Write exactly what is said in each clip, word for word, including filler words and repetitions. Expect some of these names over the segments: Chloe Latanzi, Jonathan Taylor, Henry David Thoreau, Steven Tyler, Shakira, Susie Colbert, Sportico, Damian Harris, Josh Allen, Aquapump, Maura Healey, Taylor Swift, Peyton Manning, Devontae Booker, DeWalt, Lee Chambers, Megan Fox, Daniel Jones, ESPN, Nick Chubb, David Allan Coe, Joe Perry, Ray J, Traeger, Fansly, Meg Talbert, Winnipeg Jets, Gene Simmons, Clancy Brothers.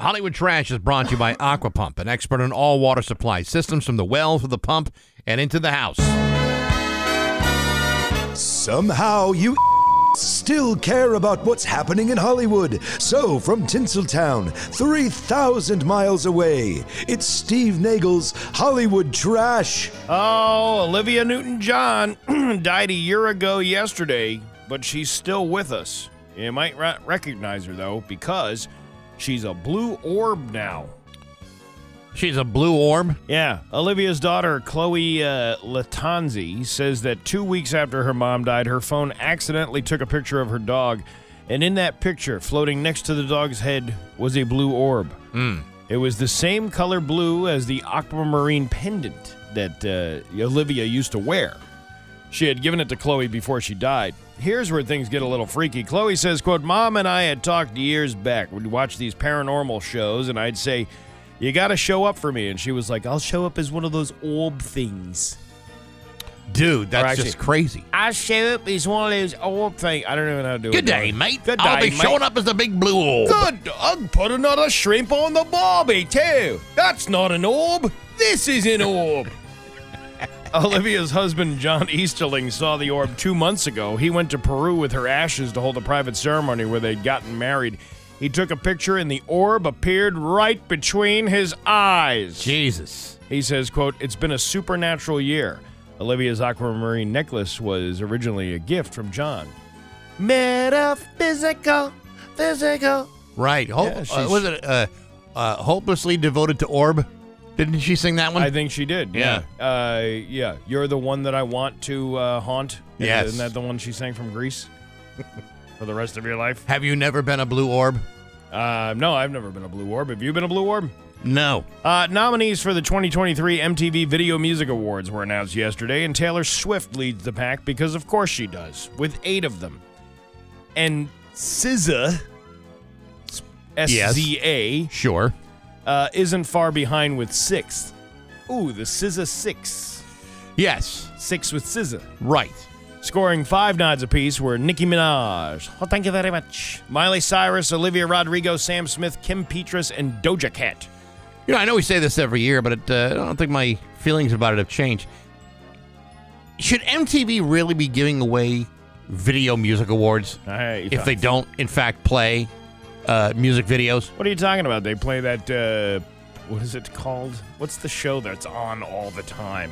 Hollywood Trash is brought to you by Aquapump, an expert in all water supply systems from the well to the pump and into the house. Somehow you still care about what's happening in Hollywood. So from Tinseltown, three thousand miles away, it's Steve Nagel's Hollywood Trash. Oh, Olivia Newton-John died a year ago yesterday, but she's still with us. You might not recognize her, though, because... she's a blue orb now. She's a blue orb? Yeah. Olivia's daughter, Chloe uh, Latanzi, says that two weeks after her mom died, her phone accidentally took a picture of her dog, and in that picture, floating next to the dog's head, was a blue orb. Mm. It was the same color blue as the aquamarine pendant that uh, Olivia used to wear. She had given it to Chloe before she died. Here's where things get a little freaky. Chloe says, quote, Mom and I had talked years back. We'd watch these paranormal shows, and I'd say, you got to show up for me. And she was like, I'll show up as one of those orb things. Dude, that's actually, just crazy. I'll show up as one of those orb things. I don't even know how to do Good it. Good day, though. mate. Good I'll day, be mate. showing up as the big blue orb. Good. I'll put another shrimp on the barbie, too. That's not an orb. This is an orb. Olivia's husband, John Easterling, saw the orb two months ago. He went to Peru with her ashes to hold a private ceremony where they'd gotten married. He took a picture, and the orb appeared right between his eyes. Jesus. He says, quote, it's been a supernatural year. Olivia's aquamarine necklace was originally a gift from John. Metaphysical, physical. Right. Ho- yeah, uh, was it uh, uh, hopelessly devoted to orb? Didn't she sing that one? I think she did. Yeah. Yeah. Uh, yeah. You're the one that I want to uh, haunt. Yes. Isn't that the one she sang from Greece? For the rest of your life? Have you never been a blue orb? Uh, no, I've never been a blue orb. Have you been a blue orb? No. Uh, nominees for the twenty twenty-three M T V Video Music Awards were announced yesterday, and Taylor Swift leads the pack because, of course, she does, with eight of them. And S Z A, S Z A. Yes. Sure. Uh, isn't far behind with sixth. Ooh, the S Z A six. Yes. Six with S Z A. Right. Scoring five nods apiece were Nicki Minaj. Oh, thank you very much. Miley Cyrus, Olivia Rodrigo, Sam Smith, Kim Petras, and Doja Cat. You know, I know we say this every year, but it, uh, I don't think my feelings about it have changed. Should M T V really be giving away video music awards right, if they don't, in fact, play... Uh, music videos. What are you talking about? They play that, uh, what is it called? What's the show that's on all the time?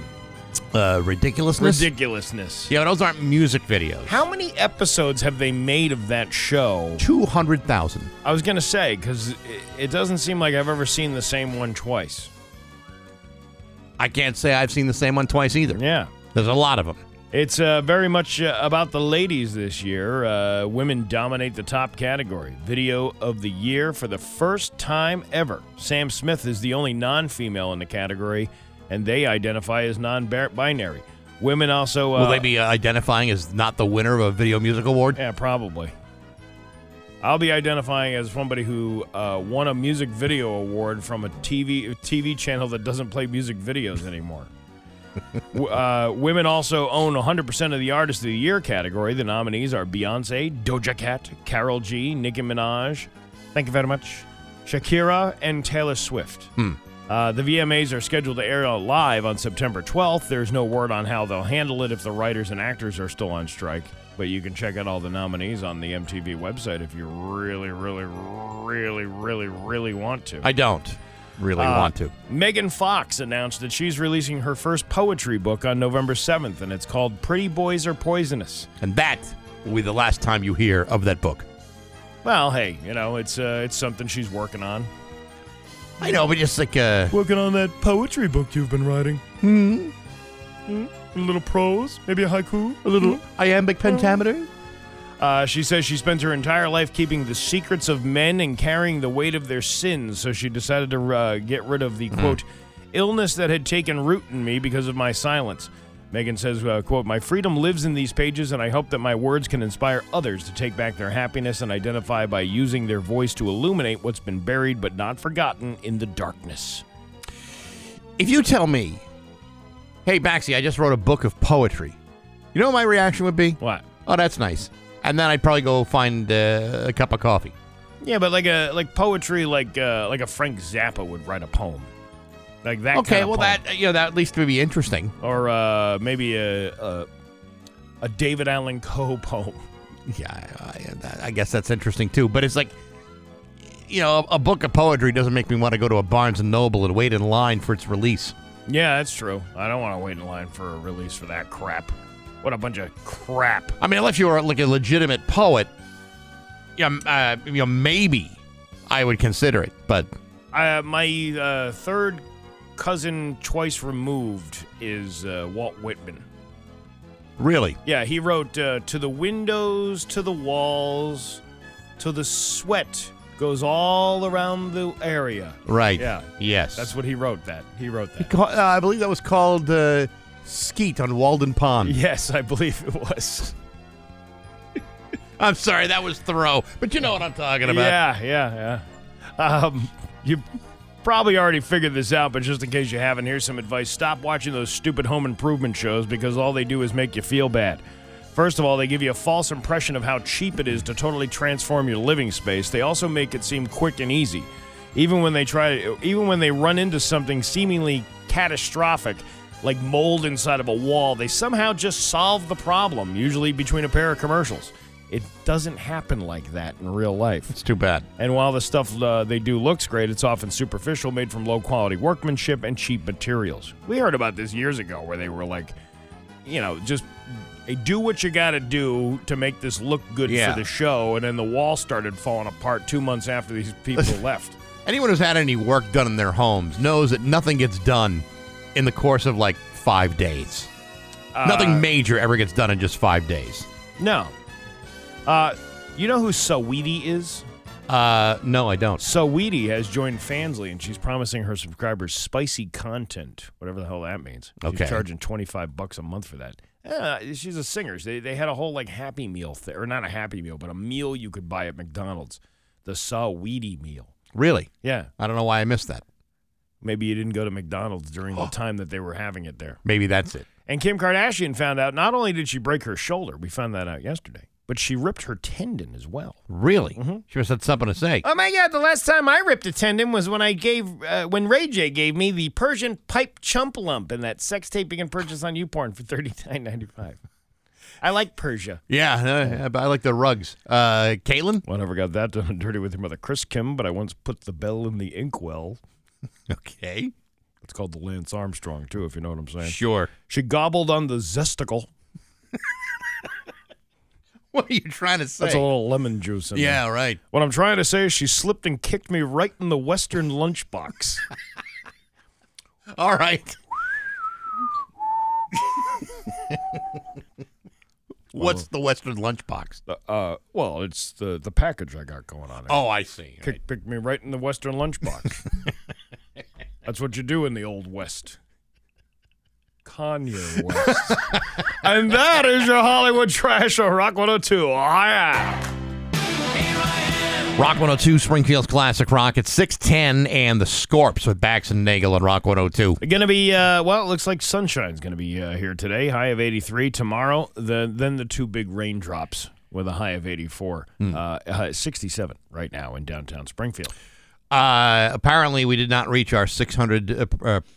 Uh, Ridiculousness? Ridiculousness. Yeah, but those aren't music videos. How many episodes have they made of that show? two hundred thousand. I was going to say, because it, it doesn't seem like I've ever seen the same one twice. I can't say I've seen the same one twice either. Yeah. There's a lot of them. It's uh, very much uh, about the ladies this year. Uh, women dominate the top category. Video of the year for the first time ever. Sam Smith is the only non-female in the category, and they identify as non-binary. Women also... Uh, will they be uh, identifying as not the winner of a Video Music Award? Yeah, probably. I'll be identifying as somebody who uh, won a music video award from a T V, T V channel that doesn't play music videos anymore. uh, women also own one hundred percent of the Artist of the Year category. The nominees are Beyonce, Doja Cat, Karol G, Nicki Minaj, thank you very much, Shakira, and Taylor Swift. Hmm. Uh, the V M As are scheduled to air live on September twelfth. There's no word on how they'll handle it if the writers and actors are still on strike. But you can check out all the nominees on the M T V website if you really, really, really, really, really want to. I don't. Really uh, want to. Megan Fox announced that she's releasing her first poetry book on November seventh, and it's called Pretty Boys Are Poisonous. And that will be the last time you hear of that book. Well, hey, you know, it's uh, it's something she's working on. I know, but just like... Uh, working on that poetry book you've been writing. Hmm. Hmm. A little prose, maybe a haiku, a little mm. iambic pentameter. Mm. Uh, she says she spent her entire life keeping the secrets of men and carrying the weight of their sins, so she decided to uh, get rid of the, mm. quote, illness that had taken root in me because of my silence. Megan says, uh, quote, my freedom lives in these pages, and I hope that my words can inspire others to take back their happiness and identify by using their voice to illuminate what's been buried but not forgotten in the darkness. If you tell me, hey, Baxi, I just wrote a book of poetry, you know what my reaction would be? What? Oh, that's nice. And then I'd probably go find uh, a cup of coffee. Yeah, but like a like poetry, like uh, like a Frank Zappa would write a poem, like that. Okay, kind of well poem. that you know that at least would be interesting. Or uh, maybe a, a a David Allan Coe poem. Yeah, I, I guess that's interesting too. But it's like, you know, a, a book of poetry doesn't make me want to go to a Barnes and Noble and wait in line for its release. Yeah, that's true. I don't want to wait in line for a release for that crap. What a bunch of crap. I mean, unless you were like a legitimate poet. Yeah, uh, you know, maybe I would consider it, but uh, my uh, third cousin, twice removed, is uh, Walt Whitman. Really? Yeah, he wrote uh, "To the windows, to the walls, till the sweat goes all around the area." Right. Yeah. Yes. That's what he wrote. That he wrote that. He call- uh, I believe that was called uh, "Skeet on Walden Pond." Yes, I believe it was. I'm sorry, that was Thoreau, but you know what I'm talking about. Yeah, yeah, yeah. Um, you probably already figured this out, but just in case you haven't, here's some advice. Stop watching those stupid home improvement shows because all they do is make you feel bad. First of all, they give you a false impression of how cheap it is to totally transform your living space. They also make it seem quick and easy. Even when they try, even when they run into something seemingly catastrophic, like mold inside of a wall, they somehow just solve the problem, usually between a pair of commercials. It doesn't happen like that in real life. It's too bad. And while the stuff uh, they do looks great, it's often superficial, made from low-quality workmanship and cheap materials. We heard about this years ago where they were like, you know, just hey, do what you got to do to make this look good yeah. for the show, and then the wall started falling apart two months after these people left. Anyone who's had any work done in their homes knows that nothing gets done in the course of, like, five days. Uh, nothing major ever gets done in just five days. No. Uh, you know who Saweetie is? Uh, no, I don't. Saweetie has joined Fansly, and she's promising her subscribers spicy content, whatever the hell that means. She's okay. charging twenty-five bucks a month for that. Uh, she's a singer. They they had a whole like Happy Meal thing, or not a Happy Meal, but a meal you could buy at McDonald's, the Saweetie meal. Really? Yeah. I don't know why I missed that. Maybe you didn't go to McDonald's during the time that they were having it there. Maybe that's it. And Kim Kardashian found out. Not only did she break her shoulder, we found that out yesterday, but she ripped her tendon as well. Really? Mm-hmm. She must have had something to say. Oh, my God. The last time I ripped a tendon was when I gave, uh, when Ray J gave me the Persian pipe chump lump in that sex tape you can purchase on YouPorn for thirty-nine ninety-five. I like Persia. Yeah, I, I like the rugs. Uh, Caitlin? Well, I never got that done dirty with your mother, Chris Kim, but I once put the bell in the inkwell. Okay. It's called the Lance Armstrong, too, if you know what I'm saying. Sure. She gobbled on the zesticle. What are you trying to say? That's a little lemon juice in there. Yeah, right. What I'm trying to say is she slipped and kicked me right in the Western lunchbox. All right. What's the Western lunchbox? Uh, uh, well, it's the, the package I got going on there. Oh, I see. Kick, right. Picked me right in the Western lunchbox. That's what you do in the Old West. Kanye West. And that is your Hollywood Trash on Rock one oh two. Oh, yeah. Rock one oh two, Springfield's Classic Rock at six ten, and the Scorps with Bax and Nagel on Rock one oh two. Going to be, uh, well, it looks like sunshine's going to be uh, here today. High of eighty-three. Tomorrow, the, then the two big raindrops with a high of eighty-four. Mm. Uh, uh, sixty-seven right now in downtown Springfield. Uh, apparently, we did not reach our six hundred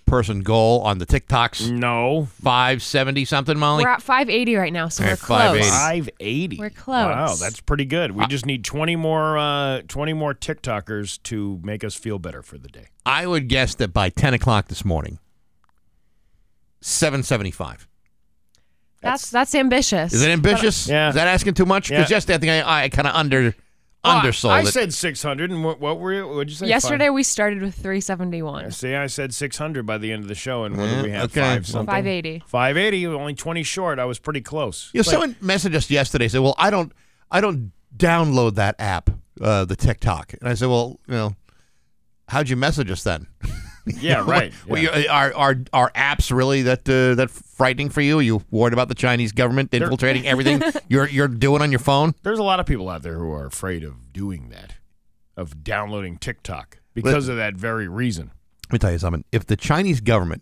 person uh, uh, goal on the TikToks. No. five seventy something, Molly? We're at five eighty right now, so we're close. five eighty We're close. Wow, that's pretty good. We uh, just need twenty more, uh, twenty more TikTokers to make us feel better for the day. I would guess that by ten o'clock this morning, seven seventy-five. That's that's ambitious. Is it ambitious? But, yeah. Is that asking too much? Because yeah. yesterday, I think I, I kind of under... Undersold I it. said six hundred, and what, what were you? What did you say? Yesterday five? We started with three seventy-one. See, I said six hundred by the end of the show, and what yeah, did we have? Okay. Five something. five eighty. five eighty, only twenty short. I was pretty close. Yeah, like, someone messaged us yesterday. Said, "Well, I don't, I don't download that app, uh, the TikTok." And I said, "Well, you know, how'd you message us then?" Yeah, know, right. What, yeah. What, are are are apps really that uh, that frightening for you? Are you worried about the Chinese government infiltrating They're, everything you're you're doing on your phone? There's a lot of people out there who are afraid of doing that, of downloading TikTok because let, of that very reason. Let me tell you something. If the Chinese government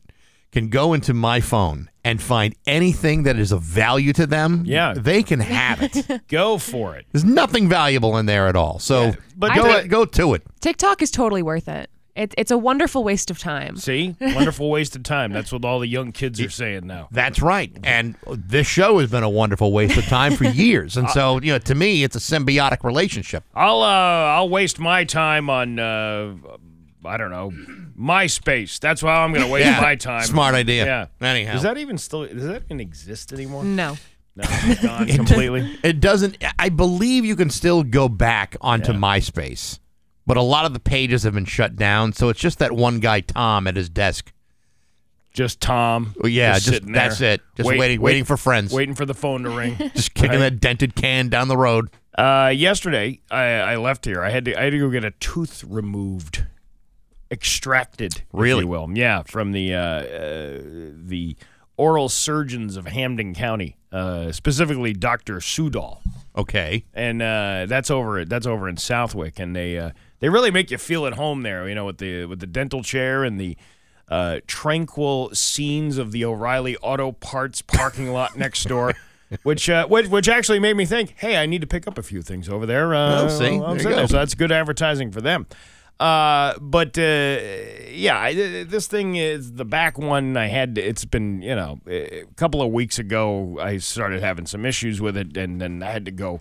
can go into my phone and find anything that is of value to them, yeah. they can have it. Go for it. There's nothing valuable in there at all. So yeah, but go, think, go to it. TikTok is totally worth it. It, it's a wonderful waste of time. See? Wonderful waste of time. That's what all the young kids are saying now. That's right. And this show has been a wonderful waste of time for years. And so, you know, to me, it's a symbiotic relationship. I'll uh, I'll waste my time on, uh, I don't know, MySpace. That's how I'm going to waste yeah, my time. Smart idea. Yeah. Anyhow. Does that even still, does that even exist anymore? No. No, it's gone completely. It doesn't. I believe you can still go back onto yeah. MySpace. But a lot of the pages have been shut down, so it's just that one guy, Tom, at his desk. Just Tom. Well, yeah, just, just that's it. Just wait, waiting, wait, waiting for friends, waiting for the phone to ring. Just kicking right. that dented can down the road. Uh, yesterday, I, I left here. I had to. I had to go get a tooth removed, extracted. Really? If you will. Yeah, from the uh, uh, the oral surgeons of Hamden County, uh, specifically Doctor Sudol. Okay, and uh, that's over. That's over in Southwick, and they. Uh, They really make you feel at home there, you know, with the with the dental chair and the uh, tranquil scenes of the O'Reilly Auto Parts parking lot next door, which, uh, which which actually made me think, hey, I need to pick up a few things over there. Uh, well, see, there you go. So that's good advertising for them. Uh, but, uh, yeah, I, this thing is the back one I had. It's been, you know, a couple of weeks ago I started having some issues with it, and then I had to go...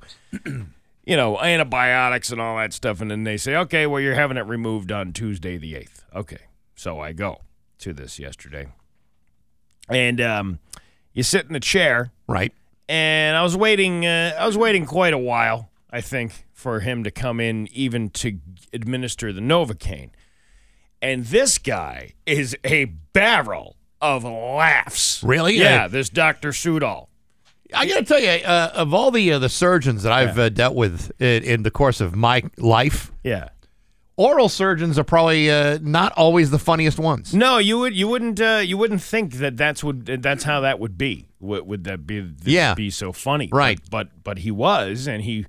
you know, antibiotics and all that stuff. And then they say, okay, well, you're having it removed on Tuesday the eighth. Okay. So I go to this yesterday. And um, you sit in the chair. Right. And I was waiting uh, I was waiting quite a while, I think, for him to come in even to administer the Novocaine. And this guy is a barrel of laughs. Really? Yeah, I- this Doctor Sudol. I got to tell you, uh, of all the uh, the surgeons that I've yeah. uh, dealt with in, in the course of my life, yeah, oral surgeons are probably uh, not always the funniest ones. No, you would you wouldn't uh, you wouldn't think that that's would that's how that would be. Would, would that be that yeah. be so funny? Right, but, but but he was, and he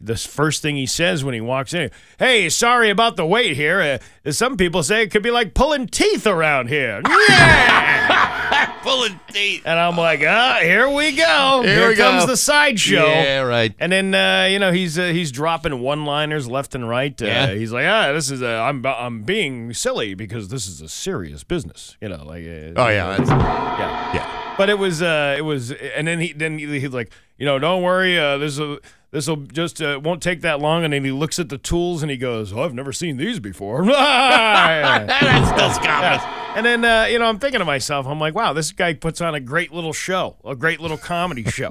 the first thing he says when he walks in, hey, sorry about the wait here. Uh, some people say it could be like pulling teeth around here. Yeah. Pulling teeth. And I'm like, ah, here we go. Here, here we comes go. The sideshow. Yeah, right. And then, uh, you know, he's uh, he's dropping one-liners left and right. Uh, yeah. He's like, ah, this is, a, I'm I'm being silly because this is a serious business. You know, like. Uh, oh, yeah. That's, yeah. Yeah. But it was, uh, it was, and then he then he, he's like, you know, don't worry, uh, there's a. This'll just uh, won't take that long, and then he looks at the tools and he goes, "Oh, I've never seen these before." That's those comments. Yeah. And then uh, you know, I'm thinking to myself, I'm like, "Wow, this guy puts on a great little show, a great little comedy show."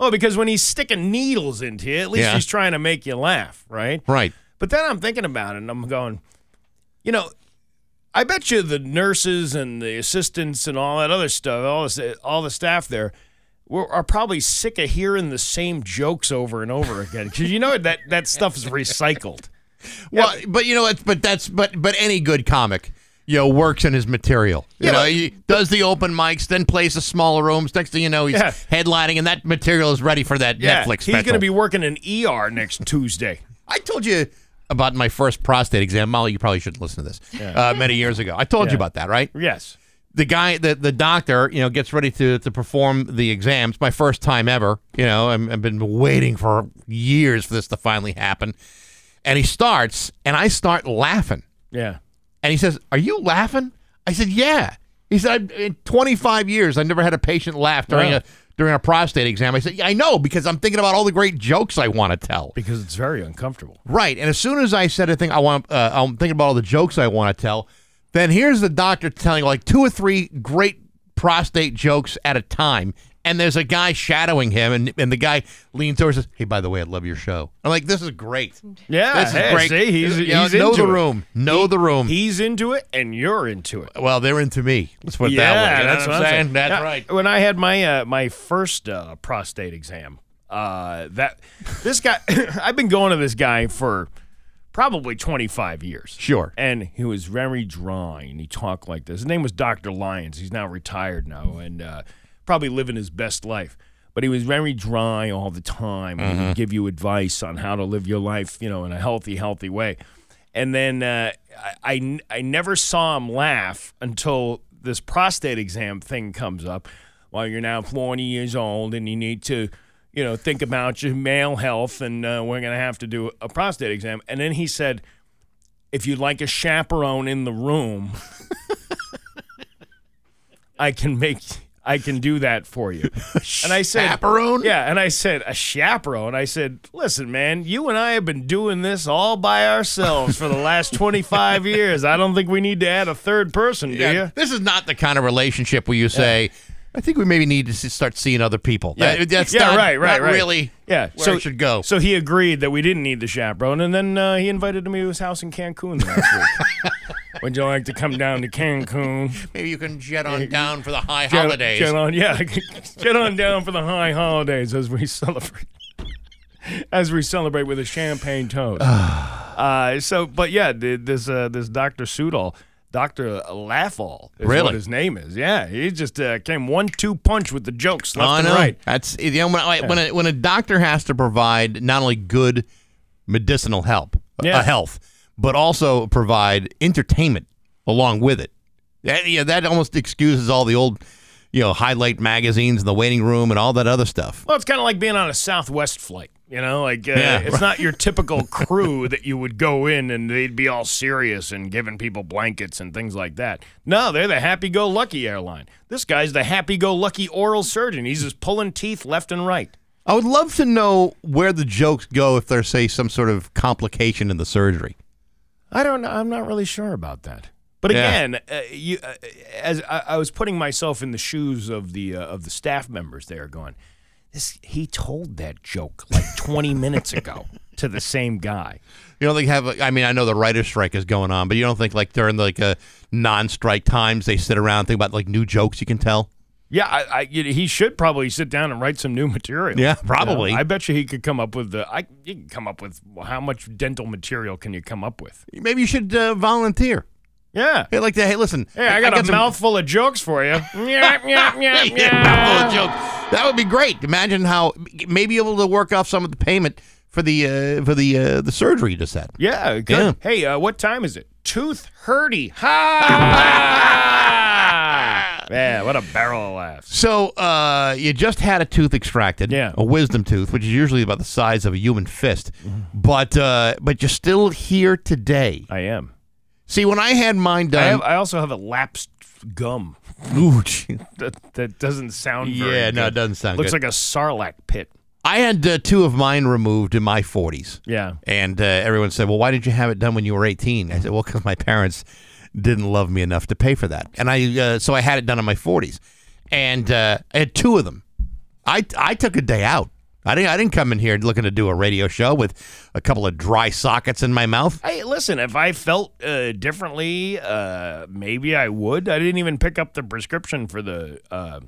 Oh, because when he's sticking needles into you, at least yeah. he's trying to make you laugh, right? Right. But then I'm thinking about it, and I'm going, you know, I bet you the nurses and the assistants and all that other stuff, all this, all the staff there. We're, are probably sick of hearing the same jokes over and over again because you know that, that stuff is recycled. Well, yeah. but you know, it's, but that's but but any good comic, you know, works in his material. You yeah, know, he does the open mics, then plays the smaller rooms. Next thing you know, he's yeah. headlining, and that material is ready for that yeah. Netflix special. He's going to be working in E R next Tuesday. I told you about my first prostate exam, Molly. You probably shouldn't listen to this. Yeah. Uh, many years ago, I told yeah. you about that, right? Yes. The guy, the, the doctor, you know, gets ready to, to perform the exam. It's my first time ever. You know, I'm, I've been waiting for years for this to finally happen. And he starts, and I start laughing. Yeah. And he says, "Are you laughing?" I said, "Yeah." He said, "In twenty-five years, I never had a patient laugh during yeah. a during a prostate exam." I said, "Yeah, I know, because I'm thinking about all the great jokes I want to tell." Because it's very uncomfortable. Right. And as soon as I said a thing, I want, uh, I'm thinking about all the jokes I want to tell. Then here's the doctor telling like two or three great prostate jokes at a time. And there's a guy shadowing him, and, and the guy leans over and says, "Hey, by the way, I love your show." I'm like, this is great. Yeah, this is hey, great. See, he's, he's know, into know the room. It. Know he, the room. He's into it, and you're into it. Well, they're into me. Let's put it yeah, that way. You know that's what I'm saying. saying. That's now, right. When I had my uh, my first uh, prostate exam, uh, that this guy, I've been going to this guy for probably twenty-five years. Sure. And he was very dry, and he talked like this. His name was Doctor Lyons. He's now retired now and uh, probably living his best life. But he was very dry all the time. Mm-hmm. He would give you advice on how to live your life, you know, in a healthy, healthy way. And then uh, I, I, I never saw him laugh until this prostate exam thing comes up. Well, you're now forty years old and you need to, you know, think about your male health, and uh, we're going to have to do a prostate exam. And then he said, if you'd like a chaperone in the room, I can make... I can do that for you. And I said, chaperone? Yeah, and I said, a chaperone? I said, listen, man, you and I have been doing this all by ourselves for the last twenty-five years. I don't think we need to add a third person, do yeah, you? This is not the kind of relationship where you say, yeah. I think we maybe need to start seeing other people. Yeah. That, that's yeah, not, right, right, not right. really yeah. where so, it should go. So he agreed that we didn't need the chaperone, and then uh, he invited me to his house in Cancun last week. Would you like to come down to Cancun? Maybe you can jet on down for the high jet, holidays. Jet on, yeah, jet on down for the high holidays as we celebrate, as we celebrate with a champagne toast. uh, so, but yeah, this uh, this Doctor Sudol, Doctor Laughall, is really? what his name is. Yeah, he just uh, came one-two punch with the jokes left oh, and no. right. That's you know, when yeah. when, a, when a doctor has to provide not only good medicinal help, yeah. uh, health. but also provide entertainment along with it. That, you know, that almost excuses all the old, you know, highlight magazines and the waiting room and all that other stuff. Well, it's kind of like being on a Southwest flight, you know? Like, uh, yeah, it's right. not your typical crew that you would go in and they'd be all serious and giving people blankets and things like that. No, they're the happy-go-lucky airline. This guy's the happy-go-lucky oral surgeon. He's just pulling teeth left and right. I would love to know where the jokes go if there's, say, some sort of complication in the surgery. I don't know. I'm not really sure about that. But again, yeah. uh, you, uh, as I, I was putting myself in the shoes of the uh, of the staff members there going, this, he told that joke like twenty minutes ago to the same guy. You don't think have, a, I mean, I know the writer's strike is going on, but you don't think like during like a non-strike times they sit around and think about like new jokes you can tell? Yeah, I, I, he should probably sit down and write some new material. Yeah, probably. You know, I bet you he could come up with the. I you can come up with how much dental material can you come up with? Maybe you should uh, volunteer. Yeah, hey, like that. Hey, listen. Hey, I got, I got a some... mouthful of jokes for you. yeah, yeah, yeah, yeah. Mouthful of jokes. That would be great. Imagine how maybe able to work off some of the payment for the uh, for the uh, the surgery you just had. Yeah. Good. Yeah. Hey, uh, what time is it? Tooth hurty. Ha! Yeah, what a barrel of laughs. So uh, you just had a tooth extracted, yeah. a wisdom tooth, which is usually about the size of a human fist. Mm-hmm. But uh, but you're still here today. I am. See, when I had mine done... I, have, I also have a lapsed gum. Ooh, that, that doesn't sound very Yeah, good. no, it doesn't sound Looks good. Looks like a Sarlacc pit. I had uh, two of mine removed in my forties. Yeah. And uh, everyone said, well, why did you have it done when you were eighteen? I said, well, because my parents... didn't love me enough to pay for that, and I uh, so I had it done in my forties, and uh, I had two of them. I I took a day out. I didn't I didn't come in here looking to do a radio show with a couple of dry sockets in my mouth. Hey, listen, if I felt uh, differently, uh, maybe I would. I didn't even pick up the prescription for the uh,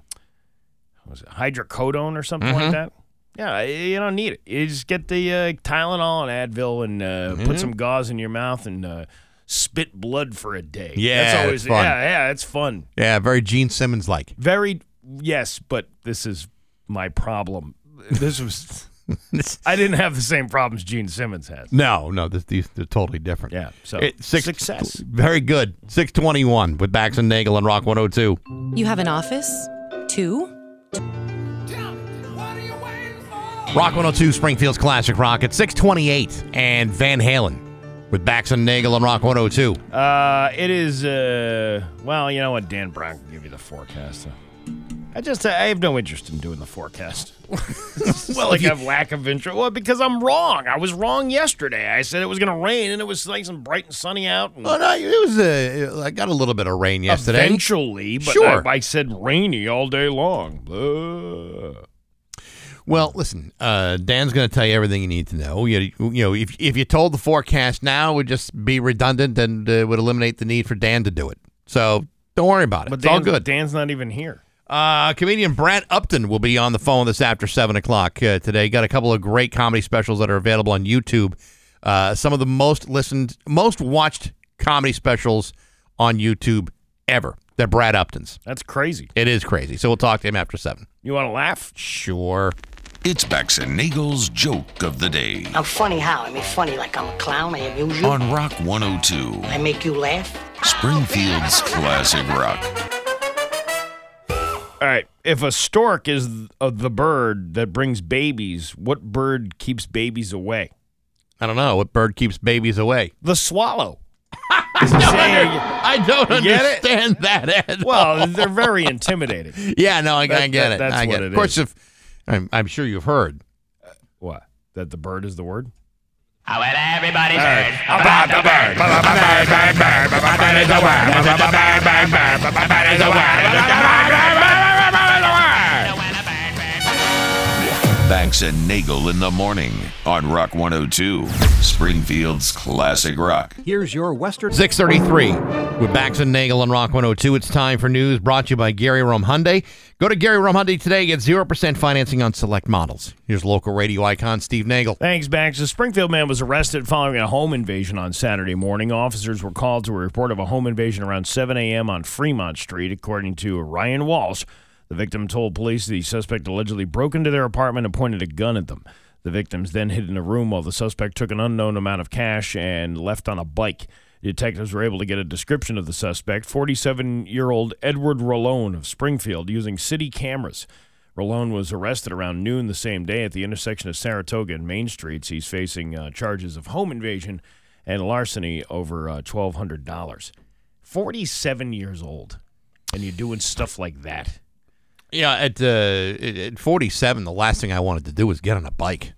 what was it, hydrocodone or something mm-hmm. like that. Yeah, you don't need it. You just get the uh, Tylenol and Advil, and uh, mm-hmm. put some gauze in your mouth and. Uh, Spit blood for a day. Yeah, that's always fun. Yeah, yeah, it's fun. Yeah, very Gene Simmons-like. Very, yes, but this is my problem. This was, I didn't have the same problems Gene Simmons has. No, no, this, these they're totally different. Yeah, so it, six, success. Very good. six twenty-one with Bax and Nagel on Rock one oh two. You have an office? Two? Rock one oh two, Springfield's Classic Rock at six twenty-eight and Van Halen. With Bax and Nagel on Rock one oh two. Uh, it is, uh, well, you know what? Dan Brown can give you the forecast. I just, I have no interest in doing the forecast. Well, like you... I have lack of interest. Well, because I'm wrong. I was wrong yesterday. I said it was going to rain, and it was nice and bright and sunny out. And... Well, no, it was, uh, I got a little bit of rain yesterday. Eventually, but sure. I, I said rainy all day long. Blah. Well, listen, uh, Dan's going to tell you everything you need to know. You, you know, if if you told the forecast now, it would just be redundant and uh, would eliminate the need for Dan to do it. So don't worry about it. But it's Dan, all good. Dan's not even here. Uh, comedian Brad Upton will be on the phone this after seven o'clock uh, today. Got a couple of great comedy specials that are available on YouTube. Uh, some of the most listened, most watched comedy specials on YouTube ever. They're Brad Upton's. That's crazy. It is crazy. So we'll talk to him after seven. You want to laugh? Sure. It's Bax and Nagel's joke of the day. I'm funny how? I mean, funny like I'm a clown. I amuse you. On Rock one oh two. I make you laugh. Springfield's Classic Rock. All right. If a stork is the bird that brings babies, what bird keeps babies away? I don't know. What bird keeps babies away? The swallow. I, don't under, I don't understand that at well, all. They're very intimidating. Yeah, no, I, that, I get that, it. That's I get what it. It is. Of course, if, I'm, I'm sure you've heard. Uh, what? That the bird is the word? Oh, well, everybody's heard about the bird. Banks and Nagel in the morning on Rock one oh two, Springfield's classic rock. Here's your Western six thirty-three with Banks and Nagel on Rock one oh two. It's time for news brought to you by Gary Rome Hyundai. Go to Gary Rome Hyundai today. Get zero percent financing on select models. Here's local radio icon Steve Nagel. Thanks, Banks. A Springfield man was arrested following a home invasion on Saturday morning. Officers were called to a report of a home invasion around seven a.m. on Fremont Street, according to Ryan Walsh. The victim told police the suspect allegedly broke into their apartment and pointed a gun at them. The victims then hid in a room while the suspect took an unknown amount of cash and left on a bike. Detectives were able to get a description of the suspect, forty-seven-year-old Edward Rolone of Springfield, using city cameras. Rolone was arrested around noon the same day at the intersection of Saratoga and Main Streets. He's facing uh, charges of home invasion and larceny over uh, twelve hundred dollars. forty-seven years old, and you're doing stuff like that. Yeah, at, uh, at forty-seven, the last thing I wanted to do was get on a bike.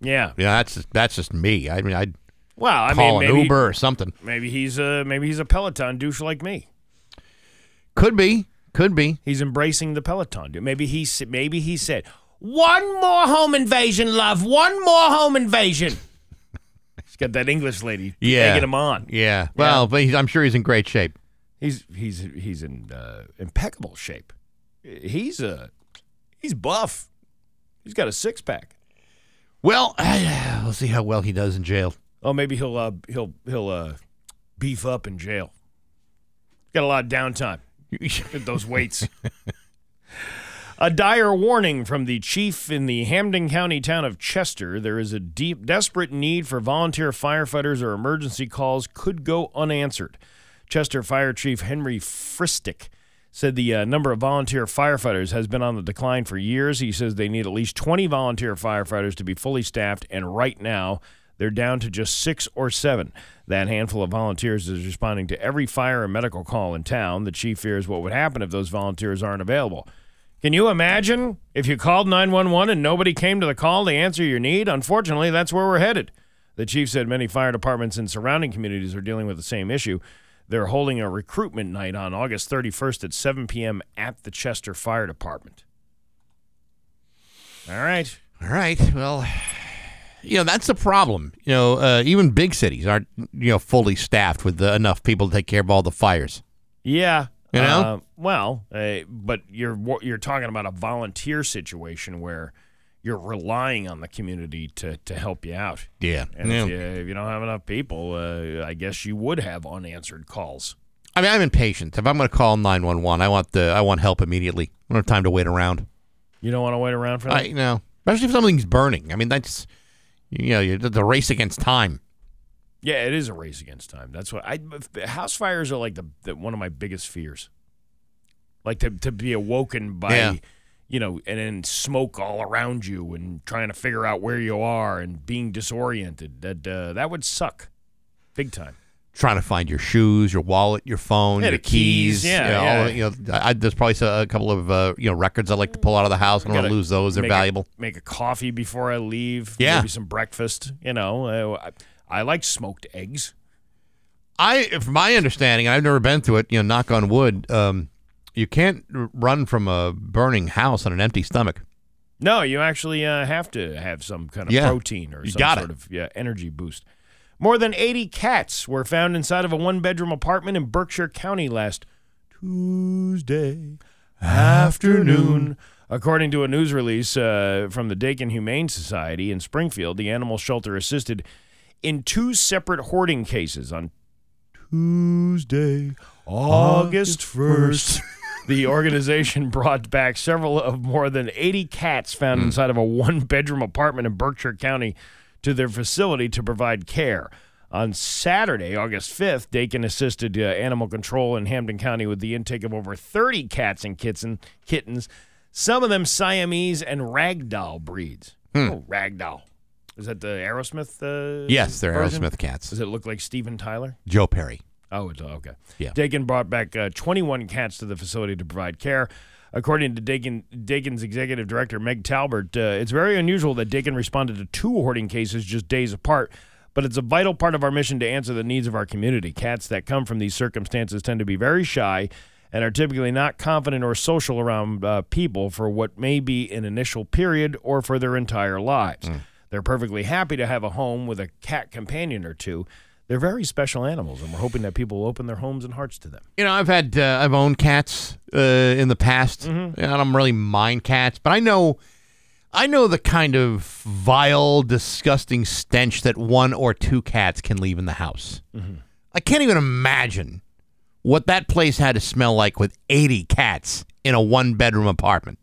Yeah, yeah, that's just, that's just me. I mean, I'd well, I call mean, maybe, an Uber or something. Maybe he's a maybe he's a Peloton douche like me. Could be, could be. He's embracing the Peloton. Maybe he maybe he said, "One more home invasion, love. One more home invasion." He's got that English lady yeah. taking him on. Yeah, well, yeah. But he's, I'm sure he's in great shape. He's he's he's in uh, impeccable shape. He's a, he's buff. He's got a six pack. Well, uh, we'll see how well he does in jail. Oh, maybe he'll uh, he'll he'll uh, beef up in jail. Got a lot of downtime. At those weights. A dire warning from the chief in the Hampden County town of Chester. There is a deep, desperate need for volunteer firefighters, or emergency calls could go unanswered. Chester Fire Chief Henry Fristick said the uh, number of volunteer firefighters has been on the decline for years. He says they need at least twenty volunteer firefighters to be fully staffed, and right now they're down to just six or seven. That handful of volunteers is responding to every fire and medical call in town. The chief fears what would happen if those volunteers aren't available. Can you imagine if you called nine one one and nobody came to the call to answer your need? Unfortunately, that's where we're headed. The chief said many fire departments in surrounding communities are dealing with the same issue. They're holding a recruitment night on August thirty-first at seven p.m. at the Chester Fire Department. All right. All right. Well, you know, that's the problem. You know, uh, even big cities aren't, you know, fully staffed with the, enough people to take care of all the fires. Yeah. You know? Uh, well, uh, but you're you're talking about a volunteer situation where you're relying on the community to, to help you out. Yeah. And yeah. If, you, if you don't have enough people, uh, I guess you would have unanswered calls. I mean, I'm impatient. If I'm going to call nine one one, I want the I want help immediately. I don't have time to wait around. You don't want to wait around for that? I, no. Especially if something's burning. I mean, that's, you know, the race against time. Yeah, it is a race against time. That's what I, house fires are like the, the one of my biggest fears. Like to, to be awoken by... Yeah. You know, and then smoke all around you and trying to figure out where you are and being disoriented. That uh, that would suck big time. Trying to find your shoes, your wallet, your phone, yeah, your keys. keys. Yeah, you know, yeah. All, you know I, there's probably a couple of uh, you know records I like to pull out of the house. I don't want to lose those. They're make valuable. A, make a coffee before I leave. Yeah. Maybe some breakfast. You know, I, I like smoked eggs. I, from my understanding, I've never been through it, you know, knock on wood, um, you can't run from a burning house on an empty stomach. No, you actually uh, have to have some kind of yeah, protein or some sort it. of yeah, energy boost. More than eighty cats were found inside of a one-bedroom apartment in Berkshire County last Tuesday afternoon. According to a news release uh, from the Dakin Humane Society in Springfield, the animal shelter assisted in two separate hoarding cases on Tuesday, August first. The organization brought back several of more than eighty cats found inside of a one-bedroom apartment in Berkshire County to their facility to provide care. On Saturday, August fifth, Dakin assisted uh, animal control in Hampden County with the intake of over thirty cats and kittens, some of them Siamese and Ragdoll breeds. Hmm. Oh, Ragdoll. Is that the Aerosmith uh, Yes, they're version? Aerosmith cats. Does it look like Steven Tyler? Joe Perry. Oh, it's, okay. Yeah. Dakin brought back uh, twenty-one cats to the facility to provide care. According to Dakin, Dakin's executive director, Meg Talbert, uh, it's very unusual that Dakin responded to two hoarding cases just days apart, but it's a vital part of our mission to answer the needs of our community. Cats that come from these circumstances tend to be very shy and are typically not confident or social around uh, people for what may be an initial period or for their entire lives. Mm. They're perfectly happy to have a home with a cat companion or two. They're very special animals, and we're hoping that people will open their homes and hearts to them. You know, I've had uh, I've owned cats uh, in the past, mm-hmm. and I don't really mind cats, but I know I know the kind of vile, disgusting stench that one or two cats can leave in the house. Mm-hmm. I can't even imagine what that place had to smell like with eighty cats in a one-bedroom apartment.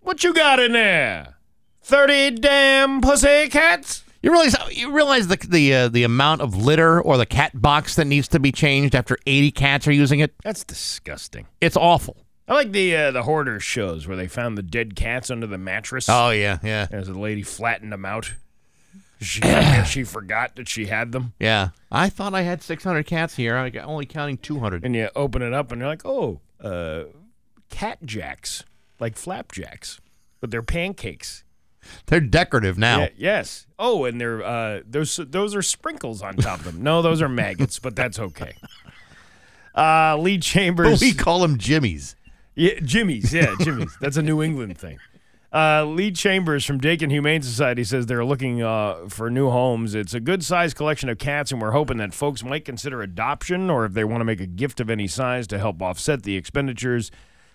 What you got in there? thirty damn pussy cats? You realize you realize the the uh, the amount of litter or the cat box that needs to be changed after eighty cats are using it? That's disgusting. It's awful. I like the uh, the hoarder shows where they found the dead cats under the mattress. Oh yeah, yeah. As the lady flattened them out, she she forgot that she had them. Yeah, I thought I had six hundred cats here. I'm only counting two hundred. And you open it up and you're like, oh, uh, cat jacks, like flapjacks, but they're pancakes. They're decorative now. Yeah, yes. Oh, and they're uh, those those are sprinkles on top of them. No, those are maggots, but that's okay. Uh, Lee Chambers. But we call them Jimmies. Yeah, Jimmies. Yeah, Jimmies. That's a New England thing. Uh, Lee Chambers from Dakin Humane Society says they're looking uh, for new homes. It's a good-sized collection of cats, and we're hoping that folks might consider adoption, or if they want to make a gift of any size to help offset the expenditures.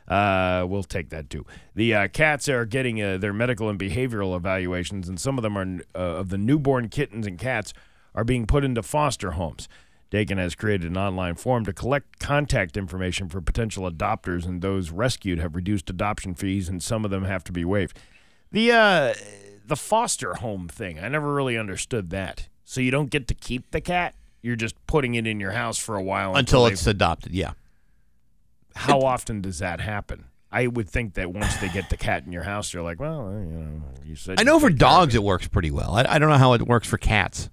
Uh, we'll take that, too. The uh, cats are getting uh, their medical and behavioral evaluations, and some of them are uh, of the newborn kittens and cats are being put into foster homes. Dakin has created an online form to collect contact information for potential adopters, and those rescued have reduced adoption fees, and some of them have to be waived. The, uh, the foster home thing, I never really understood that. So you don't get to keep the cat? You're just putting it in your house for a while. Until, until it's they- adopted, yeah. How often does that happen? I would think that once they get the cat in your house, you're like, well, you know, you said. I know for dogs it works pretty well. I, I don't know how it works for cats.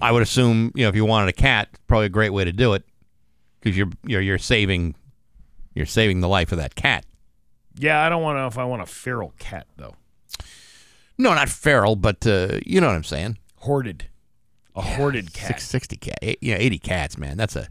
I would assume, you know, if you wanted a cat, probably a great way to do it because you're you're you're saving you're saving the life of that cat. Yeah, I don't want to know if I want a feral cat though. No, not feral, but uh, you know what I'm saying. Hoarded, a yeah, hoarded cat. six sixty cat, eight, yeah, eighty cats, man. That's a.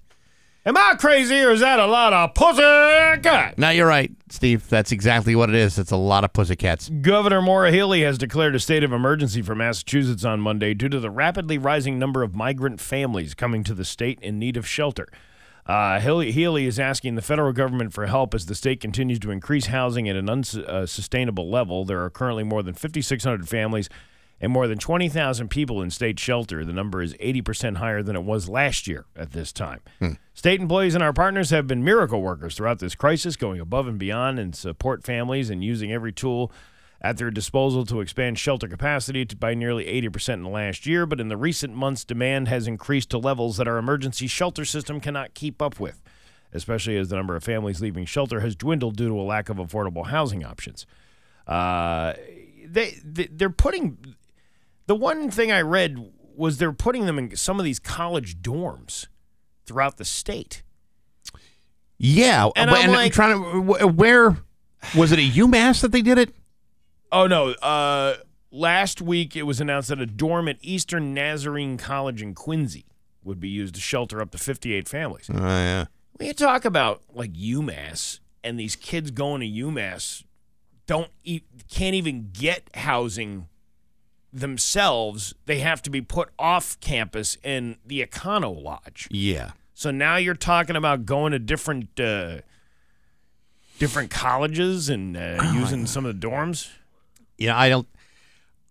Am I crazy or is that a lot of pussycats? No, you're right, Steve. That's exactly what it is. It's a lot of pussycats. Governor Maura Healey has declared a state of emergency for Massachusetts on Monday due to the rapidly rising number of migrant families coming to the state in need of shelter. Uh, Healey, Healey is asking the federal government for help as the state continues to increase housing at an unsustainable uh, level. There are currently more than fifty-six hundred families and more than twenty thousand people in state shelter. The number is eighty percent higher than it was last year at this time. Hmm. State employees and our partners have been miracle workers throughout this crisis, going above and beyond and support families and using every tool at their disposal to expand shelter capacity to by nearly eighty percent in the last year. But in the recent months, demand has increased to levels that our emergency shelter system cannot keep up with, especially as the number of families leaving shelter has dwindled due to a lack of affordable housing options. Uh, they, they, they're putting... The one thing I read was they're putting them in some of these college dorms throughout the state. Yeah. And, I'm, and like, I'm trying to, where, was it at UMass that they did it? Oh, no. Uh, last week it was announced that a dorm at Eastern Nazarene College in Quincy would be used to shelter up to fifty-eight families. Oh, yeah. When you talk about, like, UMass and these kids going to UMass don't e- can't even get housing themselves, they have to be put off campus in the Econo Lodge. Yeah. So now you're talking about going to different uh, different colleges and uh, oh, using some of the dorms. Yeah, I don't,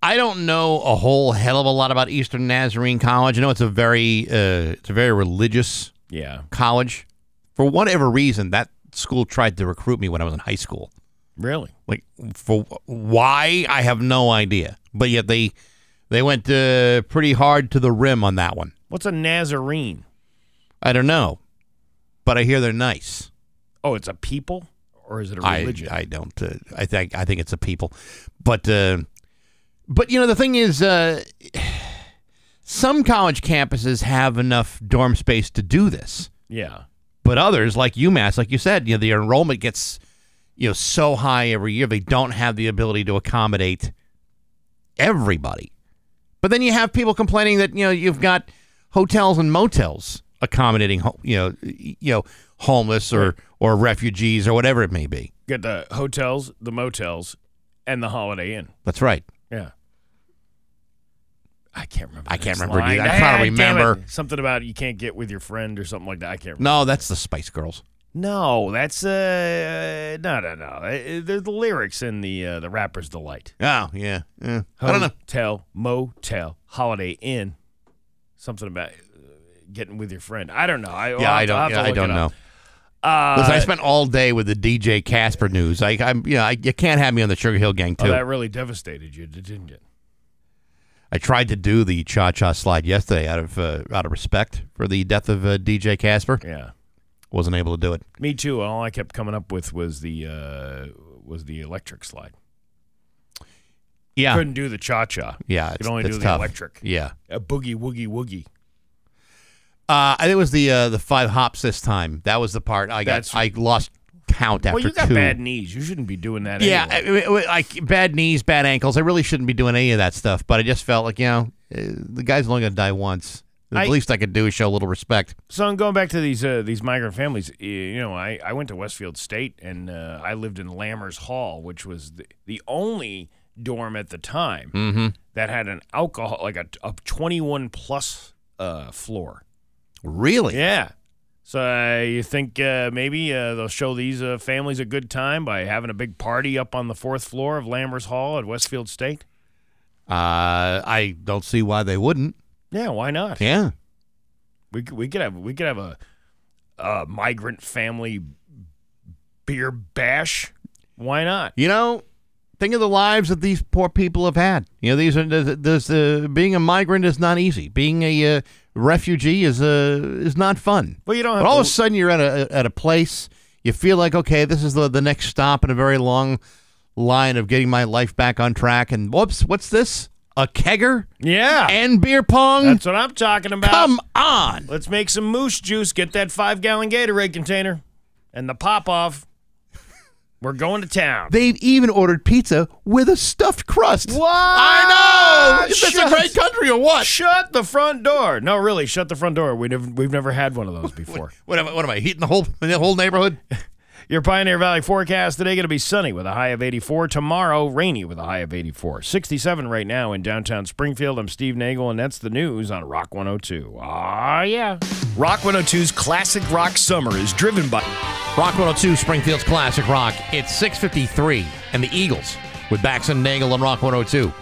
I don't know a whole hell of a lot about Eastern Nazarene College. I know it's a very, uh, it's a very religious yeah. college. For whatever reason, that school tried to recruit me when I was in high school. Really? Like, for why? I have no idea. But yet they they went uh, pretty hard to the rim on that one. What's a Nazarene? I don't know, but I hear they're nice. Oh, it's a people, or is it a religion? I, I don't. Uh, I think I think it's a people, but uh, but you know the thing is, uh, some college campuses have enough dorm space to do this. Yeah, but others, like UMass, like you said, you know the enrollment gets you know so high every year they don't have the ability to accommodate everybody. But then you have people complaining that you know you've got hotels and motels accommodating you know you know homeless or or refugees or whatever it may be. Get the hotels, the motels, and the Holiday Inn. That's right. Yeah. I can't remember. I can't remember. I try to remember something about you can't get with your friend or something like that. I can't remember. No, that's the Spice Girls. No, that's uh no no no. There's the lyrics in the uh, the Rapper's Delight. Oh yeah, yeah. Hotel, I don't know. Hotel, motel, Holiday Inn, something about getting with your friend. I don't know. I, yeah, I don't. Yeah, I don't know. Uh, Listen, I spent all day with the D J Casper news. I, I'm, you know, I, you can't have me on the Sugar Hill Gang too. Oh, that really devastated you, didn't it? I tried to do the cha-cha slide yesterday out of uh, out of respect for the death of uh, D J Casper. Yeah. Wasn't able to do it. Me too. All I kept coming up with was the uh, was the electric slide. Yeah, couldn't do the cha cha. Yeah, could only do the tough. Electric. Yeah, a boogie woogie woogie. Uh, I think it was the uh, the five hops this time. That was the part I That's, got. I lost count after two. Well, you got two. Bad knees. You shouldn't be doing that. Yeah, anyway. I, I, I, bad knees, bad ankles. I really shouldn't be doing any of that stuff. But I just felt like you know the guy's only going to die once. The I, least I could do is show a little respect. So I'm going back to these uh, these migrant families. You know, I, I went to Westfield State, and uh, I lived in Lammers Hall, which was the, the only dorm at the time mm-hmm. that had an alcohol, like a, a twenty-one plus uh, floor. Really? Yeah. So uh, you think uh, maybe uh, they'll show these uh, families a good time by having a big party up on the fourth floor of Lammers Hall at Westfield State? Uh, I don't see why they wouldn't. Yeah, why not? Yeah, we we could have we could have a, a migrant family beer bash. Why not? You know, think of the lives that these poor people have had. You know, these are this uh, being a migrant is not easy. Being a uh, refugee is uh, is not fun. Well, you don't. Have but all to... of a sudden, you're at a at a place. You feel like okay, this is the the next stop in a very long line of getting my life back on track. And whoops, what's this? A kegger? Yeah. And beer pong? That's what I'm talking about. Come on. Let's make some moose juice. Get that five-gallon Gatorade container and the pop-off. We're going to town. They've even ordered pizza with a stuffed crust. What? I know. Is this a great country or what? Shut the front door. No, really, shut the front door. We've never, we've never had one of those before. what, what, am I, what am I, heating the whole, the whole neighborhood? Your Pioneer Valley forecast today going to be sunny with a high of eighty-four. Tomorrow, rainy with a high of eighty-four. sixty-seven right now in downtown Springfield. I'm Steve Nagel, and that's the news on Rock one oh two. Ah, yeah. Rock one oh two's Classic Rock Summer is driven by... Rock one oh two, Springfield's Classic Rock. It's six fifty-three, and the Eagles with Baxton, Nagel, and Rock one oh two.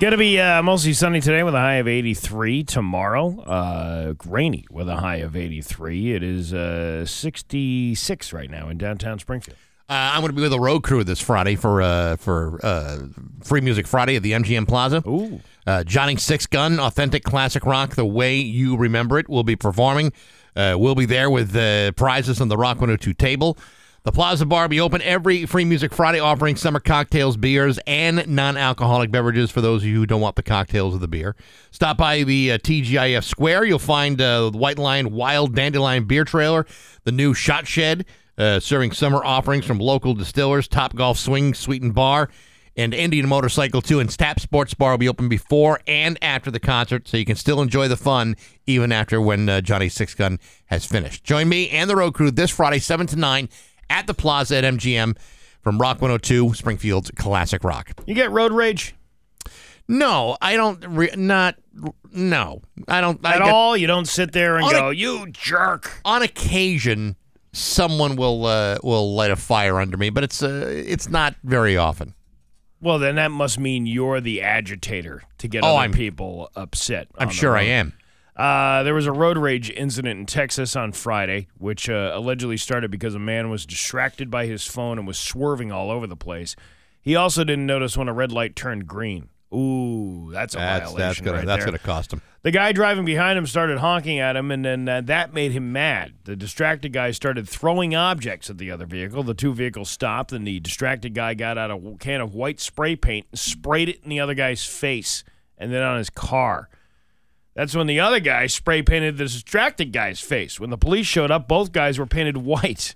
Going to be uh, mostly sunny today with a high of eighty-three. Tomorrow, uh, rainy with a high of eighty-three. It is uh, sixty-six right now in downtown Springfield. Uh, I'm going to be with the road crew this Friday for uh, for uh, Free Music Friday at the M G M Plaza. Ooh. Uh, Johnny Six Gun, Authentic Classic Rock, The Way You Remember It, will be performing. Uh, we'll be there with uh, prizes on the Rock one oh two table. The Plaza Bar will be open every Free Music Friday, offering summer cocktails, beers, and non-alcoholic beverages for those of you who don't want the cocktails or the beer. Stop by the uh, T G I F Square. You'll find uh, the White Lion Wild Dandelion Beer Trailer, the new Shot Shed, uh, serving summer offerings from local distillers, Top Golf Swing, Sweet and Bar, and Indian Motorcycle two. And Tap Sports Bar will be open before and after the concert, so you can still enjoy the fun even after when uh, Johnny Six Gun has finished. Join me and the road crew this Friday, seven to nine, at the Plaza at M G M from Rock one oh two, Springfield's Classic Rock. You get road rage? No, I don't. Re- not no, I don't. At I get, all? You don't sit there and go, a, you jerk. On occasion, someone will uh, will light a fire under me, but it's uh, it's not very often. Well, then that must mean you're the agitator to get oh, other I'm, people upset. I'm sure road. I am. Uh, there was a road rage incident in Texas on Friday, which uh, allegedly started because a man was distracted by his phone and was swerving all over the place. He also didn't notice when a red light turned green. Ooh, that's a that's, violation that's gonna, right that's there. That's going to cost him. The guy driving behind him started honking at him, and then uh, that made him mad. The distracted guy started throwing objects at the other vehicle. The two vehicles stopped, and the distracted guy got out a can of white spray paint and sprayed it in the other guy's face and then on his car. That's when the other guy spray painted the distracted guy's face. When the police showed up, both guys were painted white.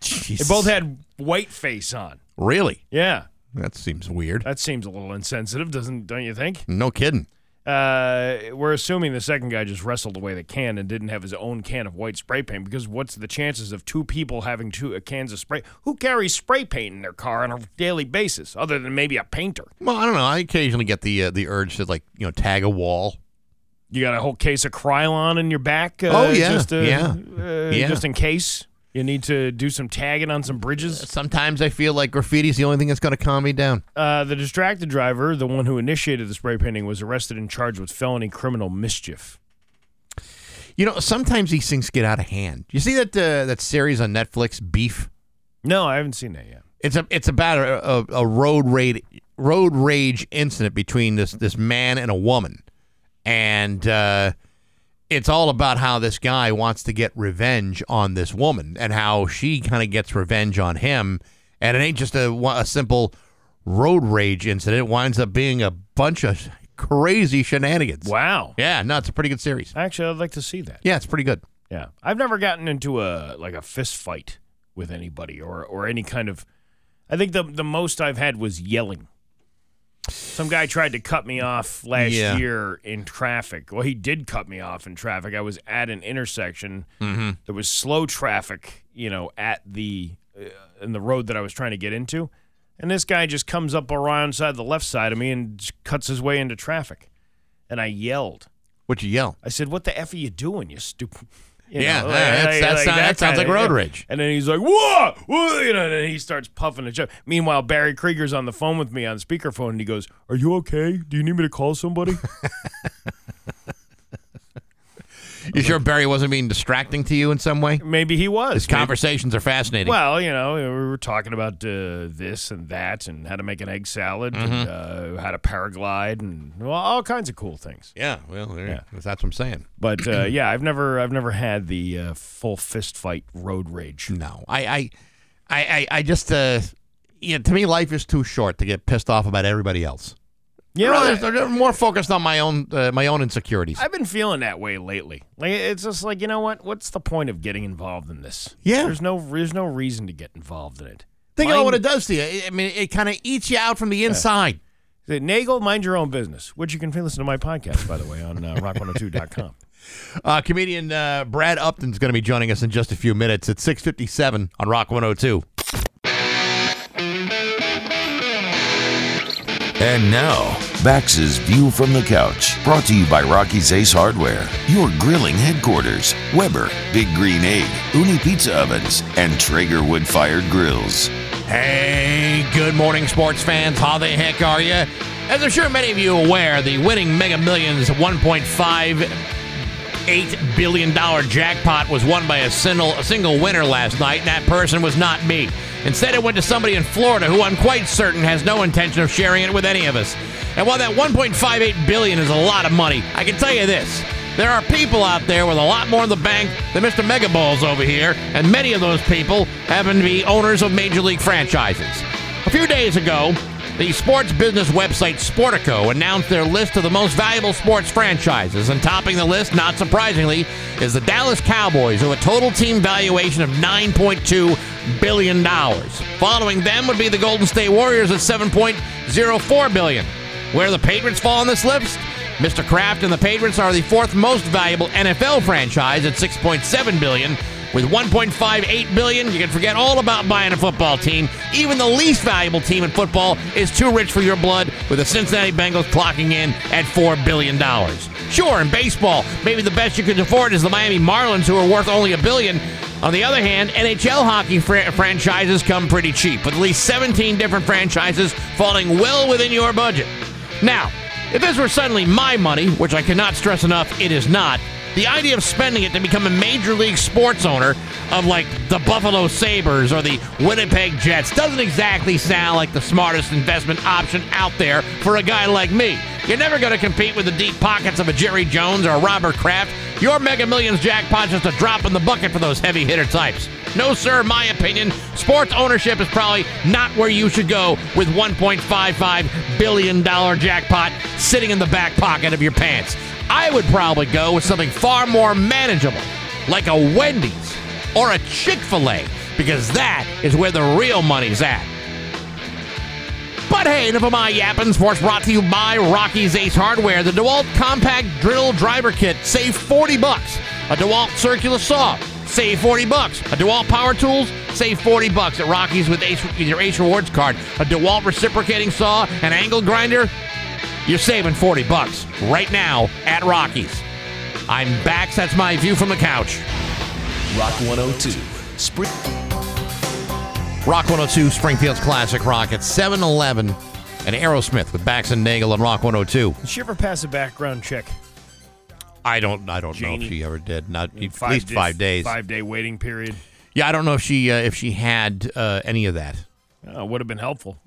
Jeez. They both had white face on. Really? Yeah. That seems weird. That seems a little insensitive, doesn't don't you think? No kidding. Uh, we're assuming the second guy just wrestled away the can and didn't have his own can of white spray paint, because what's the chances of two people having two uh, cans of spray? Who carries spray paint in their car on a daily basis, other than maybe a painter? Well, I don't know. I occasionally get the uh, the urge to, like, you know, tag a wall. You got a whole case of Krylon in your back? Uh, oh, yeah. Just, uh, yeah. Uh, yeah. Just in case. You need to do some tagging on some bridges. Sometimes I feel like graffiti's the only thing that's going to calm me down. Uh, the distracted driver, the one who initiated the spray painting, was arrested and charged with felony criminal mischief. You know, sometimes these things get out of hand. You see that uh, that series on Netflix, Beef? No, I haven't seen that yet. It's a it's about a, a, a road rage road rage incident between this this man and a woman, and. Uh, It's all about how this guy wants to get revenge on this woman and how she kind of gets revenge on him. And it ain't just a, a simple road rage incident. It winds up being a bunch of crazy shenanigans. Wow. Yeah, no, it's a pretty good series. Actually, I'd like to see that. Yeah, it's pretty good. Yeah. I've never gotten into a like a fist fight with anybody or, or any kind of... I think the the most I've had was yelling. Some guy tried to cut me off last yeah. year in traffic. Well, he did cut me off in traffic. I was at an intersection. Mm-hmm. There was slow traffic, you know, at the uh, in the road that I was trying to get into. And this guy just comes up around side the left side of me and cuts his way into traffic. And I yelled. What'd you yell? I said, "What the F are you doing, you stupid..." You yeah, know, yeah like, that's, like, that's that, that sounds like road rage. And then he's like, "Whoa, whoa," you know, and then he starts puffing and chuffing. Meanwhile, Barry Krieger's on the phone with me on speakerphone, and he goes, "Are you okay? Do you need me to call somebody?" You sure Barry wasn't being distracting to you in some way? Maybe he was. His conversations are fascinating. Well, you know, we were talking about uh, this and that and how to make an egg salad mm-hmm. and uh, how to paraglide and well, all kinds of cool things. Yeah, well, there, yeah. that's what I'm saying. But, uh, yeah, I've never I've never had the uh, full fist fight road rage. No. I I, I, I just, uh, you know, to me, life is too short to get pissed off about everybody else. Yeah, really, I'm more focused on my own uh, my own insecurities. I've been feeling that way lately. Like it's just like, you know what? What's the point of getting involved in this? Yeah, there's no there's no reason to get involved in it. Think mind, about what it does to you. I mean, it kind of eats you out from the inside. Uh, Nagel, mind your own business. Which you can listen to my podcast, by the way, on uh, rock one oh two dot com. uh, comedian uh, Brad Upton's going to be joining us in just a few minutes at six fifty-seven on Rock one oh two. And now, Bax's View from the Couch, brought to you by Rocky's Ace Hardware, your grilling headquarters, Weber, Big Green Egg, Uni Pizza Ovens, and Traeger wood-fired grills. Hey, good morning, sports fans. How the heck are you? As I'm sure many of you are aware, the winning Mega Millions one point five eight billion dollars jackpot was won by a single, a single winner last night, and that person was not me. Instead, it went to somebody in Florida who I'm quite certain has no intention of sharing it with any of us. And while that one point five eight billion dollars is a lot of money, I can tell you this. There are people out there with a lot more in the bank than Mister Mega Balls over here, and many of those people happen to be owners of Major League franchises. A few days ago, the sports business website Sportico announced their list of the most valuable sports franchises, and topping the list, not surprisingly, is the Dallas Cowboys, with a total team valuation of nine point two billion dollars. Following them would be the Golden State Warriors at seven point oh four billion dollars. Where the Patriots fall on this list? Mister Kraft and the Patriots are the fourth most valuable N F L franchise at six point seven billion dollars. With one point five eight billion dollars, you can forget all about buying a football team. Even the least valuable team in football is too rich for your blood, with the Cincinnati Bengals clocking in at four billion dollars. Sure, in baseball, maybe the best you could afford is the Miami Marlins, who are worth only a billion. On the other hand, N H L hockey fr- franchises come pretty cheap, with at least seventeen different franchises falling well within your budget. Now, if this were suddenly my money, which I cannot stress enough, it is not, The idea of spending it to become a major league sports owner of like the Buffalo Sabres or the Winnipeg Jets doesn't exactly sound like the smartest investment option out there for a guy like me. You're never going to compete with the deep pockets of a Jerry Jones or a Robert Kraft. Your Mega Millions jackpot's just a drop in the bucket for those heavy hitter types. No, sir, my opinion, sports ownership is probably not where you should go with one point five five billion dollars jackpot sitting in the back pocket of your pants. I would probably go with something far more manageable, like a Wendy's or a Chick-fil-A, because that is where the real money's at. But hey, enough of my yapping. Sports brought to you by Rocky's Ace Hardware. The DeWalt Compact Drill Driver Kit, save forty bucks. A DeWalt Circular Saw, save forty bucks. A DeWalt Power Tools, save forty bucks. At Rocky's with, Ace, with your Ace Rewards card, a DeWalt Reciprocating Saw, an Angle Grinder, you're saving forty bucks right now at Rocky's. I'm back. That's my view from the couch. Rock one oh two. Spring. Rock one oh two, Springfield's Classic Rock at seven eleven, and Aerosmith with Bax and Nagle on Rock one oh two. Did she ever pass a background check? I don't I don't Janie. know if she ever did. Not at five least days, five days. Five-day waiting period. Yeah, I don't know if she uh, if she had uh, any of that. Uh, would have been helpful.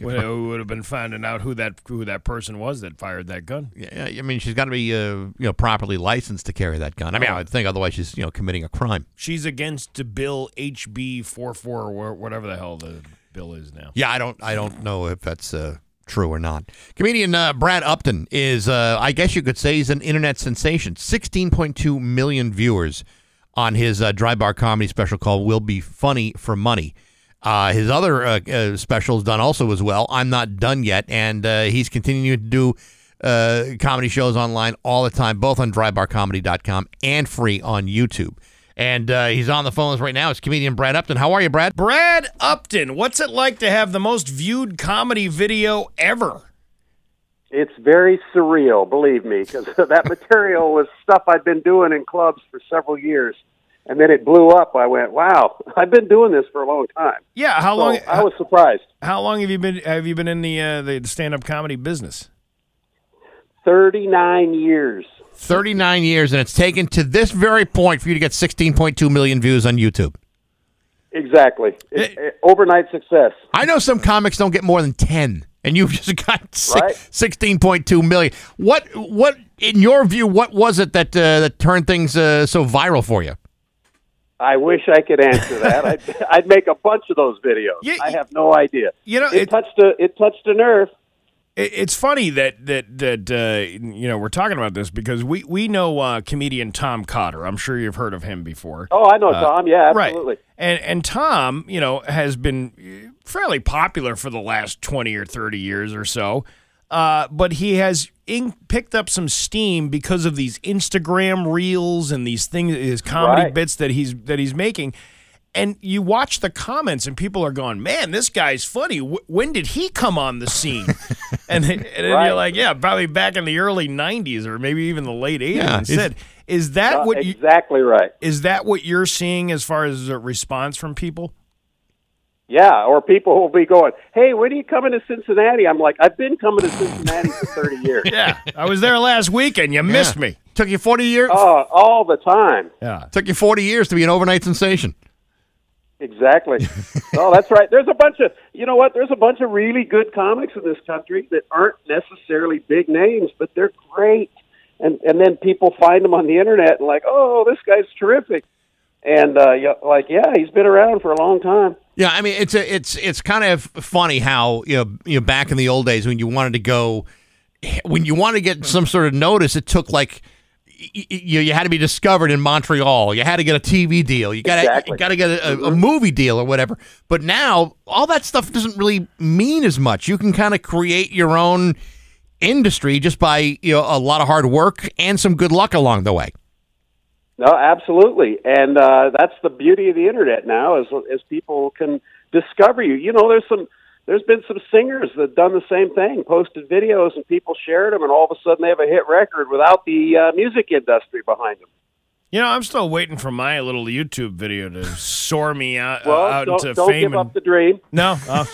Well, would have been finding out who that who that person was that fired that gun. Yeah, I mean, she's got to be uh, you know properly licensed to carry that gun. I mean, oh. I would think otherwise she's you know committing a crime. She's against Bill H B forty-four or whatever the hell the bill is now. Yeah, I don't I don't know if that's uh, true or not. Comedian uh, Brad Upton is uh, I guess you could say he's an internet sensation. sixteen point two million viewers on his uh, Drybar Comedy special called "Will Be Funny for Money." Uh, his other uh, uh, special is done also as well, I'm Not Done Yet, and uh, he's continuing to do uh, comedy shows online all the time, both on drybar comedy dot com and free on YouTube. And uh, he's on the phones right now. It's comedian Brad Upton. How are you, Brad? Brad Upton, what's it like to have the most viewed comedy video ever? It's very surreal, believe me, because that material was stuff I'd been doing in clubs for several years. And then it blew up. I went, wow, I've been doing this for a long time. Yeah, how so long? I was surprised. How long have you been Have you been in the uh, the stand-up comedy business? Thirty-nine years. Thirty-nine years, and it's taken to this very point for you to get sixteen point two million views on YouTube. Exactly, it, it, it, overnight success. I know some comics don't get more than ten, and you've just got six, right? sixteen point two million. What What in your view? What was it that uh, that turned things uh, so viral for you? I wish I could answer that. I'd, I'd make a bunch of those videos. You, I have no idea. You know, it, it touched a it touched a nerve. It, it's funny that that that uh, you know we're talking about this because we we know uh, comedian Tom Cotter. I'm sure you've heard of him before. Oh, I know uh, Tom. Yeah, absolutely. Right. And and Tom, you know, has been fairly popular for the last twenty or thirty years or so. Uh, but he has in- picked up some steam because of these Instagram reels and these things, his comedy right. bits that he's that he's making. And you watch the comments, and people are going, "Man, this guy's funny. W- when did he come on the scene?" and then, and then right. you're like, "Yeah, probably back in the early nineties or maybe even the late eighties." Yeah, said, "Is that uh, what you, exactly right? Is that what you're seeing as far as a response from people?" Yeah, or people who will be going, "Hey, when are you coming to Cincinnati?" I'm like, I've been coming to Cincinnati for thirty years. Yeah, I was there last weekend. You yeah. missed me. Took you forty years? Oh, all the time. Yeah, took you forty years to be an overnight sensation. Exactly. Oh, that's right. There's a bunch of, you know what, there's a bunch of really good comics in this country that aren't necessarily big names, but they're great. And, and then people find them on the internet and like, oh, this guy's terrific. And uh, like, yeah, he's been around for a long time. Yeah, I mean, it's a, it's it's kind of funny how you know, you know back in the old days when you wanted to go, when you wanted to get some sort of notice, it took like you you had to be discovered in Montreal. You had to get a T V deal. You got exactly. got to get a, a movie deal or whatever. But now all that stuff doesn't really mean as much. You can kind of create your own industry just by you know a lot of hard work and some good luck along the way. No, absolutely, and uh, that's the beauty of the internet now, is as people can discover you. You know, there's some, there's been some singers that done the same thing, posted videos, and people shared them, and all of a sudden they have a hit record without the uh, music industry behind them. You know, I'm still waiting for my little YouTube video to soar me out, well, uh, out don't, into don't fame. Don't give and... up the dream. No, uh,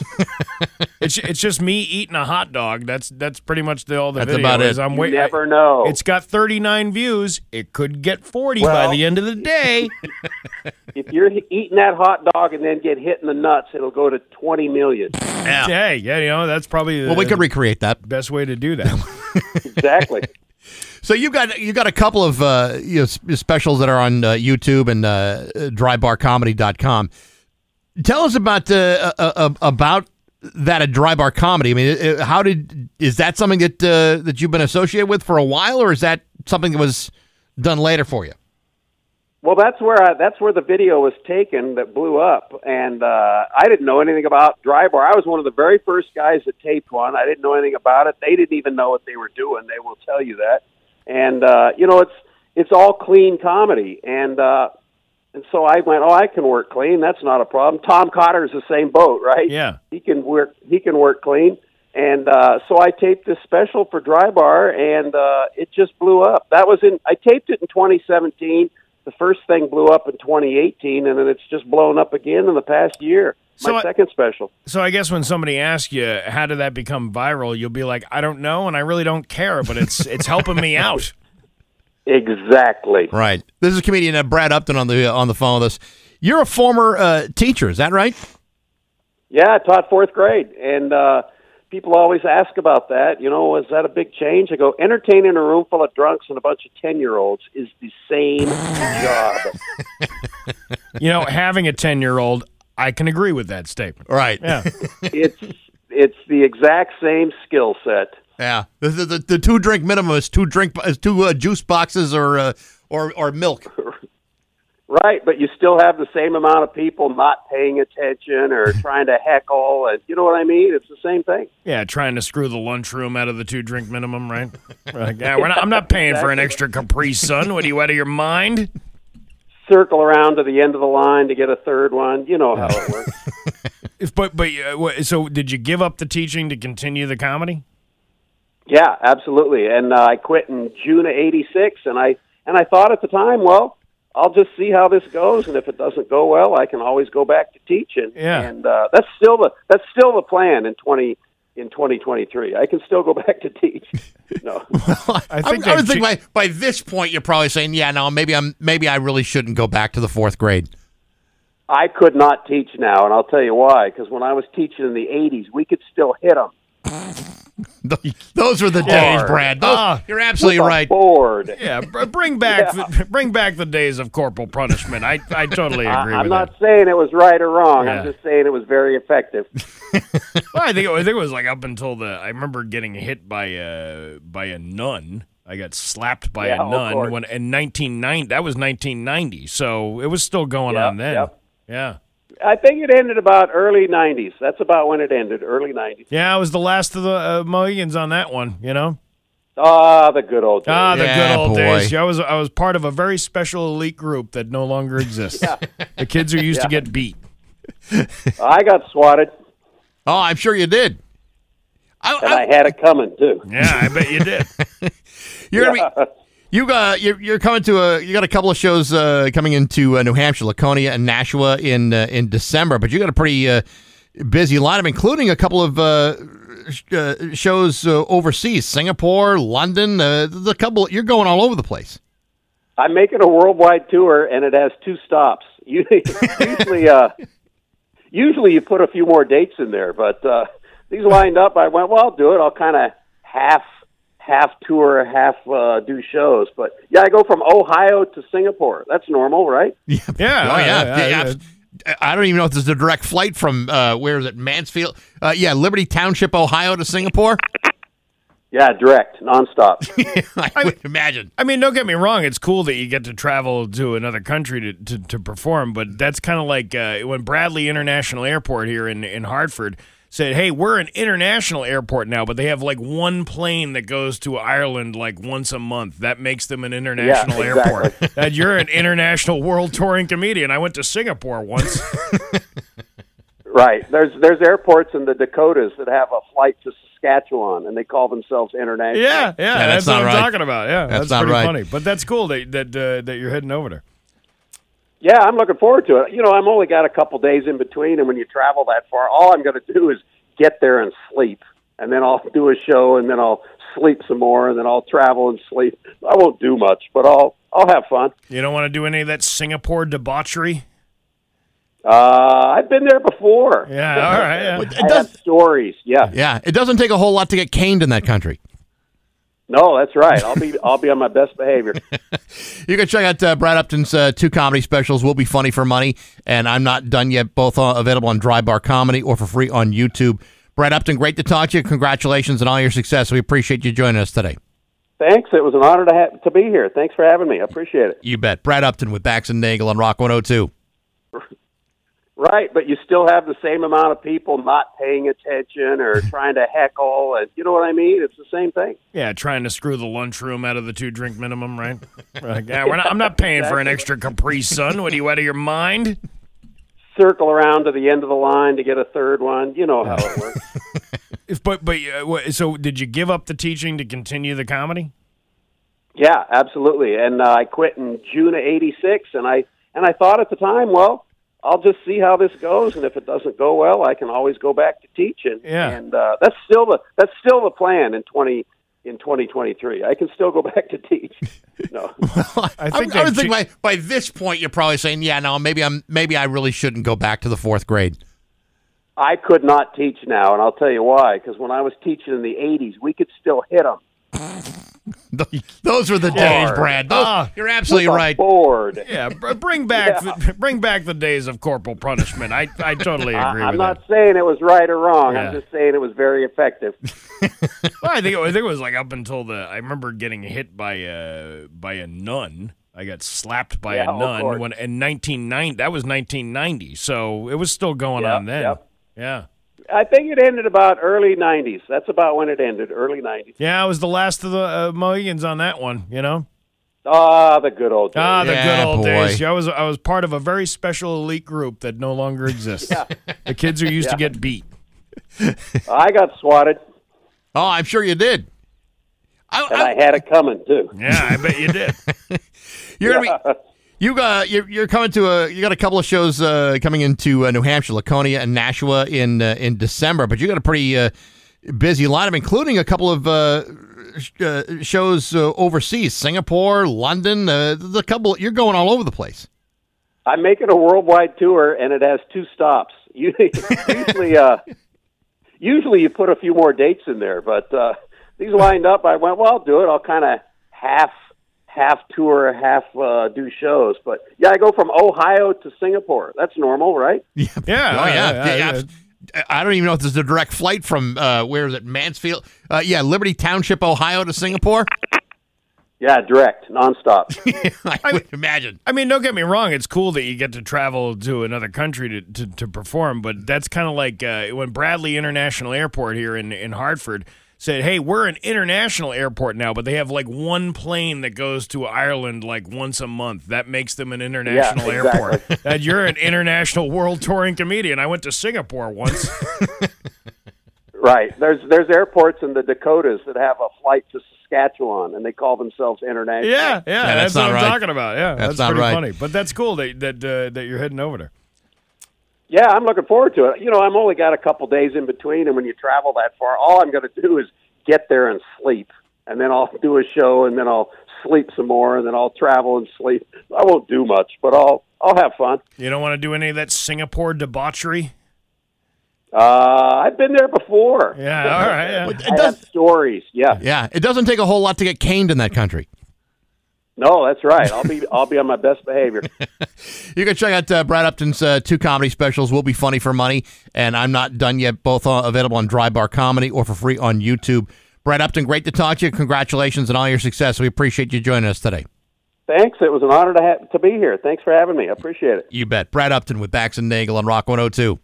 it's it's just me eating a hot dog. That's that's pretty much the, all the that's video about is. It. I'm you waiting. Never know. It's got thirty-nine views. It could get forty well, by the end of the day. If you're eating that hot dog and then get hit in the nuts, it'll go to twenty million. Yeah. Hey, yeah, you know that's probably the, well, we could recreate that best way to do that. Exactly. So you got you got a couple of uh, you know, specials that are on uh, YouTube and uh, dry bar comedy dot com. Tell us about uh, uh, uh, about that at Drybar Comedy. I mean, it, how did is that something that uh, that you've been associated with for a while, or is that something that was done later for you? Well, that's where I, that's where the video was taken that blew up, and uh, I didn't know anything about Drybar. I was one of the very first guys that taped one. I didn't know anything about it. They didn't even know what they were doing. They will tell you that. And, uh, you know, it's, it's all clean comedy. And, uh, and so I went, oh, I can work clean. That's not a problem. Tom Cotter is the same boat, right? Yeah. He can work, he can work clean. And, uh, so I taped this special for Drybar and, uh, it just blew up. That was in, I taped it in twenty seventeen. The first thing blew up in twenty eighteen, and then it's just blown up again in the past year. My so second special. I, so I guess when somebody asks you, how did that become viral, you'll be like, I don't know, and I really don't care, but it's it's helping me out. Exactly. Right. This is comedian uh, Brad Upton on the uh, on the phone with us. You're a former uh, teacher, is that right? Yeah, I taught fourth grade, and uh, people always ask about that. You know, was that a big change? I go, entertaining a room full of drunks and a bunch of ten-year-olds is the same job. You know, having a ten-year-old... I can agree with that statement. Right. Yeah. it's it's the exact same skill set. Yeah. The, the, the two drink minimum is two drink is two uh, juice boxes or uh, or or milk. Right, but you still have the same amount of people not paying attention or trying to heckle, and you know what I mean? It's the same thing. Yeah, trying to screw the lunchroom out of the two drink minimum, right? Like, yeah, we're not, I'm not paying exactly. for an extra Capri Sun. What are you out of your mind? Circle around to the end of the line to get a third one. You know how it works. but but uh, so did you give up the teaching to continue the comedy? Yeah, absolutely. And uh, I quit in June of eighty-six, and I and I thought at the time, well, I'll just see how this goes, and if it doesn't go well, I can always go back to teaching. Yeah. And uh, that's still the that's still the plan in twenty. In twenty twenty-three, I can still go back to teach. No, well, I think, I, I would think by, by this point you're probably saying, "Yeah, no, maybe I'm maybe I really shouldn't go back to the fourth grade." I could not teach now, and I'll tell you why. Because when I was teaching in the eighties, we could still hit them. Those were the days, Brad. Those, uh, you're absolutely right. Bored. Yeah, bring back yeah. The, bring back the days of corporal punishment. I I totally agree. I, I'm with not that. saying it was right or wrong. Yeah. I'm just saying it was very effective. Well, I think it was, I think it was like up until the. I remember getting hit by a by a nun. I got slapped by yeah, a nun when in nineteen ninety. That was nineteen ninety, so it was still going yep, on then. Yep. Yeah. I think it ended about early nineties. That's about when it ended, early nineties. Yeah, I was the last of the uh, Mohicans on that one, you know? Ah, the good old days. Ah, the yeah, good old boy. days. I was I was part of a very special elite group that no longer exists. Yeah. The kids who used yeah. to get beat. I got swatted. Oh, I'm sure you did. I, and I, I had it coming, too. Yeah, I bet you did. You're yeah. gonna be... You got you're, you're coming to a you got a couple of shows uh, coming into uh, New Hampshire, Laconia, and Nashua in uh, in December, but you got a pretty uh, busy lineup, including a couple of uh, sh- uh, shows uh, overseas, Singapore, London. Uh, the couple you're going all over the place. I'm making a worldwide tour, and it has two stops. Usually, usually, uh, usually you put a few more dates in there, but uh, these lined up. I went, well, I'll do it. I'll kind of half. half tour, half uh, do shows. But, yeah, I go from Ohio to Singapore. That's normal, right? Yeah. Oh, yeah. yeah, yeah. yeah. I don't even know if there's a direct flight from, uh, where is it, Mansfield? Uh, yeah, Liberty Township, Ohio to Singapore? Yeah, direct, nonstop. I, I would imagine. I mean, don't get me wrong. It's cool that you get to travel to another country to, to, to perform, but that's kind of like uh, when Bradley International Airport here in, in Hartford said, hey, we're an international airport now, but they have like one plane that goes to Ireland like once a month. That makes them an international yeah, exactly. airport. And you're an international world touring comedian. I went to Singapore once. Right. There's there's airports in the Dakotas that have a flight to Saskatchewan, and they call themselves international. Yeah, yeah, yeah that's, that's not what right. I'm talking about. Yeah, that's, that's not pretty right. funny. But that's cool that that, uh, that you're heading over there. Yeah, I'm looking forward to it. You know, I've only got a couple days in between, and when you travel that far, all I'm going to do is get there and sleep, and then I'll do a show, and then I'll sleep some more, and then I'll travel and sleep. I won't do much, but I'll I'll have fun. You don't want to do any of that Singapore debauchery? Uh, I've been there before. Yeah, all right. Yeah. It I does, have stories. Yeah, yeah. It doesn't take a whole lot to get caned in that country. No, that's right. I'll be I'll be on my best behavior. You can check out uh, Brad Upton's uh, two comedy specials. We'll Be Funny for Money, and I'm Not Done Yet. Both uh, available on Drybar Comedy or for free on YouTube. Brad Upton, great to talk to you. Congratulations on all your success. We appreciate you joining us today. Thanks. It was an honor to ha- to be here. Thanks for having me. I appreciate it. You bet. Brad Upton with Bax and Nagle on Rock one oh two. Right, but you still have the same amount of people not paying attention or trying to heckle, and you know what I mean? It's the same thing. Yeah, trying to screw the lunchroom out of the two-drink minimum, right? Like, yeah, we're not, I'm not paying exactly. for an extra Capri Sun. What, are you out of your mind? Circle around to the end of the line to get a third one. You know how it works. If, but but uh, so did you give up the teaching to continue the comedy? Yeah, absolutely. And uh, I quit in June of eighty-six, and I and I thought at the time, well, I'll just see how this goes, and if it doesn't go well, I can always go back to teaching. Yeah. And uh, that's still the that's still the plan in twenty in twenty twenty three. I can still go back to teach. No, well, I think I, I would think by, by this point you're probably saying, yeah, no, maybe I'm maybe I really shouldn't go back to the fourth grade. I could not teach now, and I'll tell you why. Because when I was teaching in the eighties, we could still hit them. Those were the days, Brad. Those, ah, you're absolutely right. Bored. Yeah, bring back, yeah. The, bring back the days of corporal punishment. I, I totally agree. I, I'm with not that. saying it was right or wrong. Yeah. I'm just saying it was very effective. Well, I think it, I think it was like up until the. I remember getting hit by a by a nun. I got slapped by yeah, a nun when in nineteen ninety. That was nineteen ninety, so it was still going yep, on then. Yep. Yeah. I think it ended about early nineties. That's about when it ended, early nineties. Yeah, I was the last of the uh, Mohicans on that one, you know? Ah, the good old days. Ah, the yeah, good old boy. days. I was I was part of a very special elite group that no longer exists. Yeah. The kids who used yeah. to get beat. I got swatted. Oh, I'm sure you did. I, and I, I had it coming, too. Yeah, I bet you did. You're yeah. gonna be... You got you're, you're coming to a you got a couple of shows uh, coming into uh, New Hampshire, Laconia, and Nashua in uh, in December, but you got a pretty uh, busy lineup, including a couple of uh, sh- uh, shows uh, overseas, Singapore, London. Uh, the couple you're going all over the place. I'm making a worldwide tour, and it has two stops. Usually, usually, uh, usually you put a few more dates in there, but uh, these lined up. I went, well, I'll do it. I'll kind of half. half tour, half uh, do shows. But, yeah, I go from Ohio to Singapore. That's normal, right? Yeah. Oh, yeah. yeah, yeah, yeah. I don't even know if there's a direct flight from, uh, where is it, Mansfield? Uh, yeah, Liberty Township, Ohio to Singapore? Yeah, direct, nonstop. I, I would imagine. I mean, don't get me wrong. It's cool that you get to travel to another country to, to, to perform, but that's kind of like uh, when Bradley International Airport here in, in Hartford said, hey, we're an international airport now, but they have like one plane that goes to Ireland like once a month. That makes them an international yeah, exactly. airport. And you're an international world touring comedian. I went to Singapore once. Right. There's there's airports in the Dakotas that have a flight to Saskatchewan, and they call themselves international. Yeah, yeah, yeah that's, that's what right. I'm talking about. Yeah, that's, that's not pretty right. funny. But that's cool that that, uh, that you're heading over there. Yeah, I'm looking forward to it. You know, I've only got a couple days in between, and when you travel that far, all I'm going to do is get there and sleep, and then I'll do a show, and then I'll sleep some more, and then I'll travel and sleep. I won't do much, but I'll I'll have fun. You don't want to do any of that Singapore debauchery? Uh, I've been there before. Yeah, all right. Yeah. It I does, have stories, yeah. Yeah, it doesn't take a whole lot to get caned in that country. No, that's right. I'll be I'll be on my best behavior. You can check out uh, Brad Upton's uh, two comedy specials, We'll Be Funny for Money, and I'm Not Done Yet, both uh, available on Drybar Comedy or for free on YouTube. Brad Upton, great to talk to you. Congratulations on all your success. We appreciate you joining us today. Thanks. It was an honor to ha- to be here. Thanks for having me. I appreciate it. You bet. Brad Upton with Bax and Nagle on Rock one oh two.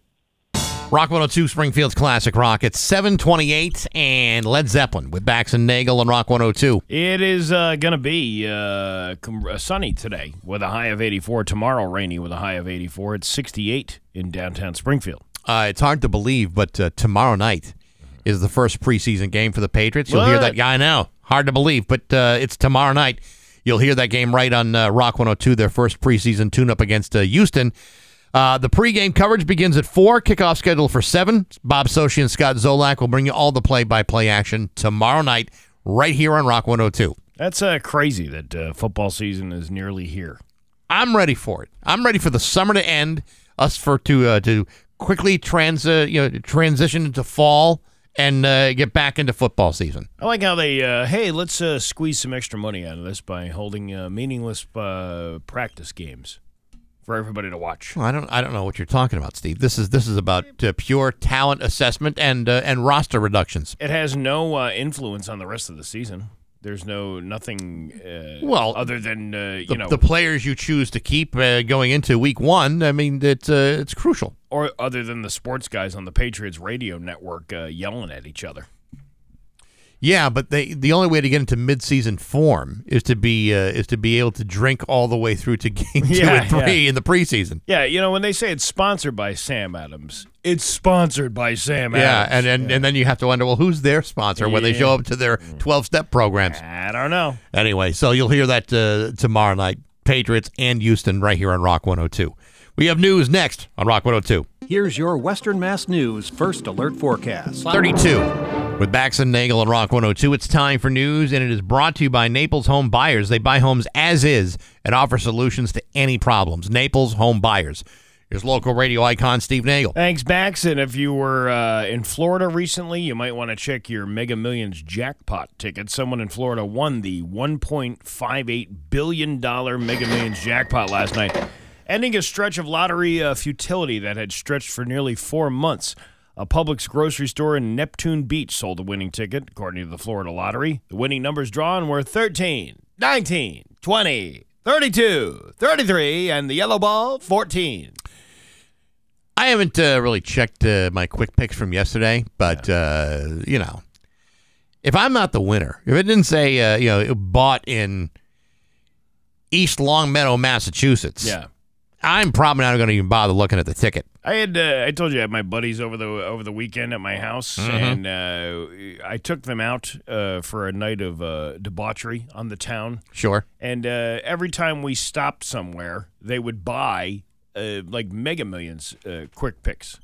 Rock one oh two, Springfield's Classic Rock. It's seven twenty-eight, and Led Zeppelin with Bax and Nagle on Rock one oh two. It is uh, going to be uh, sunny today with a high of eighty-four. Tomorrow, rainy with a high of eighty-four. It's sixty-eight in downtown Springfield. Uh, it's hard to believe, but uh, tomorrow night is the first preseason game for the Patriots. You'll what? hear that guy now. Hard to believe, but uh, it's tomorrow night. You'll hear that game right on uh, Rock one oh two, their first preseason tune-up against uh, Houston. Uh, the pregame coverage begins at four, kickoff scheduled for seven. Bob Sochi and Scott Zolak will bring you all the play-by-play action tomorrow night right here on Rock one oh two. That's uh, crazy that uh, football season is nearly here. I'm ready for it. I'm ready for the summer to end, us for to uh, to quickly trans uh, you know transition into fall and uh, get back into football season. I like how they, uh, hey, let's uh, squeeze some extra money out of this by holding uh, meaningless uh, practice games for everybody to watch. Well, I don't, I don't know what you're talking about, Steve. This is this is about uh, pure talent assessment and uh, and roster reductions. It has no uh, influence on the rest of the season. There's no nothing. Uh, well, other than uh, you the, know the players you choose to keep uh, going into week one. I mean, it's uh, it's crucial. Or other than the sports guys on the Patriots radio network uh, yelling at each other. Yeah, but they the only way to get into midseason form is to be uh, is to be able to drink all the way through to game two yeah, and three yeah. in the preseason. Yeah, you know, when they say it's sponsored by Sam Adams, it's sponsored by Sam yeah, Adams. And, and, yeah, and then you have to wonder, well, who's their sponsor yeah. when they show up to their twelve-step programs? I don't know. Anyway, so you'll hear that uh, tomorrow night, Patriots and Houston right here on Rock one oh two. We have news next on Rock one oh two. Here's your Western Mass News First Alert Forecast. thirty-two. With Bax and Nagel on Rock one oh two, it's time for news, and it is brought to you by Naples Home Buyers. They buy homes as is and offer solutions to any problems. Naples Home Buyers. Here's local radio icon Steve Nagel. Thanks, Bax. And if you were uh, in Florida recently, you might want to check your Mega Millions jackpot ticket. Someone in Florida won the one point five eight billion dollars Mega Millions jackpot last night, ending a stretch of lottery uh, futility that had stretched for nearly four months. A Publix grocery store in Neptune Beach sold a winning ticket, according to the Florida Lottery. The winning numbers drawn were thirteen, nineteen, twenty, thirty-two, thirty-three, and the yellow ball, fourteen. I haven't uh, really checked uh, my quick picks from yesterday, but, yeah. uh, you know, if I'm not the winner, if it didn't say, uh, you know, it bought in East Longmeadow, Massachusetts. Yeah. I'm probably not going to even bother looking at the ticket. I had uh, I told you I had my buddies over the over the weekend at my house, mm-hmm. and uh, I took them out uh, for a night of uh, debauchery on the town. Sure. And uh, every time we stopped somewhere, they would buy uh, like Mega Millions uh, quick picks.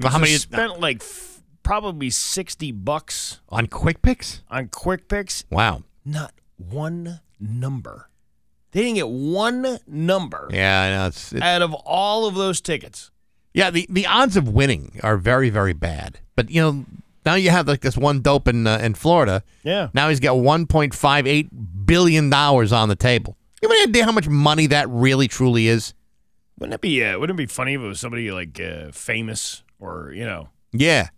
Well, how many? Spent like f- probably sixty bucks on quick picks. On quick picks. Wow. Not one number. They didn't get one number. Yeah, I know. It's, it's, out of all of those tickets. Yeah, the, the odds of winning are very, very bad. But, you know, now you have like this one dope in uh, in Florida. Yeah. Now he's got one point five eight billion dollars on the table. You have any idea how much money that really, truly is? Wouldn't it be, uh, wouldn't it be funny if it was somebody like uh, famous or, you know? Yeah.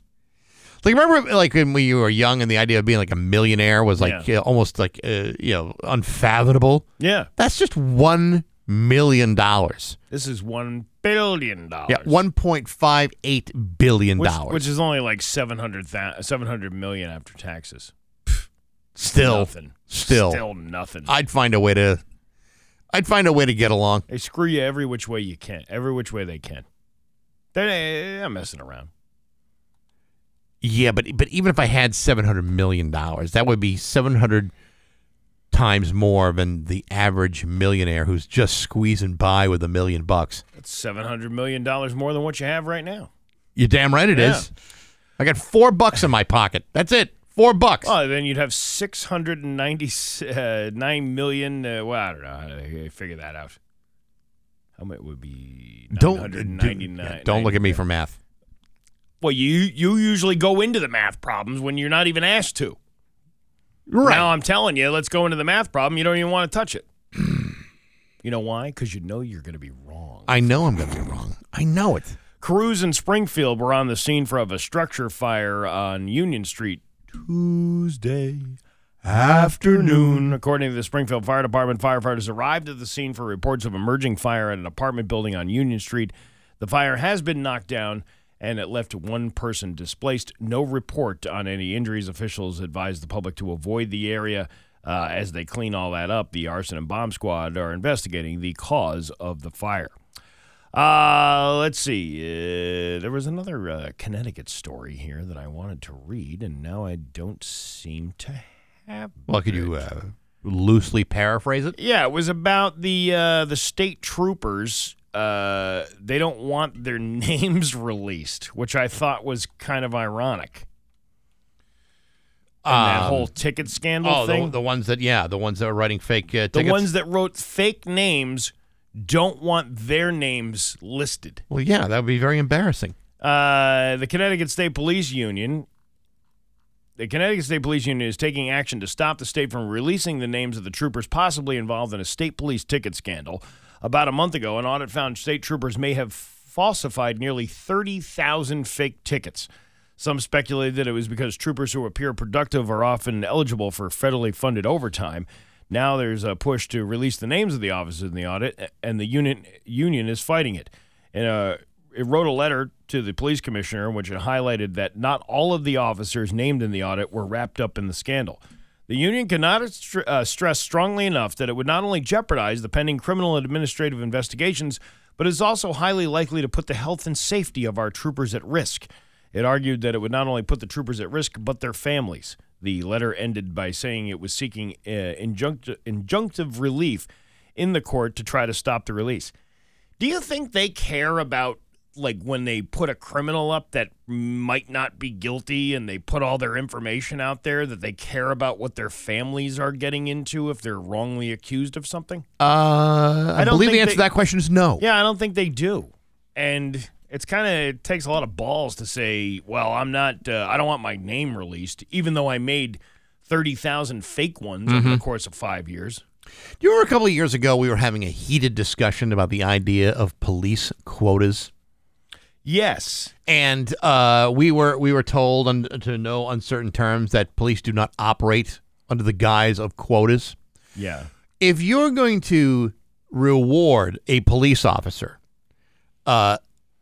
Like, remember, like, when we were young and the idea of being, like, a millionaire was, like, yeah. you know, almost, like, uh, you know, unfathomable? Yeah. That's just one million dollars. This is one billion dollars. Yeah, one point five eight billion dollars. Which, which is only, like, seven hundred million dollars after taxes. Still. Nothing. Still. Still nothing. I'd find a way to, I'd find a way to get along. They screw you every which way you can. Every which way they can. They're not messing around. Yeah, but but even if I had seven hundred million dollars, that would be seven hundred times more than the average millionaire who's just squeezing by with a million bucks. That's seven hundred million dollars more than what you have right now. You're damn right it yeah. is. I got four bucks in my pocket. That's it. Four bucks. Oh, then you'd have six hundred ninety-nine million dollars. Uh, well, I don't know how to figure that out. How much would be nine hundred ninety-nine dollars? Don't, yeah, don't look at me for math. Well, you you usually go into the math problems when you're not even asked to. Right. Now I'm telling you, let's go into the math problem. You don't even want to touch it. You know why? Because you know you're going to be wrong. I know I'm going to be wrong. I know it. Crews in Springfield were on the scene for of a structure fire on Union Street Tuesday afternoon. According to the Springfield Fire Department, firefighters arrived at the scene for reports of emerging fire at an apartment building on Union Street. The fire has been knocked down, and it left one person displaced. No report on any injuries. Officials advise the public to avoid the area uh, as they clean all that up. The arson and bomb squad are investigating the cause of the fire. Uh, let's see. Uh, there was another uh, Connecticut story here that I wanted to read, and now I don't seem to have Well, it. Could you uh, loosely paraphrase it? Yeah, it was about the uh, the state troopers. Uh, they don't want their names released, which I thought was kind of ironic. And that um, whole ticket scandal oh, thing. The, the ones that, yeah, the ones that were writing fake uh, tickets. The ones that wrote fake names don't want their names listed. Well, yeah, that would be very embarrassing. Uh, the Connecticut State Police Union, the Connecticut State Police Union is taking action to stop the state from releasing the names of the troopers possibly involved in a state police ticket scandal. About a month ago, an audit found state troopers may have falsified nearly thirty thousand fake tickets. Some speculated that it was because troopers who appear productive are often eligible for federally funded overtime. Now there's a push to release the names of the officers in the audit, and the union, union is fighting it. And, uh, it wrote a letter to the police commissioner in which it highlighted that not all of the officers named in the audit were wrapped up in the scandal. The union cannot st- uh, stress strongly enough that it would not only jeopardize the pending criminal and administrative investigations, but is also highly likely to put the health and safety of our troopers at risk. It argued that it would not only put the troopers at risk, but their families. The letter ended by saying it was seeking uh, injunct- injunctive relief in the court to try to stop the release. Do you think they care about, like, when they put a criminal up that might not be guilty and they put all their information out there, that they care about what their families are getting into if they're wrongly accused of something? Uh, I, I believe the answer they, to that question is no. Yeah, I don't think they do. And... It's kind of, it takes a lot of balls to say, well, I'm not, uh, I don't want my name released, even though I made thirty thousand fake ones mm-hmm. over the course of five years. Do you remember a couple of years ago we were having a heated discussion about the idea of police quotas? Yes. And uh, we were we were told un- to no uncertain terms that police do not operate under the guise of quotas. Yeah. If you're going to reward a police officer, uh,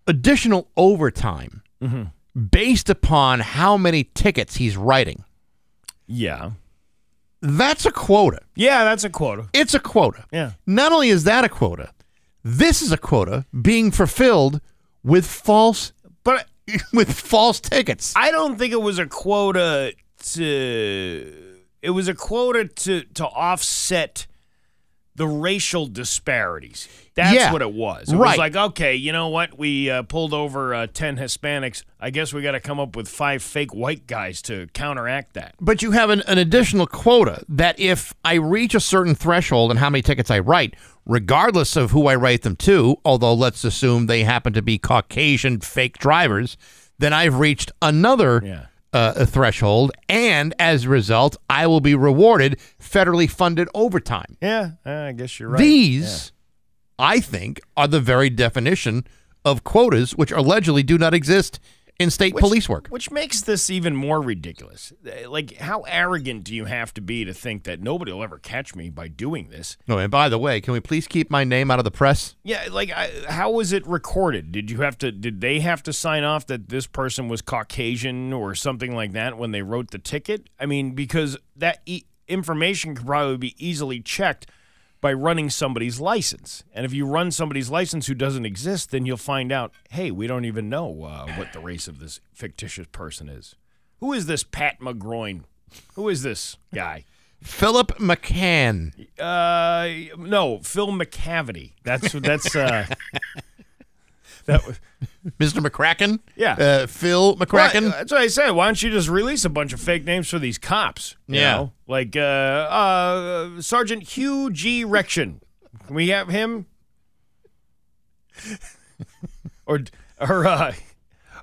additional overtime mm-hmm. based upon how many tickets he's writing. Yeah. That's a quota. Yeah, that's a quota. It's a quota. Yeah. Not only is that a quota, this is a quota being fulfilled with false but with false tickets. I don't think it was a quota to it was a quota to, to offset the racial disparities. That's yeah, what it was. It right. was like, okay, you know what? We uh, pulled over uh, ten Hispanics. I guess we got to come up with five fake white guys to counteract that. But you have an, an additional quota that if I reach a certain threshold and how many tickets I write, regardless of who I write them to, although let's assume they happen to be Caucasian fake drivers, then I've reached another yeah. uh, a threshold, and as a result, I will be rewarded federally funded overtime. Yeah, I guess you're right. These, yeah. I think, are the very definition of quotas, which allegedly do not exist in state which, police work. Which makes this even more ridiculous. Like, how arrogant do you have to be to think that nobody will ever catch me by doing this? Oh, and by the way, can we please keep my name out of the press? Yeah, like, I, how was it recorded? Did you have to? Did they have to sign off that this person was Caucasian or something like that when they wrote the ticket? I mean, because that e- information could probably be easily checked by running somebody's license. And if you run somebody's license who doesn't exist, then you'll find out, hey, we don't even know uh, what the race of this fictitious person is. Who is this Pat McGroin? Who is this guy? Philip McCann. Uh, no, Phil McCavity. That's that's uh, that was Mister McCracken. Yeah, uh, Phil McCracken. Well, that's what I said. Why don't you just release a bunch of fake names for these cops? You yeah, know? Like uh, uh, Sergeant Hugh G. Rection. Can we have him? or or uh,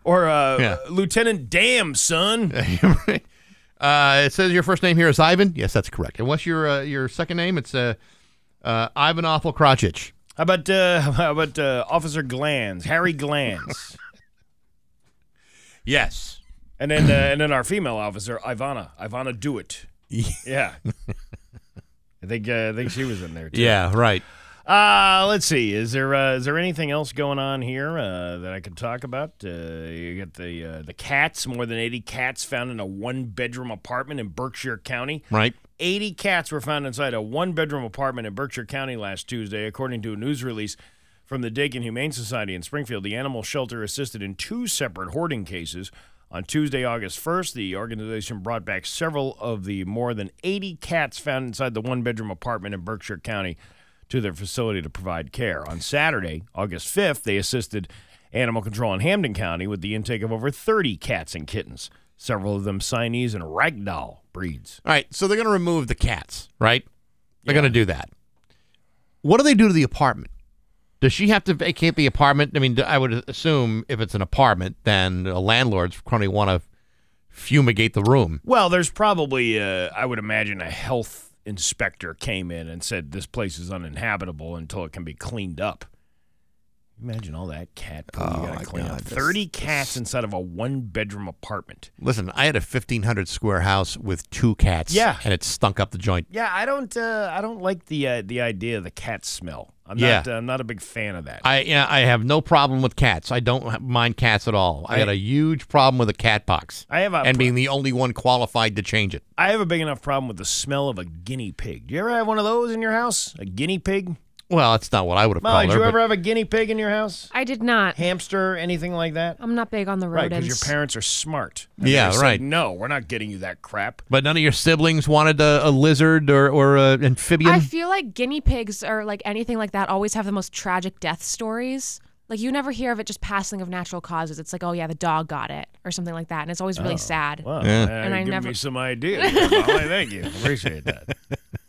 or uh, yeah. Lieutenant Damn Son. uh, it says your first name here is Ivan. Yes, that's correct. And what's your uh, your second name? It's uh, uh, Ivan Awful Crotchich. How about, uh, how about uh, Officer Glanz, Harry Glanz? Yes. And then uh, and then our female officer, Ivana. Ivana DeWitt. Yeah. I think uh, I think she was in there, too. Yeah, right. Uh, let's see. Is there uh, is there anything else going on here uh, that I could talk about? Uh, you got the uh, the cats, more than eighty cats found in a one-bedroom apartment in Berkshire County. Right. eighty cats were found inside a one-bedroom apartment in Berkshire County last Tuesday, according to a news release from the Dakin Humane Society in Springfield, the animal shelter assisted in two separate hoarding cases. On Tuesday, August first, the organization brought back several of the more than eighty cats found inside the one-bedroom apartment in Berkshire County to their facility to provide care. On Saturday, August fifth, they assisted animal control in Hampden County with the intake of over thirty cats and kittens, several of them Siamese and Ragdoll breeds. All right, so they're going to remove the cats, right? They're yeah. going to do that. What do they do to the apartment? Does she have to vacate the apartment? I mean, I would assume if it's an apartment, then a landlord's probably want to fumigate the room. Well, there's probably, a, I would imagine, a health inspector came in and said this place is uninhabitable until it can be cleaned up. Imagine all that cat poo oh, you got to clean God, up. This, Thirty cats this. inside of a one-bedroom apartment. Listen, I had a fifteen hundred square house with two cats. Yeah. And it stunk up the joint. Yeah, I don't, uh, I don't like the uh, the idea of the cat smell. I'm yeah. not, uh, I'm not a big fan of that. I, yeah, I have no problem with cats. I don't mind cats at all. I, I had a huge problem with a cat box. I have, a and pro- being the only one qualified to change it. I have a big enough problem with the smell of a guinea pig. Do you ever have one of those in your house? A guinea pig? Well, that's not what I would have Molly, called her. Molly, did you ever have a guinea pig in your house? I did not. Hamster, anything like that? I'm not big on the rodents. Right, because your parents are smart. And yeah, right. Said, no, we're not getting you that crap. But none of your siblings wanted a, a lizard or, or an amphibian? I feel like guinea pigs or like anything like that always have the most tragic death stories. Like, you never hear of it just passing of natural causes. It's like, oh, yeah, the dog got it or something like that. And it's always really oh, sad. Wow. Yeah. And I never... me some ideas. Molly, thank you. Appreciate that.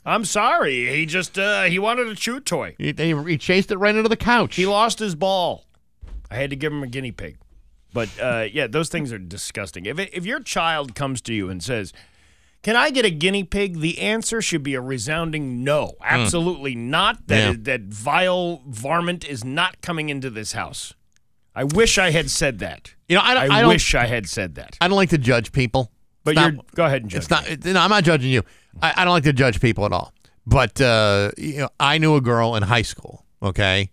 I'm sorry. He just, uh, he wanted a chew toy. He, he chased it right into the couch. He lost his ball. I had to give him a guinea pig. But, uh, yeah, those things are disgusting. If it, if your child comes to you and says, can I get a guinea pig? The answer should be a resounding no. Absolutely mm. not. That yeah. is, that vile varmint is not coming into this house. I wish I had said that. You know, I, don't, I, I wish I had said that. I don't like to judge people. But not, you're, go ahead and judge. It's not, it, no, I'm not judging you. I, I don't like to judge people at all. But uh, you know, I knew a girl in high school. Okay,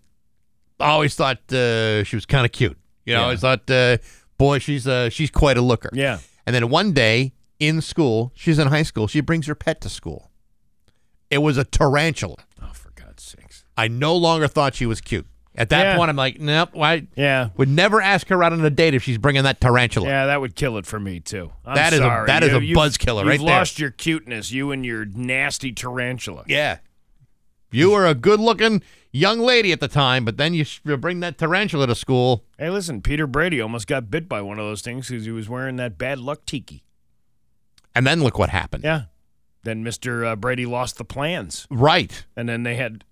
I always thought uh, she was kind of cute. You know, yeah. I always thought, uh, boy, she's uh, she's quite a looker. Yeah. And then one day in school, she's in high school. She brings her pet to school. It was a tarantula. Oh, for God's sakes! I no longer thought she was cute. At that yeah. point, I'm like, nope. I yeah. would never ask her out on a date if she's bringing that tarantula. Yeah, that would kill it for me, too. I'm that is sorry. A, that you, is a buzz killer right there. You've lost your cuteness, you and your nasty tarantula. Yeah. You were a good-looking young lady at the time, but then you bring that tarantula to school. Hey, listen, Peter Brady almost got bit by one of those things because he was wearing that bad luck tiki. And then look what happened. Yeah. Then Mister Uh, Brady lost the plans. Right. And then they had...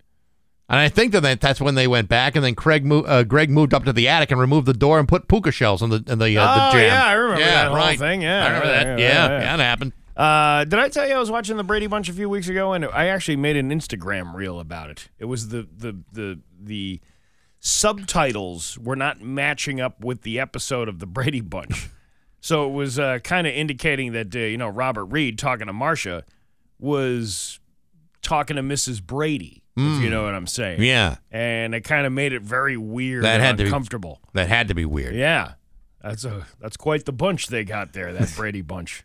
And I think that that's when they went back, and then Craig, mo- uh, Greg moved up to the attic and removed the door and put puka shells in the in the, uh, oh, the jam. Oh, yeah, I remember yeah, that right. whole thing. Yeah, I remember that. Yeah, yeah, yeah. yeah that happened. Uh, did I tell you I was watching The Brady Bunch a few weeks ago, and I actually made an Instagram reel about it. It was the the the the subtitles were not matching up with the episode of The Brady Bunch, so it was uh, kind of indicating that uh, you know Robert Reed talking to Marcia was talking to Missus Brady. If you know what I'm saying. Yeah. And it kind of made it very weird that and had uncomfortable. To be, that had to be weird. Yeah. That's a that's quite the bunch they got there, that Brady bunch.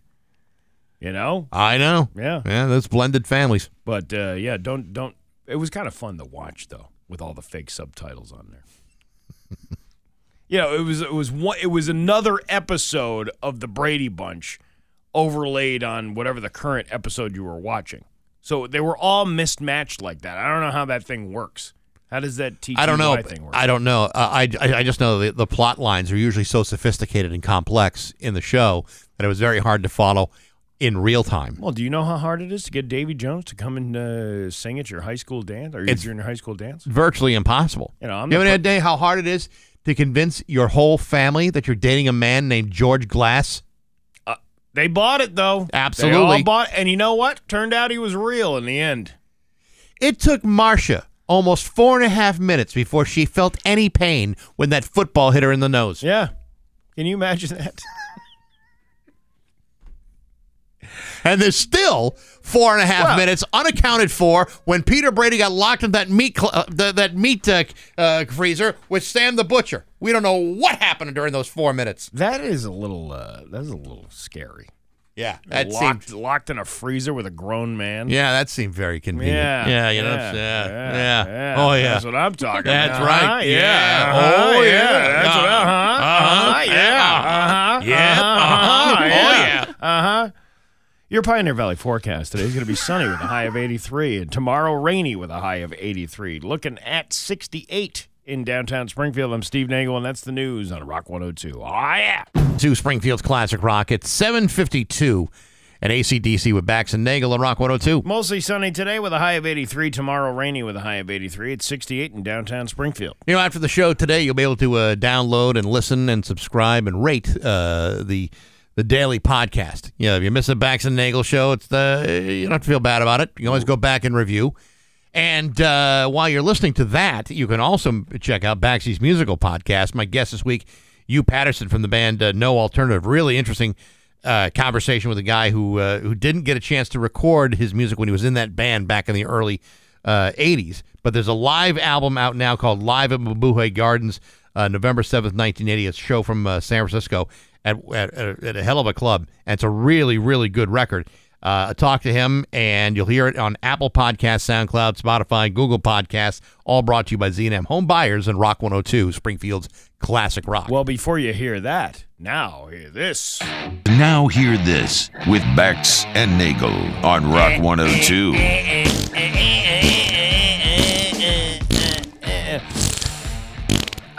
You know? I know. Yeah. Yeah, those blended families. But, uh, yeah, don't, don't. It was kind of fun to watch, though, with all the fake subtitles on there. you know, it was, it was one, it was another episode of The Brady Bunch overlaid on whatever the current episode you were watching. So they were all mismatched like that. I don't know how that thing works. How does that T T Y I don't know, thing work? I don't know. Uh, I, I, I just know the, the plot lines are usually so sophisticated and complex in the show that it was very hard to follow in real time. Well, do you know how hard it is to get Davy Jones to come and uh, sing at your high school dance or your junior high school dance? Virtually impossible. You know, I'm you haven't had a day how hard it is to convince your whole family that you're dating a man named George Glass? They bought it, though. Absolutely. They all bought it. And you know what? Turned out he was real in the end. It took Marcia almost four and a half minutes before she felt any pain when that football hit her in the nose. Yeah. Can you imagine that? And there's still four and a half well, minutes unaccounted for when Peter Brady got locked in that meat cl- uh, the, that meat uh, uh, freezer with Sam the Butcher. We don't know what happened during those four minutes. That is a little uh, that is a little scary. Yeah. That locked, seemed... locked in a freezer with a grown man. Yeah, that seemed very convenient. Yeah. Yeah, you yeah, know what I'm saying? Yeah, yeah. yeah. yeah. Oh, yeah. That's what I'm talking that's about. That's right. Yeah. Uh-huh. Oh, yeah. yeah. That's uh-huh. what I'm Uh-huh. Uh-huh. Yeah. Uh-huh. Yeah. Uh-huh. Uh-huh. Yeah. Oh, yeah. Uh-huh. Your Pioneer Valley forecast today is going to be sunny with a high of eighty-three, and tomorrow rainy with a high of eighty-three. Looking at sixty-eight in downtown Springfield. I'm Steve Nagle, and that's the news on Rock one oh two. Oh, yeah! To Springfield's Classic Rock at seven fifty-two at A C D C with Bax and Nagle on Rock one oh two. Mostly sunny today with a high of eighty-three. Tomorrow rainy with a high of eighty-three. It's sixty-eight in downtown Springfield. You know, after the show today, you'll be able to uh, download and listen and subscribe and rate uh, the... The daily podcast. Yeah, if you miss the Bax and Nagle show, it's the you don't have to feel bad about it. You can always go back and review. And uh, while you're listening to that, you can also check out Baxy's musical podcast. My guest this week, Hugh Patterson from the band uh, No Alternative. Really interesting uh, conversation with a guy who uh, who didn't get a chance to record his music when he was in that band back in the early uh, eighties. But there's a live album out now called Live at Mabuhay Gardens, uh, November seventh, nineteen eighty. It's a show from uh, San Francisco. At, at, at a hell of a club, and it's a really, really good record. Uh, talk to him, and you'll hear it on Apple Podcasts, SoundCloud, Spotify, Google Podcasts, all brought to you by Z and M Home Buyers and Rock one oh two, Springfield's Classic Rock. Well, before you hear that, now hear this. Now hear this with Bax and Nagle on Rock one oh two. I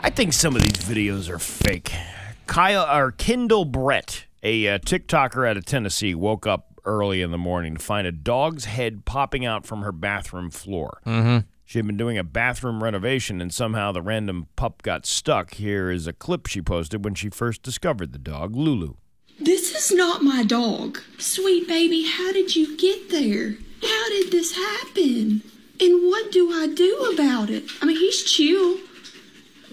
think some of these videos are fake. Kyle or Kendall Brett, a uh, TikToker out of Tennessee, woke up early in the morning to find a dog's head popping out from her bathroom floor. Mm-hmm. She had been doing a bathroom renovation, and somehow the random pup got stuck. Here is a clip she posted when she first discovered the dog, Lulu. This is not my dog. Sweet baby, how did you get there? How did this happen? And what do I do about it? I mean, he's chill.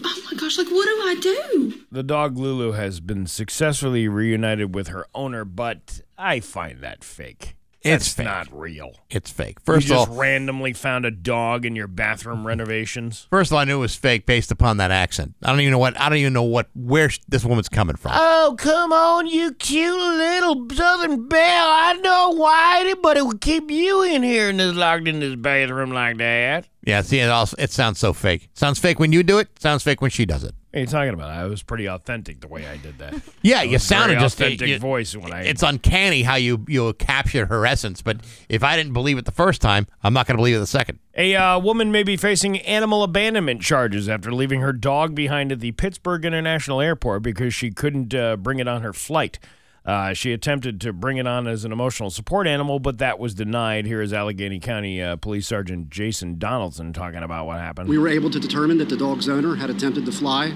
Oh my gosh, like, what do I do? The dog Lulu has been successfully reunited with her owner, but I find that fake. That's it's fake. Not real. It's fake. First you of all, just randomly found a dog in your bathroom renovations. First of all, I knew it was fake based upon that accent. I don't even know what I don't even know what where sh- this woman's coming from. Oh, come on, you cute little Southern belle. I know why anybody would keep you in here and this locked in this bathroom like that. Yeah, see, it also it sounds so fake. Sounds fake when you do it. Sounds fake when she does it. What are you talking about? I was pretty authentic the way I did that. Yeah, you sounded just authentic you, voice when I. It's uncanny how you you capture her essence. But if I didn't believe it the first time, I'm not going to believe it the second. A uh, woman may be facing animal abandonment charges after leaving her dog behind at the Pittsburgh International Airport because she couldn't uh, bring it on her flight. Uh, she attempted to bring it on as an emotional support animal, but that was denied. Here is Allegheny County uh, Police Sergeant Jason Donaldson talking about what happened. We were able to determine that the dog's owner had attempted to fly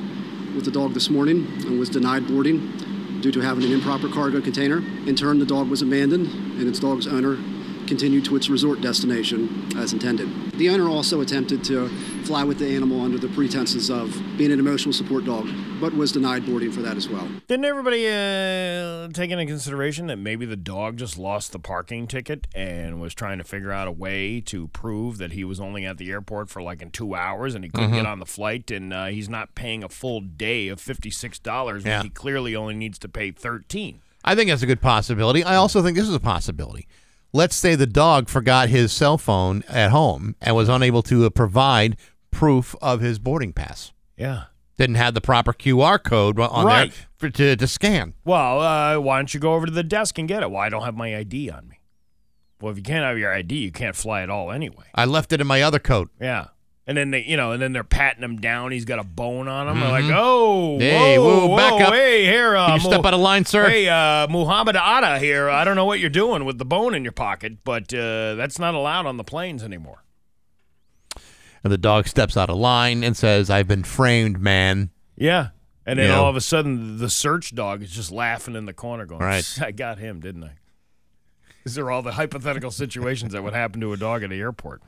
with the dog this morning and was denied boarding due to having an improper cargo container. In turn, the dog was abandoned, and its dog's owner continued to its resort destination as intended. The owner also attempted to fly with the animal under the pretenses of being an emotional support dog, but was denied boarding for that as well. Didn't everybody uh, take into consideration that maybe the dog just lost the parking ticket and was trying to figure out a way to prove that he was only at the airport for like in two hours and he couldn't mm-hmm. get on the flight, and uh, he's not paying a full day of fifty-six dollars yeah. when he clearly only needs to pay thirteen dollars. I think that's a good possibility. I also think this is a possibility. Let's say the dog forgot his cell phone at home and was unable to uh, provide proof of his boarding pass. Yeah. Didn't have the proper Q R code on right. there for, to, to scan. Well, uh, why don't you go over to the desk and get it? Well, I don't have my I D on me. Well, if you can't have your I D, you can't fly at all anyway. I left it in my other coat. Yeah. And then they, you know, and then they're patting him down. He's got a bone on him. Mm-hmm. They're like, oh, hey, whoa, whoa, back whoa, up. Hey, here, uh, Can you Mo- step out of line, sir. Hey, uh, Muhammad Atta here. I don't know what you're doing with the bone in your pocket, but uh, that's not allowed on the planes anymore. And the dog steps out of line and says, "I've been framed, man." Yeah, and then you all know? of a sudden, the search dog is just laughing in the corner, going, right. "I got him, didn't I?" These are all the hypothetical situations that would happen to a dog at the airport.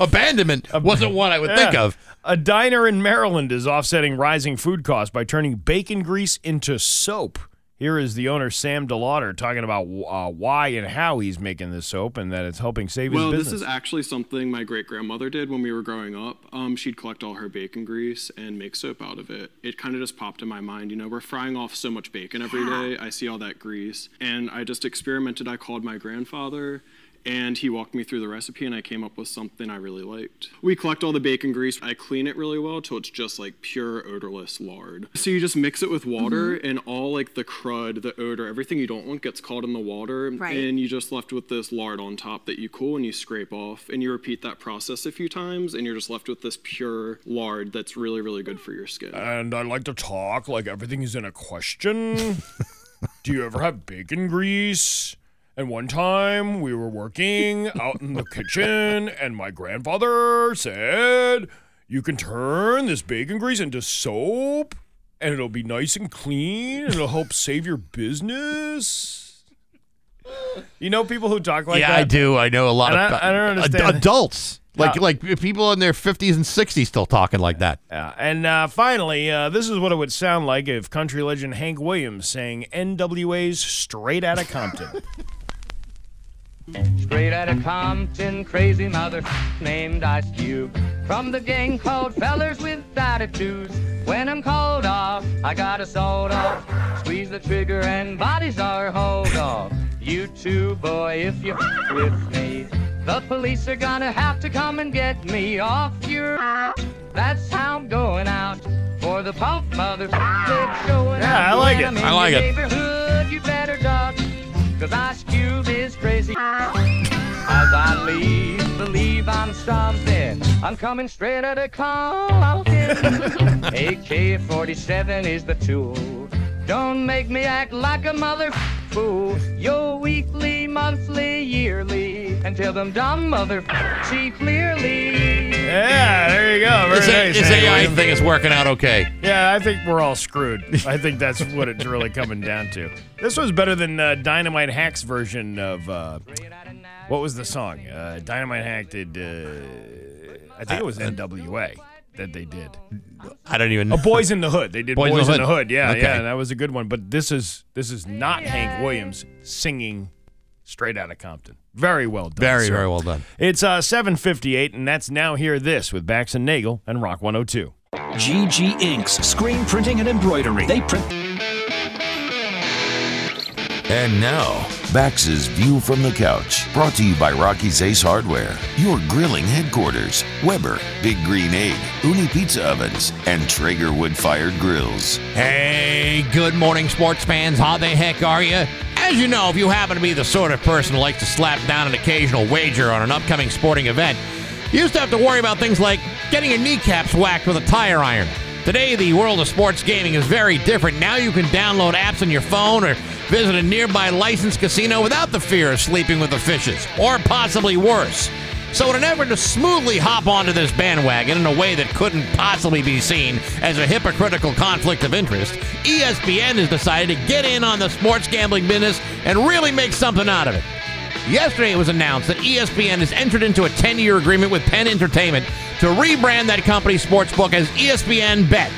Abandonment wasn't what I would yeah. think of. A diner in Maryland is offsetting rising food costs by turning bacon grease into soap. Here is the owner, Sam DeLauder, talking about uh, why and how he's making this soap and that it's helping save his well, business. Well, this is actually something my great-grandmother did when we were growing up. Um, she'd collect all her bacon grease and make soap out of it. It kind of just popped in my mind. You know, we're frying off so much bacon every day. I see all that grease. And I just experimented. I called my grandfather, and he walked me through the recipe, and I came up with something I really liked. We collect all the bacon grease. I clean it really well till it's just like pure odorless lard. So you just mix it with water, mm-hmm. and all like the crud, the odor, everything you don't want gets caught in the water. Right. And you just left with this lard on top that you cool and you scrape off. And you repeat that process a few times, and you're just left with this pure lard that's really, really good for your skin. And I like to talk like everything is in a question. Do you ever have bacon grease? And one time we were working out in the kitchen, and my grandfather said, you can turn this bacon grease into soap, and it'll be nice and clean, and it'll help save your business. You know people who talk like yeah, that? Yeah, I do. I know a lot and of I, I don't understand. Ad- adults. Like, uh, like people in their fifties and sixties still talking like that. Uh, and uh, finally, uh, this is what it would sound like if country legend Hank Williams sang N W A's Straight Outta Compton. Straight out of Compton, crazy mother named Ice Cube. From the gang called Fellers with Attitudes. When I'm called off, I got a sold off. Squeeze the trigger and bodies are hauled off. You too, boy, if you f- with me. The police are gonna have to come and get me off your ass. That's how I'm going out. For the Pope mother f- going yeah, out. I like it. I like it. Neighborhood, you better dodge. Cause Ice Cube is crazy. As I leave, believe I'm something. I'm coming straight out of Compton. A K forty-seven is the tool. Don't make me act like a mother fool. Yo, weekly, monthly, yearly. Until them dumb mother see clearly. Yeah, there you go. It's nice. It's A I thing is working out okay. Yeah, I think we're all screwed. I think that's what it's really coming down to. This was better than uh, Dynamite Hack's version of, uh, what was the song? Uh, Dynamite Hack did, uh, I think it was N W A that they did. I don't even know. A Boys in the Hood. They did Boys, Boys in the Hood. In the Hood. Yeah, okay. yeah, that was a good one. But this is this is not Hank Williams singing Straight Outta Compton. Very well done. Very, sir. very well done. It's uh, seven fifty-eight, and that's Now Hear This with Bax and Nagel and Rock one oh two. G G Inks, screen printing and embroidery. They print. And now, Bax's View from the Couch, brought to you by Rocky's Ace Hardware, your grilling headquarters, Weber, Big Green Egg, Uni Pizza Ovens, and Traeger wood-fired grills. Hey, good morning, sports fans. How the heck are you? As you know, if you happen to be the sort of person who likes to slap down an occasional wager on an upcoming sporting event, you used to have to worry about things like getting your kneecaps whacked with a tire iron. Today, the world of sports gaming is very different. Now you can download apps on your phone or visit a nearby licensed casino without the fear of sleeping with the fishes, or possibly worse. So in an effort to smoothly hop onto this bandwagon in a way that couldn't possibly be seen as a hypocritical conflict of interest, E S P N has decided to get in on the sports gambling business and really make something out of it. Yesterday it was announced that E S P N has entered into a ten-year agreement with Penn Entertainment to rebrand that company's sportsbook as E S P N Bet.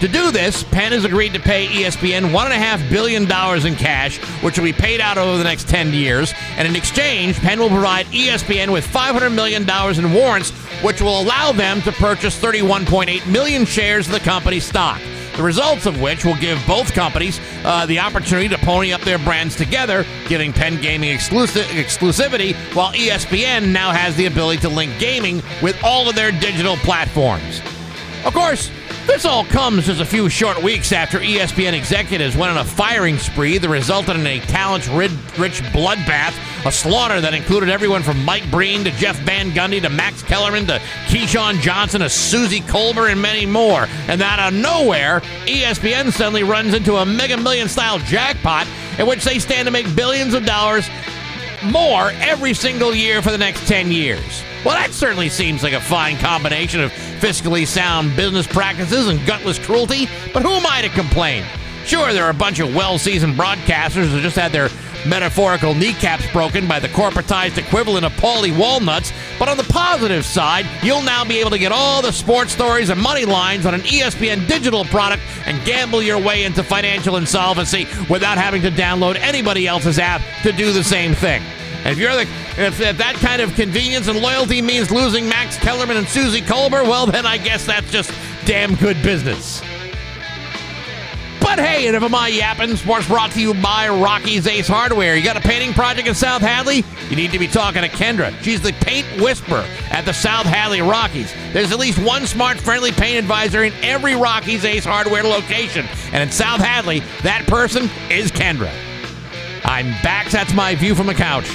To do this, Penn has agreed to pay E S P N one point five billion dollars in cash, which will be paid out over the next ten years. And in exchange, Penn will provide E S P N with five hundred million dollars in warrants, which will allow them to purchase thirty-one point eight million shares of the company's stock. The results of which will give both companies uh, the opportunity to pony up their brands together, giving Penn Gaming exclusive exclusivity, while E S P N now has the ability to link gaming with all of their digital platforms. Of course, this all comes just a few short weeks after E S P N executives went on a firing spree that resulted in a talent-rich bloodbath, a slaughter that included everyone from Mike Breen to Jeff Van Gundy to Max Kellerman to Keyshawn Johnson to Susie Colbert and many more. And out of nowhere, E S P N suddenly runs into a Mega Million-style jackpot in which they stand to make billions of dollars more every single year for the next ten years. Well, that certainly seems like a fine combination of fiscally sound business practices and gutless cruelty, but who am I to complain? Sure, there are a bunch of well-seasoned broadcasters who just had their metaphorical kneecaps broken by the corporatized equivalent of Paulie Walnuts. But on the positive side, you'll now be able to get all the sports stories and money lines on an E S P N digital product and gamble your way into financial insolvency without having to download anybody else's app to do the same thing. If you're the if, if that kind of convenience and loyalty means losing Max Kellerman and Susie Colbert, well, then I guess that's just damn good business. But hey, and if I'm not yapping, sports brought to you by Rocky's Ace Hardware. You got a painting project in South Hadley? You need to be talking to Kendra. She's the paint whisperer at the South Hadley Rockies. There's at least one smart, friendly paint advisor in every Rocky's Ace Hardware location. And in South Hadley, that person is Kendra. I'm back. That's my view from the couch.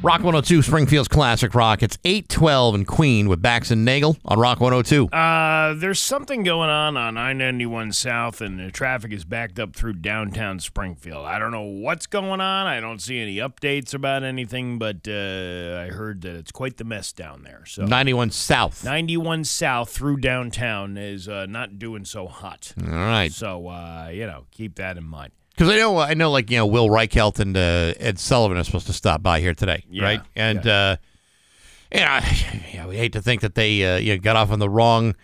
Rock one oh two, Springfield's classic rock. It's eight twelve and Queen with Bax and Nagel on Rock one oh two. Uh, there's something going on on I ninety-one South, and the traffic is backed up through downtown Springfield. I don't know what's going on. I don't see any updates about anything, but uh, I heard that it's quite the mess down there. So ninety-one South. ninety-one South through downtown is uh, not doing so hot. All right. So, uh, you know, keep that in mind. Because I know, I know, like, you know, Will Reichelt and uh, Ed Sullivan are supposed to stop by here today, yeah, right? And, yeah. uh, you know, yeah, we hate to think that they uh, you know, got off on the wrong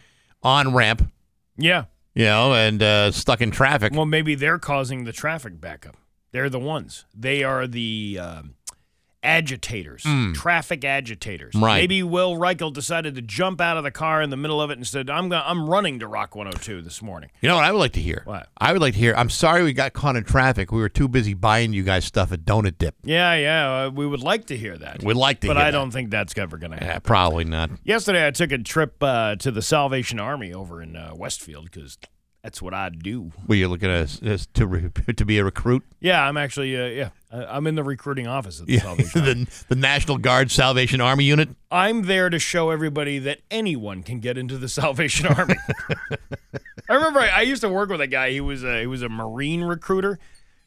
on-ramp. Yeah. You know, and uh, stuck in traffic. Well, maybe they're causing the traffic backup. They're the ones. They are the um, agitators, mm. traffic agitators. Right. Maybe Will Reichelt decided to jump out of the car in the middle of it and said, I'm gonna, I'm running to Rock one oh two this morning. You know what I would like to hear? What? I would like to hear, I'm sorry we got caught in traffic. We were too busy buying you guys stuff at Donut Dip. Yeah, yeah. We would like to hear that. We'd like to but hear I that. But I don't think that's ever going to happen. Yeah, probably not. Yesterday I took a trip uh, to the Salvation Army over in uh, Westfield because... That's what I do. Well, you're looking at us to re, to be a recruit? Yeah, I'm actually, uh, yeah, I'm in the recruiting office at the yeah. Salvation Army. the, the National Guard Salvation Army unit? I'm there to show everybody that anyone can get into the Salvation Army. I remember I, I used to work with a guy. He was a, he was a Marine recruiter,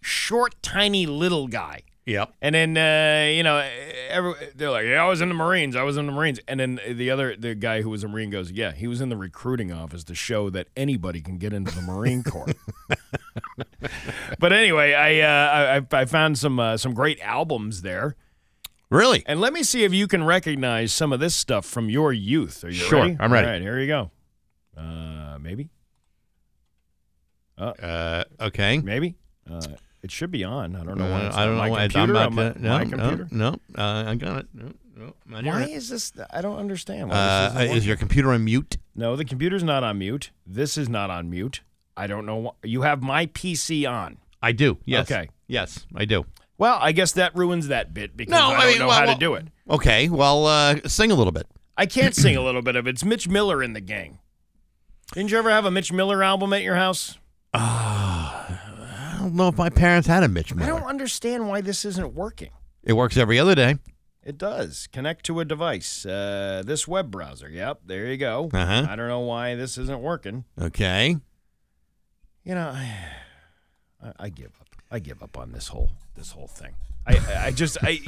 short, tiny, little guy. Yep. And then, uh, you know, every, they're like, yeah, I was in the Marines. I was in the Marines. And then the other the guy who was a Marine goes, yeah, he was in the recruiting office to show that anybody can get into the Marine Corps. But anyway, I, uh, I I found some uh, some great albums there. Really? And let me see if you can recognize some of this stuff from your youth. Are you sure, ready? I'm ready. All right, here you go. Uh, maybe? Uh, uh, okay. Maybe? Uh It should be on. I don't know why. It's I don't know why. I'm not my, no, my computer. No, no uh, I got it. No, no, why it. is this? I don't understand. Why uh, this is your computer on mute? No, the computer's not on mute. This is not on mute. I don't know why. You have my P C on. I do. Yes. Okay. Yes, I do. Well, I guess that ruins that bit because no, I don't I mean, know well, how well, to do it. Okay. Well, uh, sing a little bit. I can't sing a little bit of it. It's Mitch Miller in the gang. Didn't you ever have a Mitch Miller album at your house? Ah. Uh, I don't know if my parents had a Mitch Miller. I don't understand why this isn't working. It works every other day. It does. Connect to a device. Uh, this web browser. Yep, there you go. Uh-huh. I don't know why this isn't working. Okay. You know, I, I give up. I give up on this whole this whole thing. I, I just, I,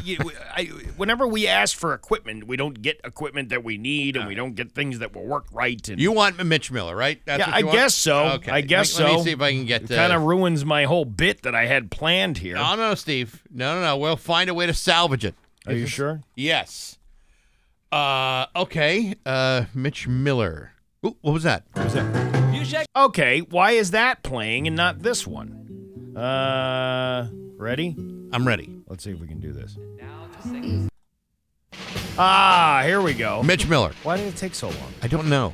I, whenever we ask for equipment, we don't get equipment that we need, and we don't get things that will work right. And you want Mitch Miller, right? That's yeah, what you I want? guess so. Okay. I guess let, so. Let me see if I can get. It uh, kind of ruins my whole bit that I had planned here. No, no, Steve. No, no, no. We'll find a way to salvage it. Are you sure? Yes. Uh, okay. Uh, Mitch Miller. Ooh, what was that? What was that? You check- okay. Why is that playing and not this one? Uh, ready? I'm ready. Let's see if we can do this. Ah, here we go. Mitch Miller. Why did it take so long? I don't know.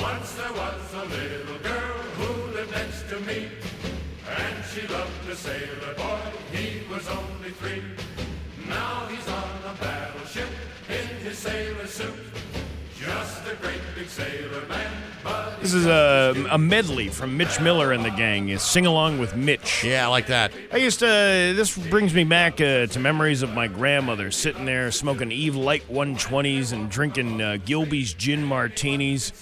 Once there was a little girl who lived next to me, and she loved to sailor boy. He was only three. Now he's on a battleship in his sailor suit. Just a great big sailor man. But this is a, a medley from Mitch Miller and the gang. Is Sing Along with Mitch. Yeah, I like that. I used to, this brings me back uh, to memories of my grandmother sitting there smoking Eve Light one twenties and drinking uh, Gilby's gin martinis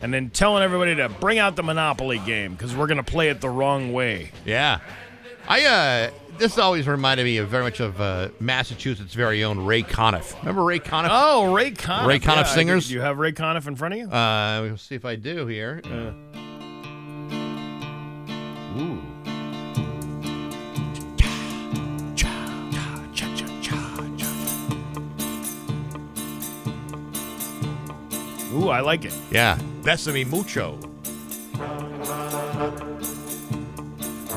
and then telling everybody to bring out the Monopoly game because we're going to play it the wrong way. Yeah. I, uh... This always reminded me of very much of uh, Massachusetts' very own Ray Conniff. Remember Ray Conniff? Oh, Ray Conniff. Ray Conniff yeah, singers. Do you have Ray Conniff in front of you? Uh, we'll see if I do here. Uh. Ooh. Ooh, I like it. Yeah. Besame Mucho.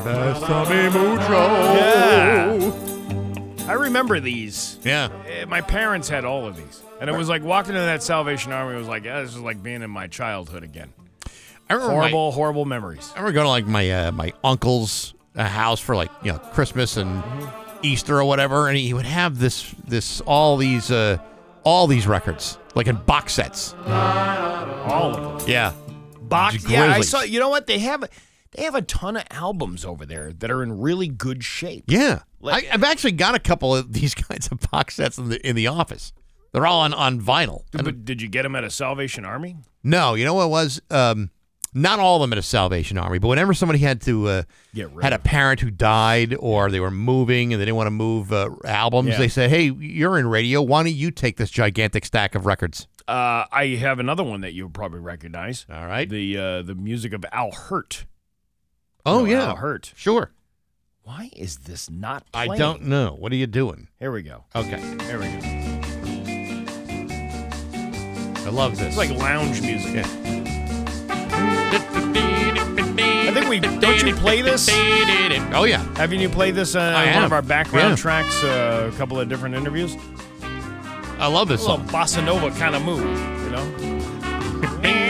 Besame Mucho. Yeah. I remember these. Yeah. My parents had all of these. And it was like walking into that Salvation Army, it was like, yeah, this is like being in my childhood again. I remember horrible, my, horrible memories. I remember going to like my uh, my uncle's house for like, you know, Christmas and Easter or whatever, and he would have this this all these uh, all these records like in box sets. All of them. Yeah. Box. Yeah, I saw. You know what? They have they have a ton of albums over there that are in really good shape. Yeah. Like, I, I've actually got a couple of these kinds of box sets in the in the office. They're all on, on vinyl. But did you get them at a Salvation Army? No. You know what it was? Um, Not all of them at a Salvation Army, but whenever somebody had to uh, Get rid had a parent who died or they were moving and they didn't want to move uh, albums, yeah. they said, "Hey, you're in radio. Why don't you take this gigantic stack of records?" Uh, I have another one that you'll probably recognize. All right, the uh, the music of Al Hurt. Oh you know, yeah, Al Hurt. Sure. Why is this not playing? I don't know. What are you doing? Here we go. Okay, here we go. I love this. It's like lounge music. Yeah. I think we, don't you play this? Oh, yeah. Haven't you played this on uh, one of our background yeah. tracks, uh, a couple of different interviews? I love this song. A little bossa nova kind of move, you know? See,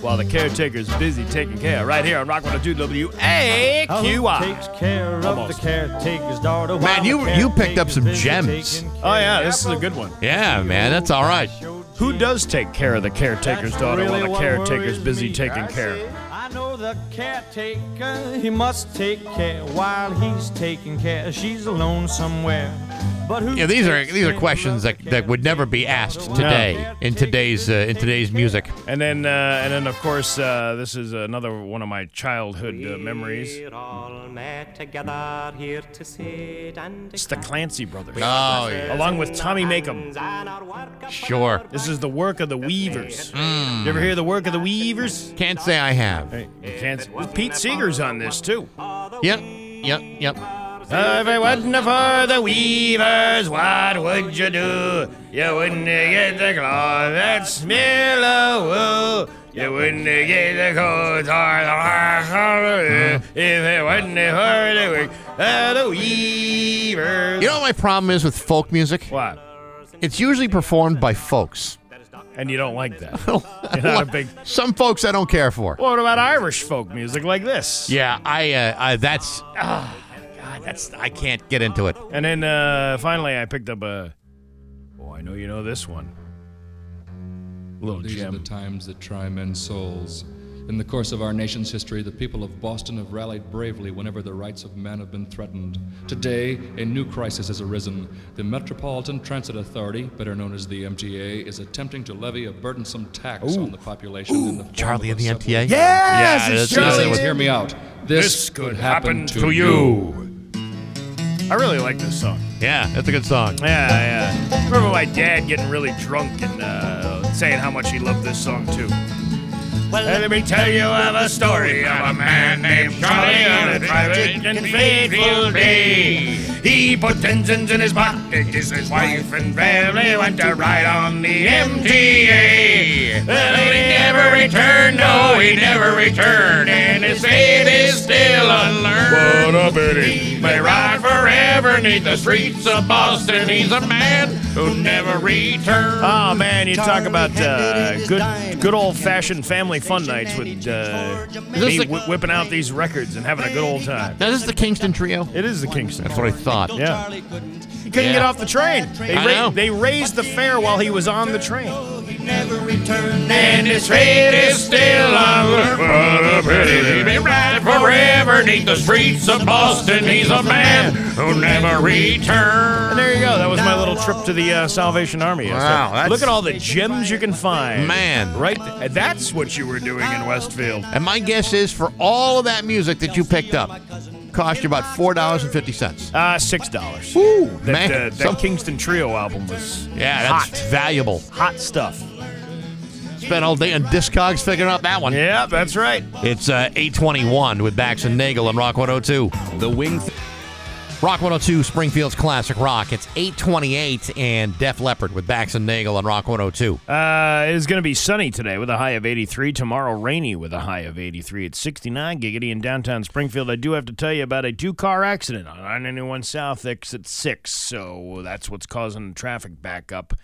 While the caretaker's busy taking care. Right here on Rock one oh two W A Q I. Who takes care of Almost. the caretaker's daughter? Man, you, you picked up some gems. Oh, yeah, this is a good one. Yeah, man, that's all right. Who does take care of the caretaker's that's daughter really while the caretaker's busy me. taking I care of? The caretaker, he must take care while he's taking care. She's alone somewhere. But who yeah, these are these are questions that, that would never be asked today no. in today's uh, in today's music. And then uh, and then of course uh, this is another one of my childhood uh, memories. We're all met together here to sit and it's the Clancy Brothers. Oh, yeah. Along with Tommy Makem. Sure. This is the work of the Weavers. Mm. You ever hear the work of the Weavers? Can't say I have. Hey, you can't. Pete Seeger's on this too. Yep. Yep. Yep. Uh, if it wasn't for the Weavers, what would you do? You wouldn't get the cloth that smell of wool. You wouldn't get the coats or the horse. If it wasn't for the, uh, the Weavers. You know what my problem is with folk music? What? It's usually performed by folks. And you don't like that. You're not a big... Some folks I don't care for. Well, what about Irish folk music like this? Yeah, I, uh, I that's... Uh, That's I can't get into it. And then uh, finally, I picked up a. Oh, I know you know this one. Little These gem. These are the times that try men's souls. In the course of our nation's history, the people of Boston have rallied bravely whenever the rights of man have been threatened. Today, a new crisis has arisen. The Metropolitan Transit Authority, better known as the M T A, is attempting to levy a burdensome tax Ooh. on the population. Ooh. In the Charlie and the M T A? Yes! yes it's Charlie! Listen, hear me out. This, this could happen, happen to, to you. you. I really like this song. Yeah, that's a good song. Yeah, yeah. I remember my dad getting really drunk and uh, saying how much he loved this song, too. Well, let, let me tell you of a story of a man named Charlie on a tragic and fateful day. He put ten cents in his pocket, kissed his wife and family, went to ride on the M T A. Well, he never returned, no, he never returned, and his fate is still unlearned. What a pity. He may ride forever neath the streets of Boston. He's a man who never returned. Oh, man, you talk about uh, good, good old-fashioned family fun nights with uh, me the, wh- whipping out these records and having a good old time. Now, this is the Kingston Trio? It is the Kingston. That's what I thought. Yeah. He couldn't yeah. get off the train. They, I ra- know. they raised the fare while he was on the train. Never returned, and his fate is still on. What a pity. He'll be right forever journeyed the streets of Boston. He's a man who never returned. And there you go. That was my little trip to the uh, Salvation Army. Wow. That's... Look at all the gems you can find. Man. Right? Th- that's what you were doing in Westfield. And my guess is for all of that music that you picked up, cost you about four dollars and fifty cents. Uh, six dollars. Ooh, that, man. Uh, that Some... Kingston Trio album was yeah, hot. That's valuable. Hot stuff. Spent all day on Discogs figuring out that one. Yeah, that's right. It's uh, eight twenty-one with Bax and Nagel on Rock one oh two. The Wing... Th- Rock one oh two, Springfield's Classic Rock. It's eight twenty-eight and Def Leppard with Bax and Nagel on Rock one oh two. Uh, it is going to be sunny today with a high of eighty-three. Tomorrow, rainy with a high of eighty-three. It's sixty-nine giggity in downtown Springfield. I do have to tell you about a two-car accident on I ninety-one South exit six. So that's what's causing the traffic backup.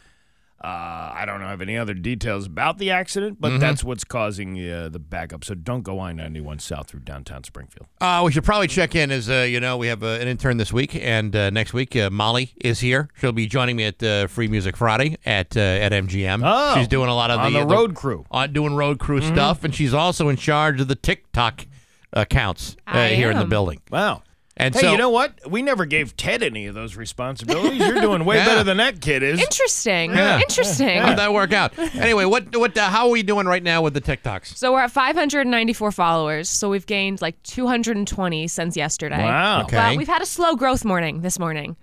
Uh, I don't have any other details about the accident, but mm-hmm. that's what's causing uh, the backup. So don't go I ninety-one South through downtown Springfield. Uh, we should probably check in as, uh, you know, we have uh, an intern this week, and uh, next week uh, Molly is here. She'll be joining me at uh, Free Music Friday at uh, at M G M. Oh, she's doing a lot of the, on the uh, road the, crew. Uh, doing road crew mm-hmm. stuff, and she's also in charge of the TikTok accounts uh, here am. in the building. Wow. And hey, so, you know what? We never gave Ted any of those responsibilities. You're doing way yeah. better than that kid is. Interesting. Yeah. Interesting. Yeah. How'd that work out? Anyway, what what uh, how are we doing right now with the TikToks? So we're at five hundred ninety-four followers. So we've gained like two hundred twenty since yesterday. Wow. Okay. But we've had a slow growth morning this morning.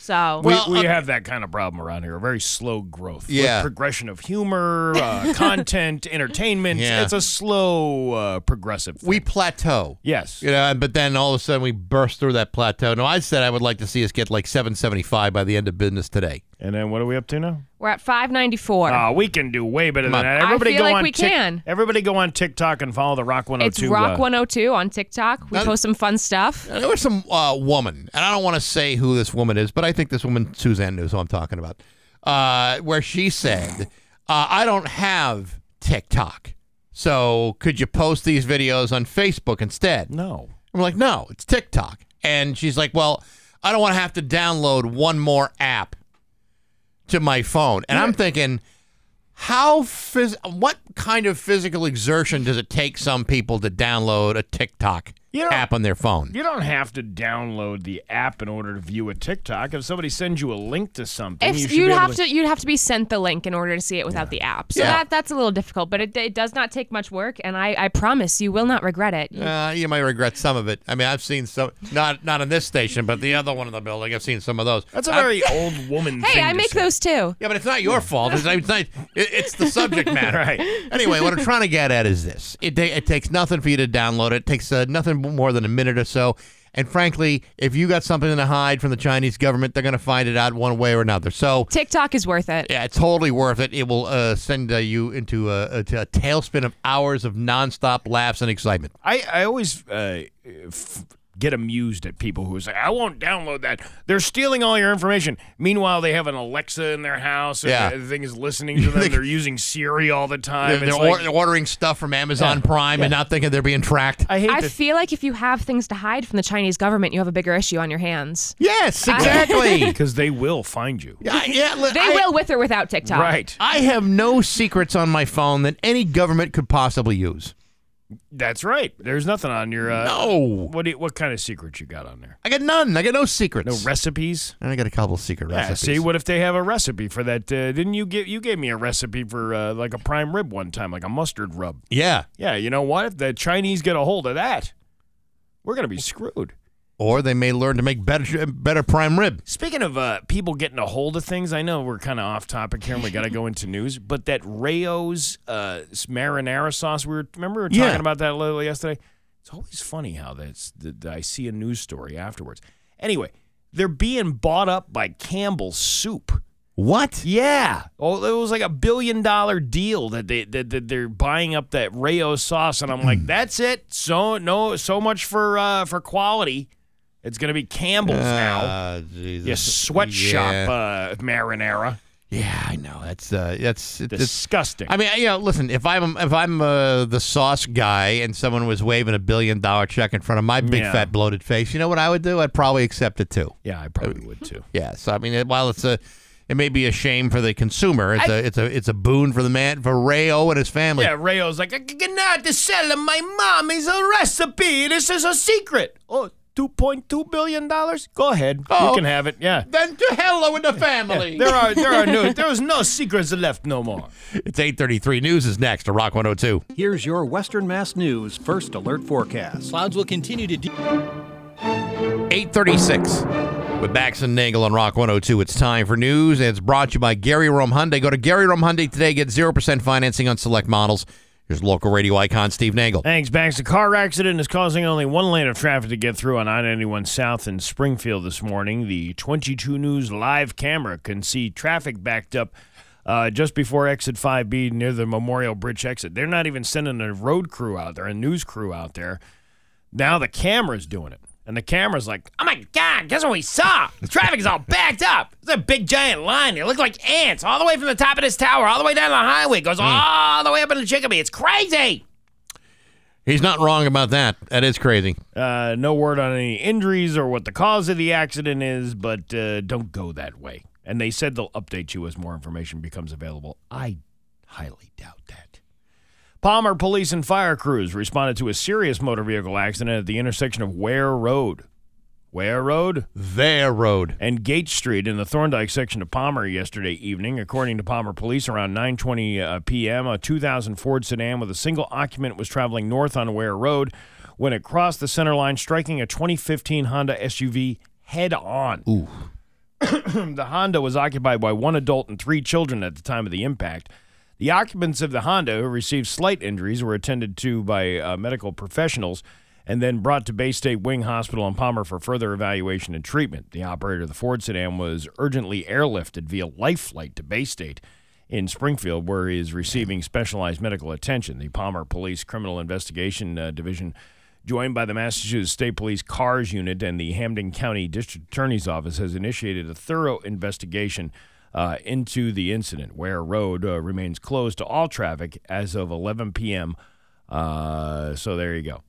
So we, well, we uh, have that kind of problem around here. Very slow growth. Yeah. With progression of humor, uh, content, entertainment. Yeah. It's a slow, uh, progressive thing. We plateau. Yes. You know, but then all of a sudden we burst through that plateau. Now, I said I would like to see us get like seven seventy-five by the end of business today. And then what are we up to now? We're at five ninety-four. Oh, we can do way better than that. Everybody I feel go like on we tic- can. Everybody go on TikTok and follow the Rock one oh two. It's Rock uh, one oh two on TikTok. We uh, post some fun stuff. There was some uh, woman, and I don't want to say who this woman is, but I think this woman, Suzanne, knows who I'm talking about, uh, where she said, uh, I don't have TikTok, so could you post these videos on Facebook instead? No. I'm like, no, it's TikTok. And she's like, well, I don't want to have to download one more app to my phone. And I'm thinking, how phys- what kind of physical exertion does it take some people to download a TikTok app on their phone? You don't have to download the app in order to view a TikTok. If somebody sends you a link to something, if you should you'd be able have to, to you'd have to be sent the link in order to see it without yeah. the app. So yeah. that that's a little difficult, but it, it does not take much work, and I, I promise you will not regret it. You, uh, you might regret some of it. I mean, I've seen some, not not in this station, but the other one in the building. I've seen some of those. That's a very I, old woman. Hey, thing I to make say. Those too. Yeah, but it's not your fault. It's, it's not. It, it's the subject matter. Right. Anyway, what I'm trying to get at is this: it it takes nothing for you to download it. It takes uh, nothing more than a minute or so, and frankly, if you got something to hide from the Chinese government, they're going to find it out one way or another. So TikTok is worth it. Yeah, it's totally worth it. It will uh, send uh, you into a, a, a tailspin of hours of nonstop laughs and excitement. I, I always uh, f- get amused at people who say, I won't download that. They're stealing all your information. Meanwhile, they have an Alexa in their house. And yeah. The thing is listening to them. They're using Siri all the time. They're, they're, like, or, they're ordering stuff from Amazon yeah, Prime yeah. and not thinking they're being tracked. I, hate I the, feel like if you have things to hide from the Chinese government, you have a bigger issue on your hands. Yes, exactly. Because they will find you. Yeah, yeah, look, they I, will with or without TikTok. Right. I have no secrets on my phone that any government could possibly use. That's right. There's nothing on your... Uh, no. What do you, what kind of secrets you got on there? I got none. I got no secrets. No recipes? And I got a couple of secret yeah, recipes. See, what if they have a recipe for that? Uh, didn't you give you gave me a recipe for uh, like a prime rib one time, like a mustard rub? Yeah. Yeah, you know what? If the Chinese get a hold of that, we're going to be screwed. Or they may learn to make better better prime rib. Speaking of uh, people getting a hold of things, I know we're kind of off topic here and we got to go into news, but that Rao's uh, marinara sauce, we were, remember we were talking yeah. about that a little yesterday? It's always funny how that's, that I see a news story afterwards. Anyway, they're being bought up by Campbell's Soup. What? Yeah. Oh, it was like a billion dollar deal that they that, that they're buying up that Rao's sauce, and I'm like, that's it. So no, so much for uh, for quality. It's going to be Campbell's uh, now. Jesus. Your sweatshop yeah. uh, marinara. Yeah, I know. That's uh, that's disgusting. It's, I mean, you know, listen. If I'm if I'm uh, the sauce guy and someone was waving a billion dollar check in front of my big yeah. fat bloated face, you know what I would do? I'd probably accept it too. Yeah, I probably would too. Yeah. So I mean, while it's a it may be a shame for the consumer. It's I, a it's a it's a boon for the man, for Rayo and his family. Yeah, Rayo's like, I cannot sell him my mommy's recipe. This is a secret. Oh, two point two billion dollars? Go ahead. Oh, you can have it, yeah. Then to hello in the family. Yeah, there are there are no, there is no secrets left no more. It's eight thirty-three. News is next to Rock one oh two. Here's your Western Mass News first alert forecast. Clouds will continue to... De- eight thirty-six. With Bax and Nagle on Rock one oh two, it's time for news. It's brought to you by Gary Rome Hyundai. Go to Gary Rome Hyundai today. Get zero percent financing on select models. Here's local radio icon Steve Nagle. Thanks, Bax. The car accident is causing only one lane of traffic to get through on I ninety-one South in Springfield this morning. The twenty-two News live camera can see traffic backed up uh, just before exit five B near the Memorial Bridge exit. They're not even sending a road crew out there, a news crew out there. Now the camera's doing it. And the camera's like, oh my God, guess what we saw? The traffic is all backed up. It's a big giant line. It looked like ants all the way from the top of this tower, all the way down the highway, goes mm. all the way up into Chicopee. It's crazy. He's not wrong about that. That is crazy. Uh, no word on any injuries or what the cause of the accident is, but uh, don't go that way. And they said they'll update you as more information becomes available. I highly doubt that. Palmer police and fire crews responded to a serious motor vehicle accident at the intersection of Ware Road. Ware Road? Their Road. And Gate Street in the Thorndike section of Palmer yesterday evening. According to Palmer police, around nine twenty p.m., a two thousand Ford sedan with a single occupant was traveling north on Ware Road when it crossed the center line, striking a twenty fifteen Honda S U V head-on. Ooh. The Honda was occupied by one adult and three children at the time of the impact. The occupants of the Honda, who received slight injuries, were attended to by uh, medical professionals and then brought to Bay State Wing Hospital in Palmer for further evaluation and treatment. The operator of the Ford sedan was urgently airlifted via life flight to Bay State in Springfield, where he is receiving specialized medical attention. The Palmer Police Criminal Investigation uh, Division, joined by the Massachusetts State Police Cars Unit and the Hampden County District Attorney's Office, has initiated a thorough investigation Uh, into the incident. Ware Road uh, remains closed to all traffic as of eleven p.m. Uh, so there you go.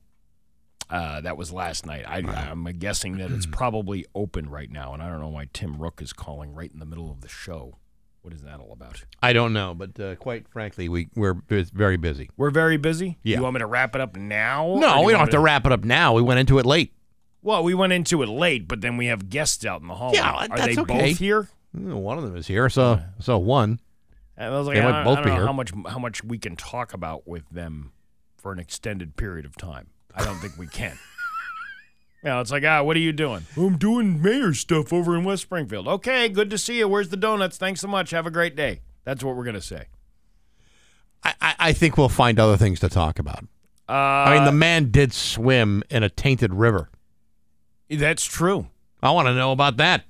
Uh, that was last night. I, I'm guessing that it's probably open right now, and I don't know why Tim Rook is calling right in the middle of the show. What is that all about? I don't know, but uh, quite frankly, we, we're b- very busy. We're very busy? Yeah. You want me to wrap it up now? No, do we don't have to wrap it up now. We went into it late. Well, we went into it late, but then we have guests out in the hall. Yeah, that's okay. Are they both here? One of them is here, so so one. And I was like, they I might both I don't be know here. How much how much we can talk about with them for an extended period of time? I don't think we can. You know, it's like, ah, what are you doing? I'm doing mayor stuff over in West Springfield. Okay, good to see you. Where's the donuts? Thanks so much. Have a great day. That's what we're gonna say. I I, I think we'll find other things to talk about. Uh, I mean, the man did swim in a tainted river. That's true. I want to know about that.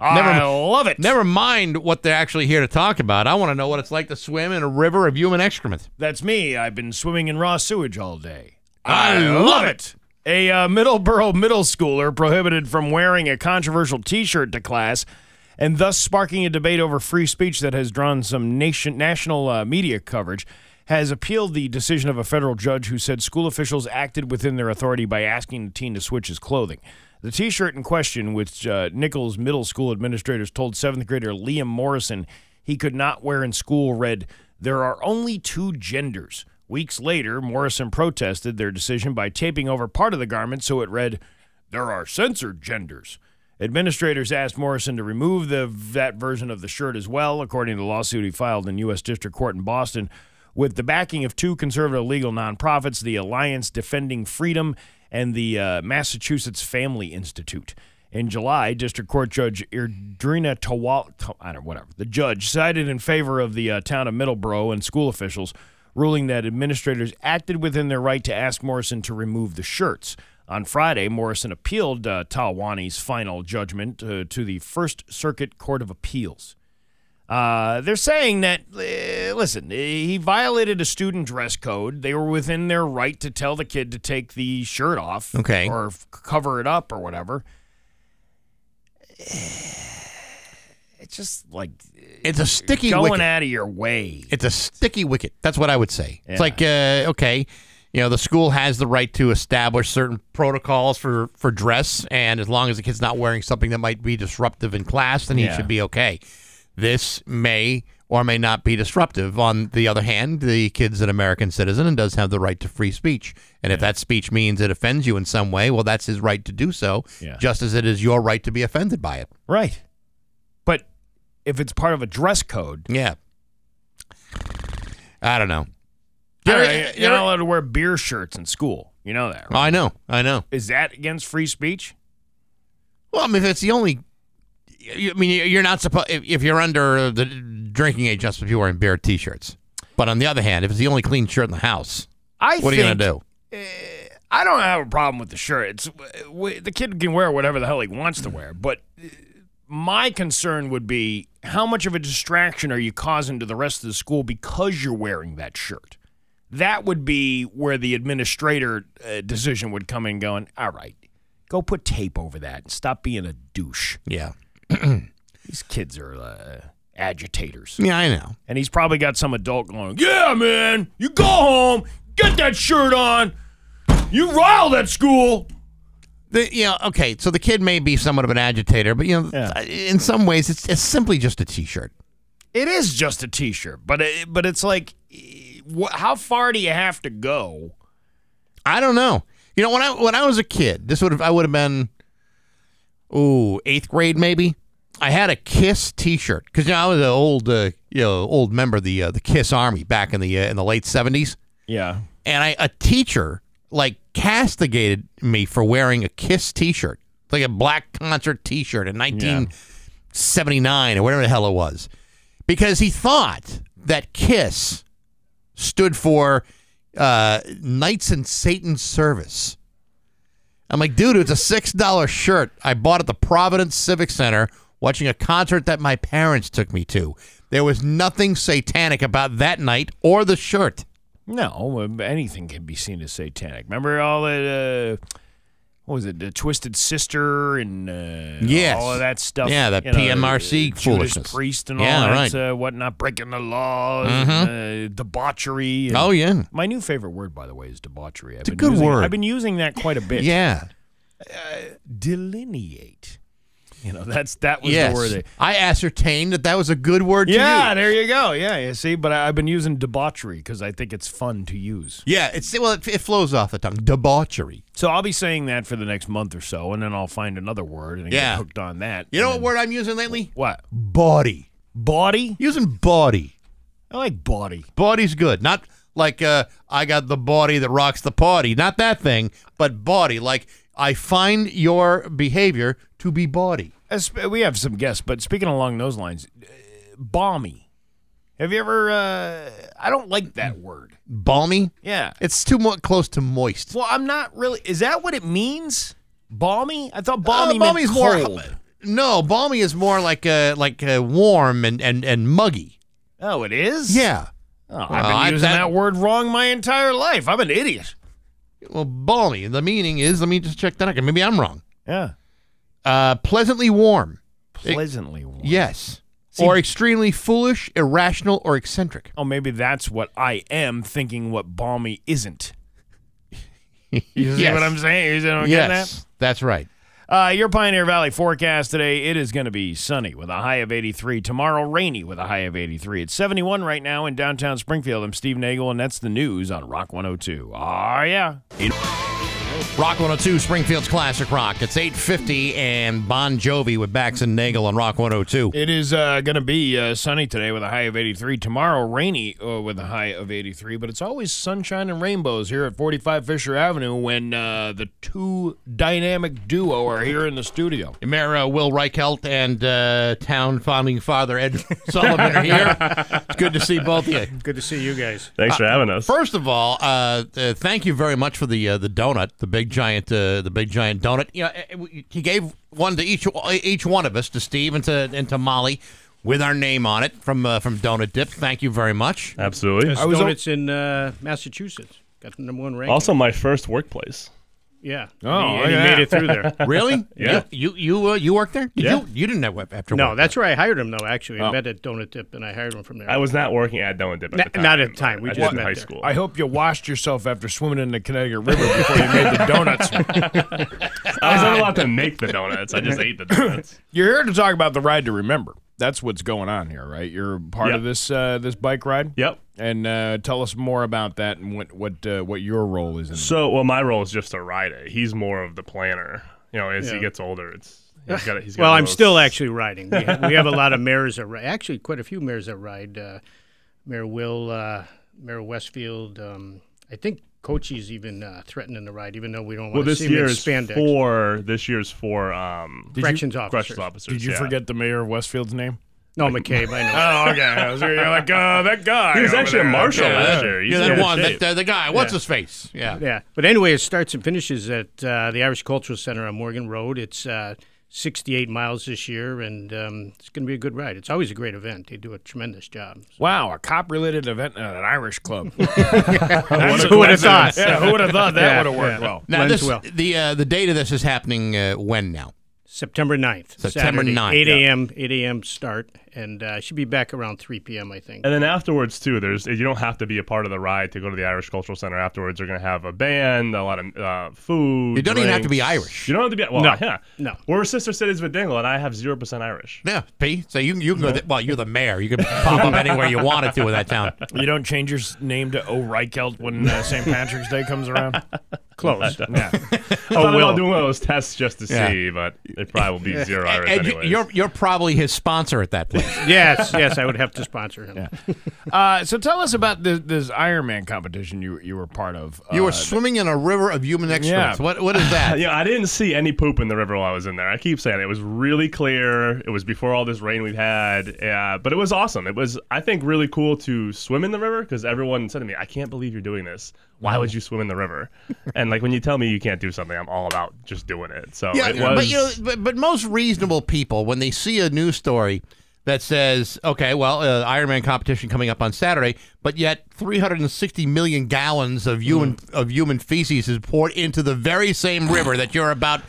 Never, I love it. Never mind what they're actually here to talk about. I want to know what it's like to swim in a river of human excrement. That's me. I've been swimming in raw sewage all day. I, I love, love it. it. A uh, Middleborough middle schooler prohibited from wearing a controversial T-shirt to class and thus sparking a debate over free speech that has drawn some nation, national uh, media coverage, has appealed the decision of a federal judge who said school officials acted within their authority by asking the teen to switch his clothing. The T-shirt in question, which uh, Nichols Middle School administrators told seventh grader Liam Morrison he could not wear in school, read, "There are only two genders." Weeks later, Morrison protested their decision by taping over part of the garment so it read, "There are censored genders." Administrators asked Morrison to remove the, that version of the shirt as well, according to the lawsuit he filed in U S District Court in Boston. With the backing of two conservative legal nonprofits, the Alliance Defending Freedom and the uh, Massachusetts Family Institute. In July, District Court Judge Irdrina Tawal, I don't know, whatever, the judge sided in favor of the uh, town of Middleborough and school officials, ruling that administrators acted within their right to ask Morrison to remove the shirts. On Friday, Morrison appealed uh, Tawani's final judgment uh, to the First Circuit Court of Appeals. Uh, they're saying that, uh, listen, he violated a student dress code. They were within their right to tell the kid to take the shirt off, okay, or f- cover it up or whatever. It's just like it's a sticky going wicket. Out of your way. It's a sticky wicket. That's what I would say. Yeah. It's like, uh, okay, you know, the school has the right to establish certain protocols for, for dress, and as long as the kid's not wearing something that might be disruptive in class, then he yeah. should be okay. This may or may not be disruptive. On the other hand, the kid's an American citizen and does have the right to free speech. And yeah. if that speech means it offends you in some way, well, that's his right to do so, yeah. just as it is your right to be offended by it. Right. But if it's part of a dress code. Yeah. I don't know. You're, right. you're not allowed to wear beer shirts in school. You know that, right? I know. I know. Is that against free speech? Well, I mean, if it's the only... I mean, you're not supposed... If, if you're under the drinking age, just if you're wearing beer T-shirts. But on the other hand, if it's the only clean shirt in the house, I what think, are you going to do? Uh, I don't have a problem with the shirt. It's, w- the kid can wear whatever the hell he wants to wear. But my concern would be, how much of a distraction are you causing to the rest of the school because you're wearing that shirt? That would be where the administrator uh, decision would come in going, all right, go put tape over that and stop being a douche. Yeah. These kids are uh, agitators. Yeah, I know. And he's probably got some adult going, yeah, man, you go home, get that shirt on, you rile that school. The, you know, okay, so the kid may be somewhat of an agitator, but you know, yeah. in some ways it's, it's simply just a T-shirt. It is just a T-shirt, but it, but it's like... How far do you have to go? I don't know. You know, when I when I was a kid, this would have I would have been, ooh, eighth grade maybe. I had a Kiss T-shirt because you know, I was an old uh, you know old member of the uh, the Kiss Army back in the uh, in the late seventies. Yeah, and I a teacher like castigated me for wearing a Kiss T-shirt, like a black concert T-shirt in nineteen seventy-nine yeah. or whatever the hell it was, because he thought that Kiss stood for uh, Knights in Satan's Service. I'm like, dude, it's a six dollars shirt I bought at the Providence Civic Center watching a concert that my parents took me to. There was nothing satanic about that night or the shirt. No, anything can be seen as satanic. Remember all that, uh, what was it, the Twisted Sister and uh, yes. all of that stuff? Yeah, that P M R C know, the, foolishness. Judas Priest and all yeah, that right. uh, whatnot, breaking the law, mm-hmm. and, uh, debauchery. And oh, yeah. My new favorite word, by the way, is debauchery. I've it's been a good using, word. I've been using that quite a bit. yeah. Uh, delineate. You know, that's that was yes. the word. That, I ascertained that that was a good word to use. Yeah, there you go. Yeah, you see, but I, I've been using debauchery because I think it's fun to use. Yeah, it's well, it, it flows off the tongue. Debauchery. So I'll be saying that for the next month or so, and then I'll find another word and yeah. get hooked on that. You know then, what word I'm using lately? What? Bawdy. Bawdy? Using bawdy. I like bawdy. Bawdy's good. Not like uh, I got the bawdy that rocks the party. Not that thing, but bawdy. Like, I find your behavior to be bawdy. As, we have some guests, but speaking along those lines, uh, balmy. Have you ever, uh, I don't like that word. Balmy? Yeah. It's too mo- close to moist. Well, I'm not really, is that what it means? Balmy? I thought balmy uh, meant cold. More, no, balmy is more like uh, like uh, warm and, and, and muggy. Oh, it is? Yeah. Oh, well, I've been I've using that, that word wrong my entire life. I'm an idiot. Well, balmy, the meaning is, let me just check that out. Maybe I'm wrong. Yeah. Uh, pleasantly warm. Pleasantly warm. Yes. See, or extremely foolish, irrational, or eccentric. Oh, maybe that's what I am thinking what balmy isn't. You yes. see what I'm saying? You know what I'm yes, getting at? That's right. Uh, your Pioneer Valley forecast today, it is going to be sunny with a high of eighty-three. Tomorrow, rainy with a high of eighty-three. It's seventy-one right now in downtown Springfield. I'm Steve Nagel, and that's the news on Rock one oh two. Ah, yeah. Rock one oh two, Springfield's Classic Rock. It's eight fifty, and Bon Jovi with Bax and Nagel on Rock one oh two. It is uh, going to be uh, sunny today with a high of eighty-three. Tomorrow, rainy uh, with a high of eighty-three. But it's always sunshine and rainbows here at forty-five Fisher Avenue when uh, the two dynamic duo are here in the studio. Mayor uh, Will Reichelt and uh, town founding father Ed Sullivan are here. It's good to see both of you. Good to see you guys. Thanks uh, for having us. First of all, uh, uh, thank you very much for the uh, the donut, the big giant, uh, the big giant donut. You know, he gave one to each each one of us, to Steve and to and to Molly, with our name on it from uh, from Donut Dip. Thank you very much. Absolutely. I was donuts on- in uh, Massachusetts. Got the number one rank. Also, my first workplace. Yeah. Oh, and he, and yeah. he made it through there. Really? Yeah. You you you, uh, you worked there? Did yeah. You, you didn't have after work. No, that's there. Where I hired him, though, actually. I oh. met at Donut Dip, and I hired him from there. I was not working at Donut Dip at N- the time. Not at the time. We I just met in high there. School. I hope you washed yourself after swimming in the Connecticut River before you made the donuts. I was not allowed to make the donuts. I just ate the donuts. You're here to talk about the ride to remember. that's what's going on here, right? You're part yep. of this uh, this bike ride. Yep. And uh, tell us more about that and what what uh, what your role is in So, that. Well, my role is just to ride it. He's more of the planner. You know, as yeah. he gets older, it's he's got. He's got well, I'm most... still actually riding. We have, we have a lot of mayors that ride. Actually, quite a few mayors that ride. Uh, Mayor Will, uh, Mayor Westfield. Um, I think Cochise even uh, threatening to ride, even though we don't want well, to see him in spandex. For, this year's for um, corrections, you, officers. corrections officers. Did you yeah. forget the mayor of Westfield's name? No, like, McCabe, I know. Oh, okay. I was, you're like, oh, that guy. He was actually there. a marshal yeah. last year. He's yeah, that one, that, uh, the guy. What's yeah. his face? Yeah. yeah. But anyway, it starts and finishes at uh, the Irish Cultural Center on Morgan Road. It's uh, sixty-eight miles this year, and um, it's going to be a good ride. It's always a great event. They do a tremendous job. So. Wow, a cop-related event at an Irish club. Who would have thought? Yeah, who would have thought that yeah, would have worked yeah. well? Now, this, well. The, uh, the date of this is happening uh, when now? September ninth. September Saturday, ninth. eight a.m. Yeah. eight a.m. start, and uh, should be back around three p.m., I think. And then afterwards, too, there's you don't have to be a part of the ride to go to the Irish Cultural Center. Afterwards, they're going to have a band, a lot of uh, food. You don't drinks. even have to be Irish. You don't have to be well, No. Yeah. no. We're sister cities with Dingle, and I have zero percent Irish. Yeah, P. So you, you can go, no. th- well, you're the mayor. You can pop up anywhere you wanted to in that town. You don't change your name to O'Reichelt when uh, Saint Patrick's Day comes around? Close. Yeah. Oh, we'll do one of those tests just to yeah. see, but it probably will be zero Irish and anyways. You're, you're probably his sponsor at that place. yes, yes, I would have to sponsor him. Yeah. Uh, so tell us about the, this Ironman competition you you were part of. You uh, were swimming in a river of human excrement. Yeah. What What is that? yeah, I didn't see any poop in the river while I was in there. I keep saying it, it was really clear. It was before all this rain we've had, uh, but it was awesome. It was, I think, really cool to swim in the river because everyone said to me, I can't believe you're doing this. Why would you swim in the river? And like when you tell me you can't do something, I'm all about just doing it. So yeah, it was. But, you know, but, but most reasonable people, when they see a news story that says, okay, well, uh, Ironman competition coming up on Saturday, but yet three hundred sixty million gallons of human mm. of human feces is poured into the very same river that you're about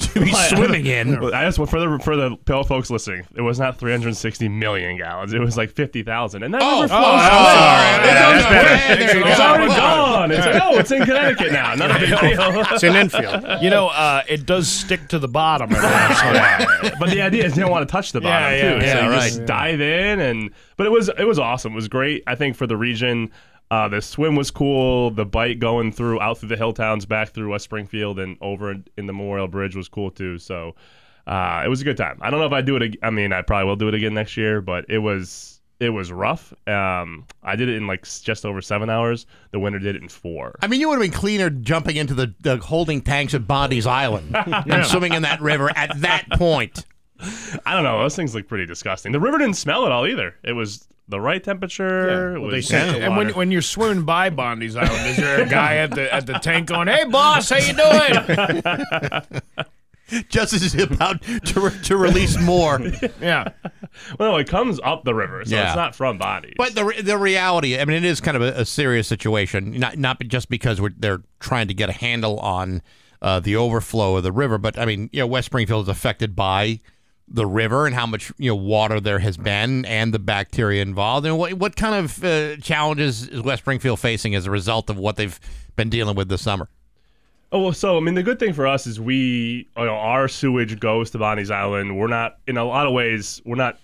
to be well, swimming in. I just for the for the pale folks listening, it was not three hundred sixty million gallons. It was like fifty thousand, and that oh, river flows. Oh, sorry, it's already gone. It's like, oh, it's in Connecticut now. Not a big deal. It's in Enfield. You know, uh, it does stick to the bottom. But the idea is you don't want to touch the bottom yeah, yeah, too. Yeah, so you right. just yeah. dive in, and but it was it was awesome. It was great. I think for the region. Uh, the swim was cool. The bike going through, out through the hill towns, back through West Springfield, and over in the Memorial Bridge was cool too. So uh, it was a good time. I don't know if I do it. Ag- I mean, I probably will do it again next year, but it was it was rough. Um, I did it in like just over seven hours. The winner did it in four. I mean, you would have been cleaner jumping into the, the holding tanks at Bondi's Island yeah. and swimming in that river at that point. I don't know. Those things look pretty disgusting. The river didn't smell at all either. It was. The right temperature. Yeah. Well, they yeah. the and when when you're swimming by Bondi's Island, is there a guy at the at the tank going, "Hey boss, how you doing?" Just as he's about to re- to release more. Yeah. Well, it comes up the river, so yeah. it's not from Bondi's. But the re- the reality, I mean, it is kind of a, a serious situation. Not not just because we're they're trying to get a handle on uh, the overflow of the river, but I mean, you know, West Springfield is affected by. The river and how much you know water there has been and the bacteria involved and what what kind of uh, challenges is West Springfield facing as a result of what they've been dealing with this summer? Oh, well, so, I mean, the good thing for us is we, you know, our sewage goes to Bondi's Island. We're not, in a lot of ways, we're not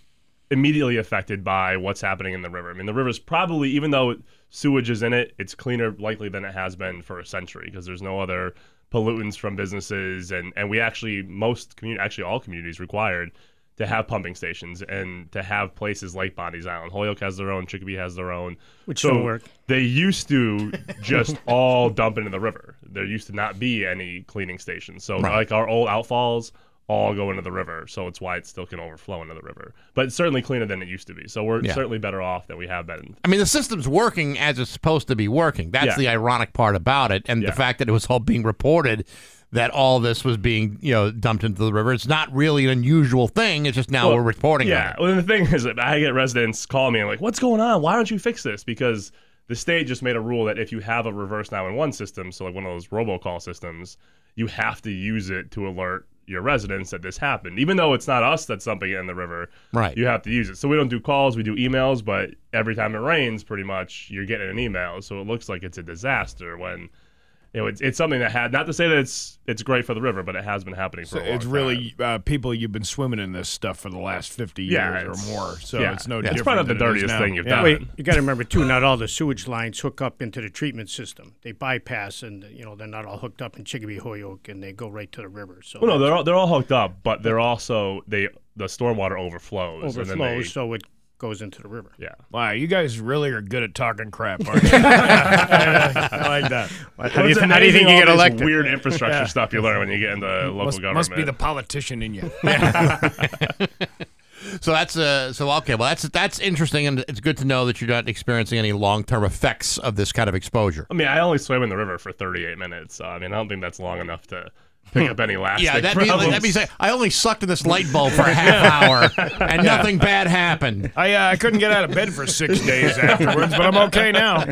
immediately affected by what's happening in the river. I mean, the river's probably, even though sewage is in it, it's cleaner likely than it has been for a century because there's no other pollutants from businesses, and, and we actually, most community, actually all communities required to have pumping stations and to have places like Bondi's Island. Holyoke has their own, Chicopee has their own. Which so don't work. They used to just all dump into the river. There used to not be any cleaning stations. So right. like our old outfalls all go into the river, so it's why it still can overflow into the river. But it's certainly cleaner than it used to be, so we're yeah. certainly better off than we have been. I mean, the system's working as it's supposed to be working. That's yeah. the ironic part about it, and yeah. the fact that it was all being reported that all this was being, you know, dumped into the river. It's not really an unusual thing. It's just now well, we're reporting yeah. on it. Yeah, well, the thing is that I get residents call me and like, what's going on? Why don't you fix this? Because the state just made a rule that if you have a reverse nine one one system, so like one of those robocall systems, you have to use it to alert your residents that this happened, even though it's not us that's dumping it in the river. Right, you have to use it. So we don't do calls, we do emails, but every time it rains, pretty much you're getting an email. So it looks like it's a disaster when you know, it's it's something that had, not to say that it's it's great for the river, but it has been happening for so a long time. It's really, uh, people, you've been swimming in this stuff for the last fifty yeah, years or more, so yeah. it's no yeah. different. It's probably not the dirtiest thing you've yeah. done. Wait, you got to remember, too, not all the sewage lines hook up into the treatment system. They bypass, and you know, they're not all hooked up in Chicopee, Holyoke, and they go right to the river. So well, no, they're all, they're all hooked up, but they're also, they the stormwater overflows. Overflows, and then they, so it goes into the river. Yeah. Wow, you guys really are good at talking crap, aren't you? I like that. Well, how, do you, how do you think you get elected? Weird infrastructure yeah. stuff you learn when you get into local must, government. Must be the politician in you. So that's uh, so okay. Well, that's that's interesting, and it's good to know that you're not experiencing any long-term effects of this kind of exposure. I mean, I only swam in the river for thirty-eight minutes. So, I mean, I don't think that's long enough to pick up any lasting yeah, that problems. Means, that means I, I only sucked in this light bulb for a half hour, and yeah. nothing bad happened. I uh, I couldn't get out of bed for six days afterwards, but I'm okay now.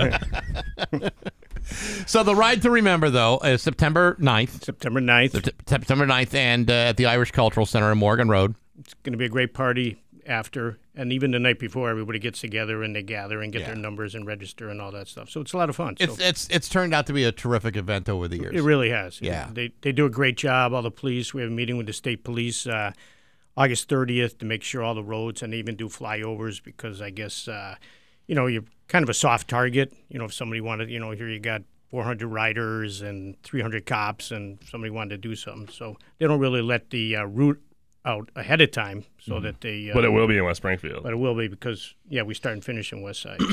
So the ride to remember, though, is September ninth. September ninth. Sept- September ninth, and uh, at the Irish Cultural Center in Morgan Road. It's going to be a great party after, and even the night before, everybody gets together and they gather and get yeah. their numbers and register and all that stuff. So it's a lot of fun. It's so. it's it's turned out to be a terrific event over the years. It really has. Yeah. They they do a great job, all the police. We have a meeting with the state police uh, August thirtieth to make sure all the roads, and they even do flyovers because I guess, uh, you know, you're kind of a soft target. You know, if somebody wanted, you know, here you got four hundred riders and three hundred cops and somebody wanted to do something. So they don't really let the uh, route out ahead of time so mm. that they... Uh, but it will be in West Springfield. But it will be because, yeah, we start and finish in West Side. So.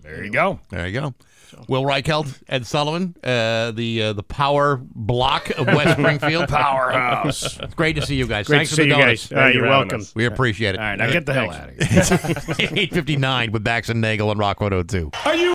there anyway. you go. There you go. So. Will Reichelt, Ed Sullivan, uh, the uh, the power block of West Springfield. Powerhouse. It's great to see you guys. Great Thanks to see for the you guys. Uh, you're welcome. Us. We appreciate it. All right, now get the hell out of here. eight fifty-nine with Bax and Nagel and Rockwood oh two. Are you...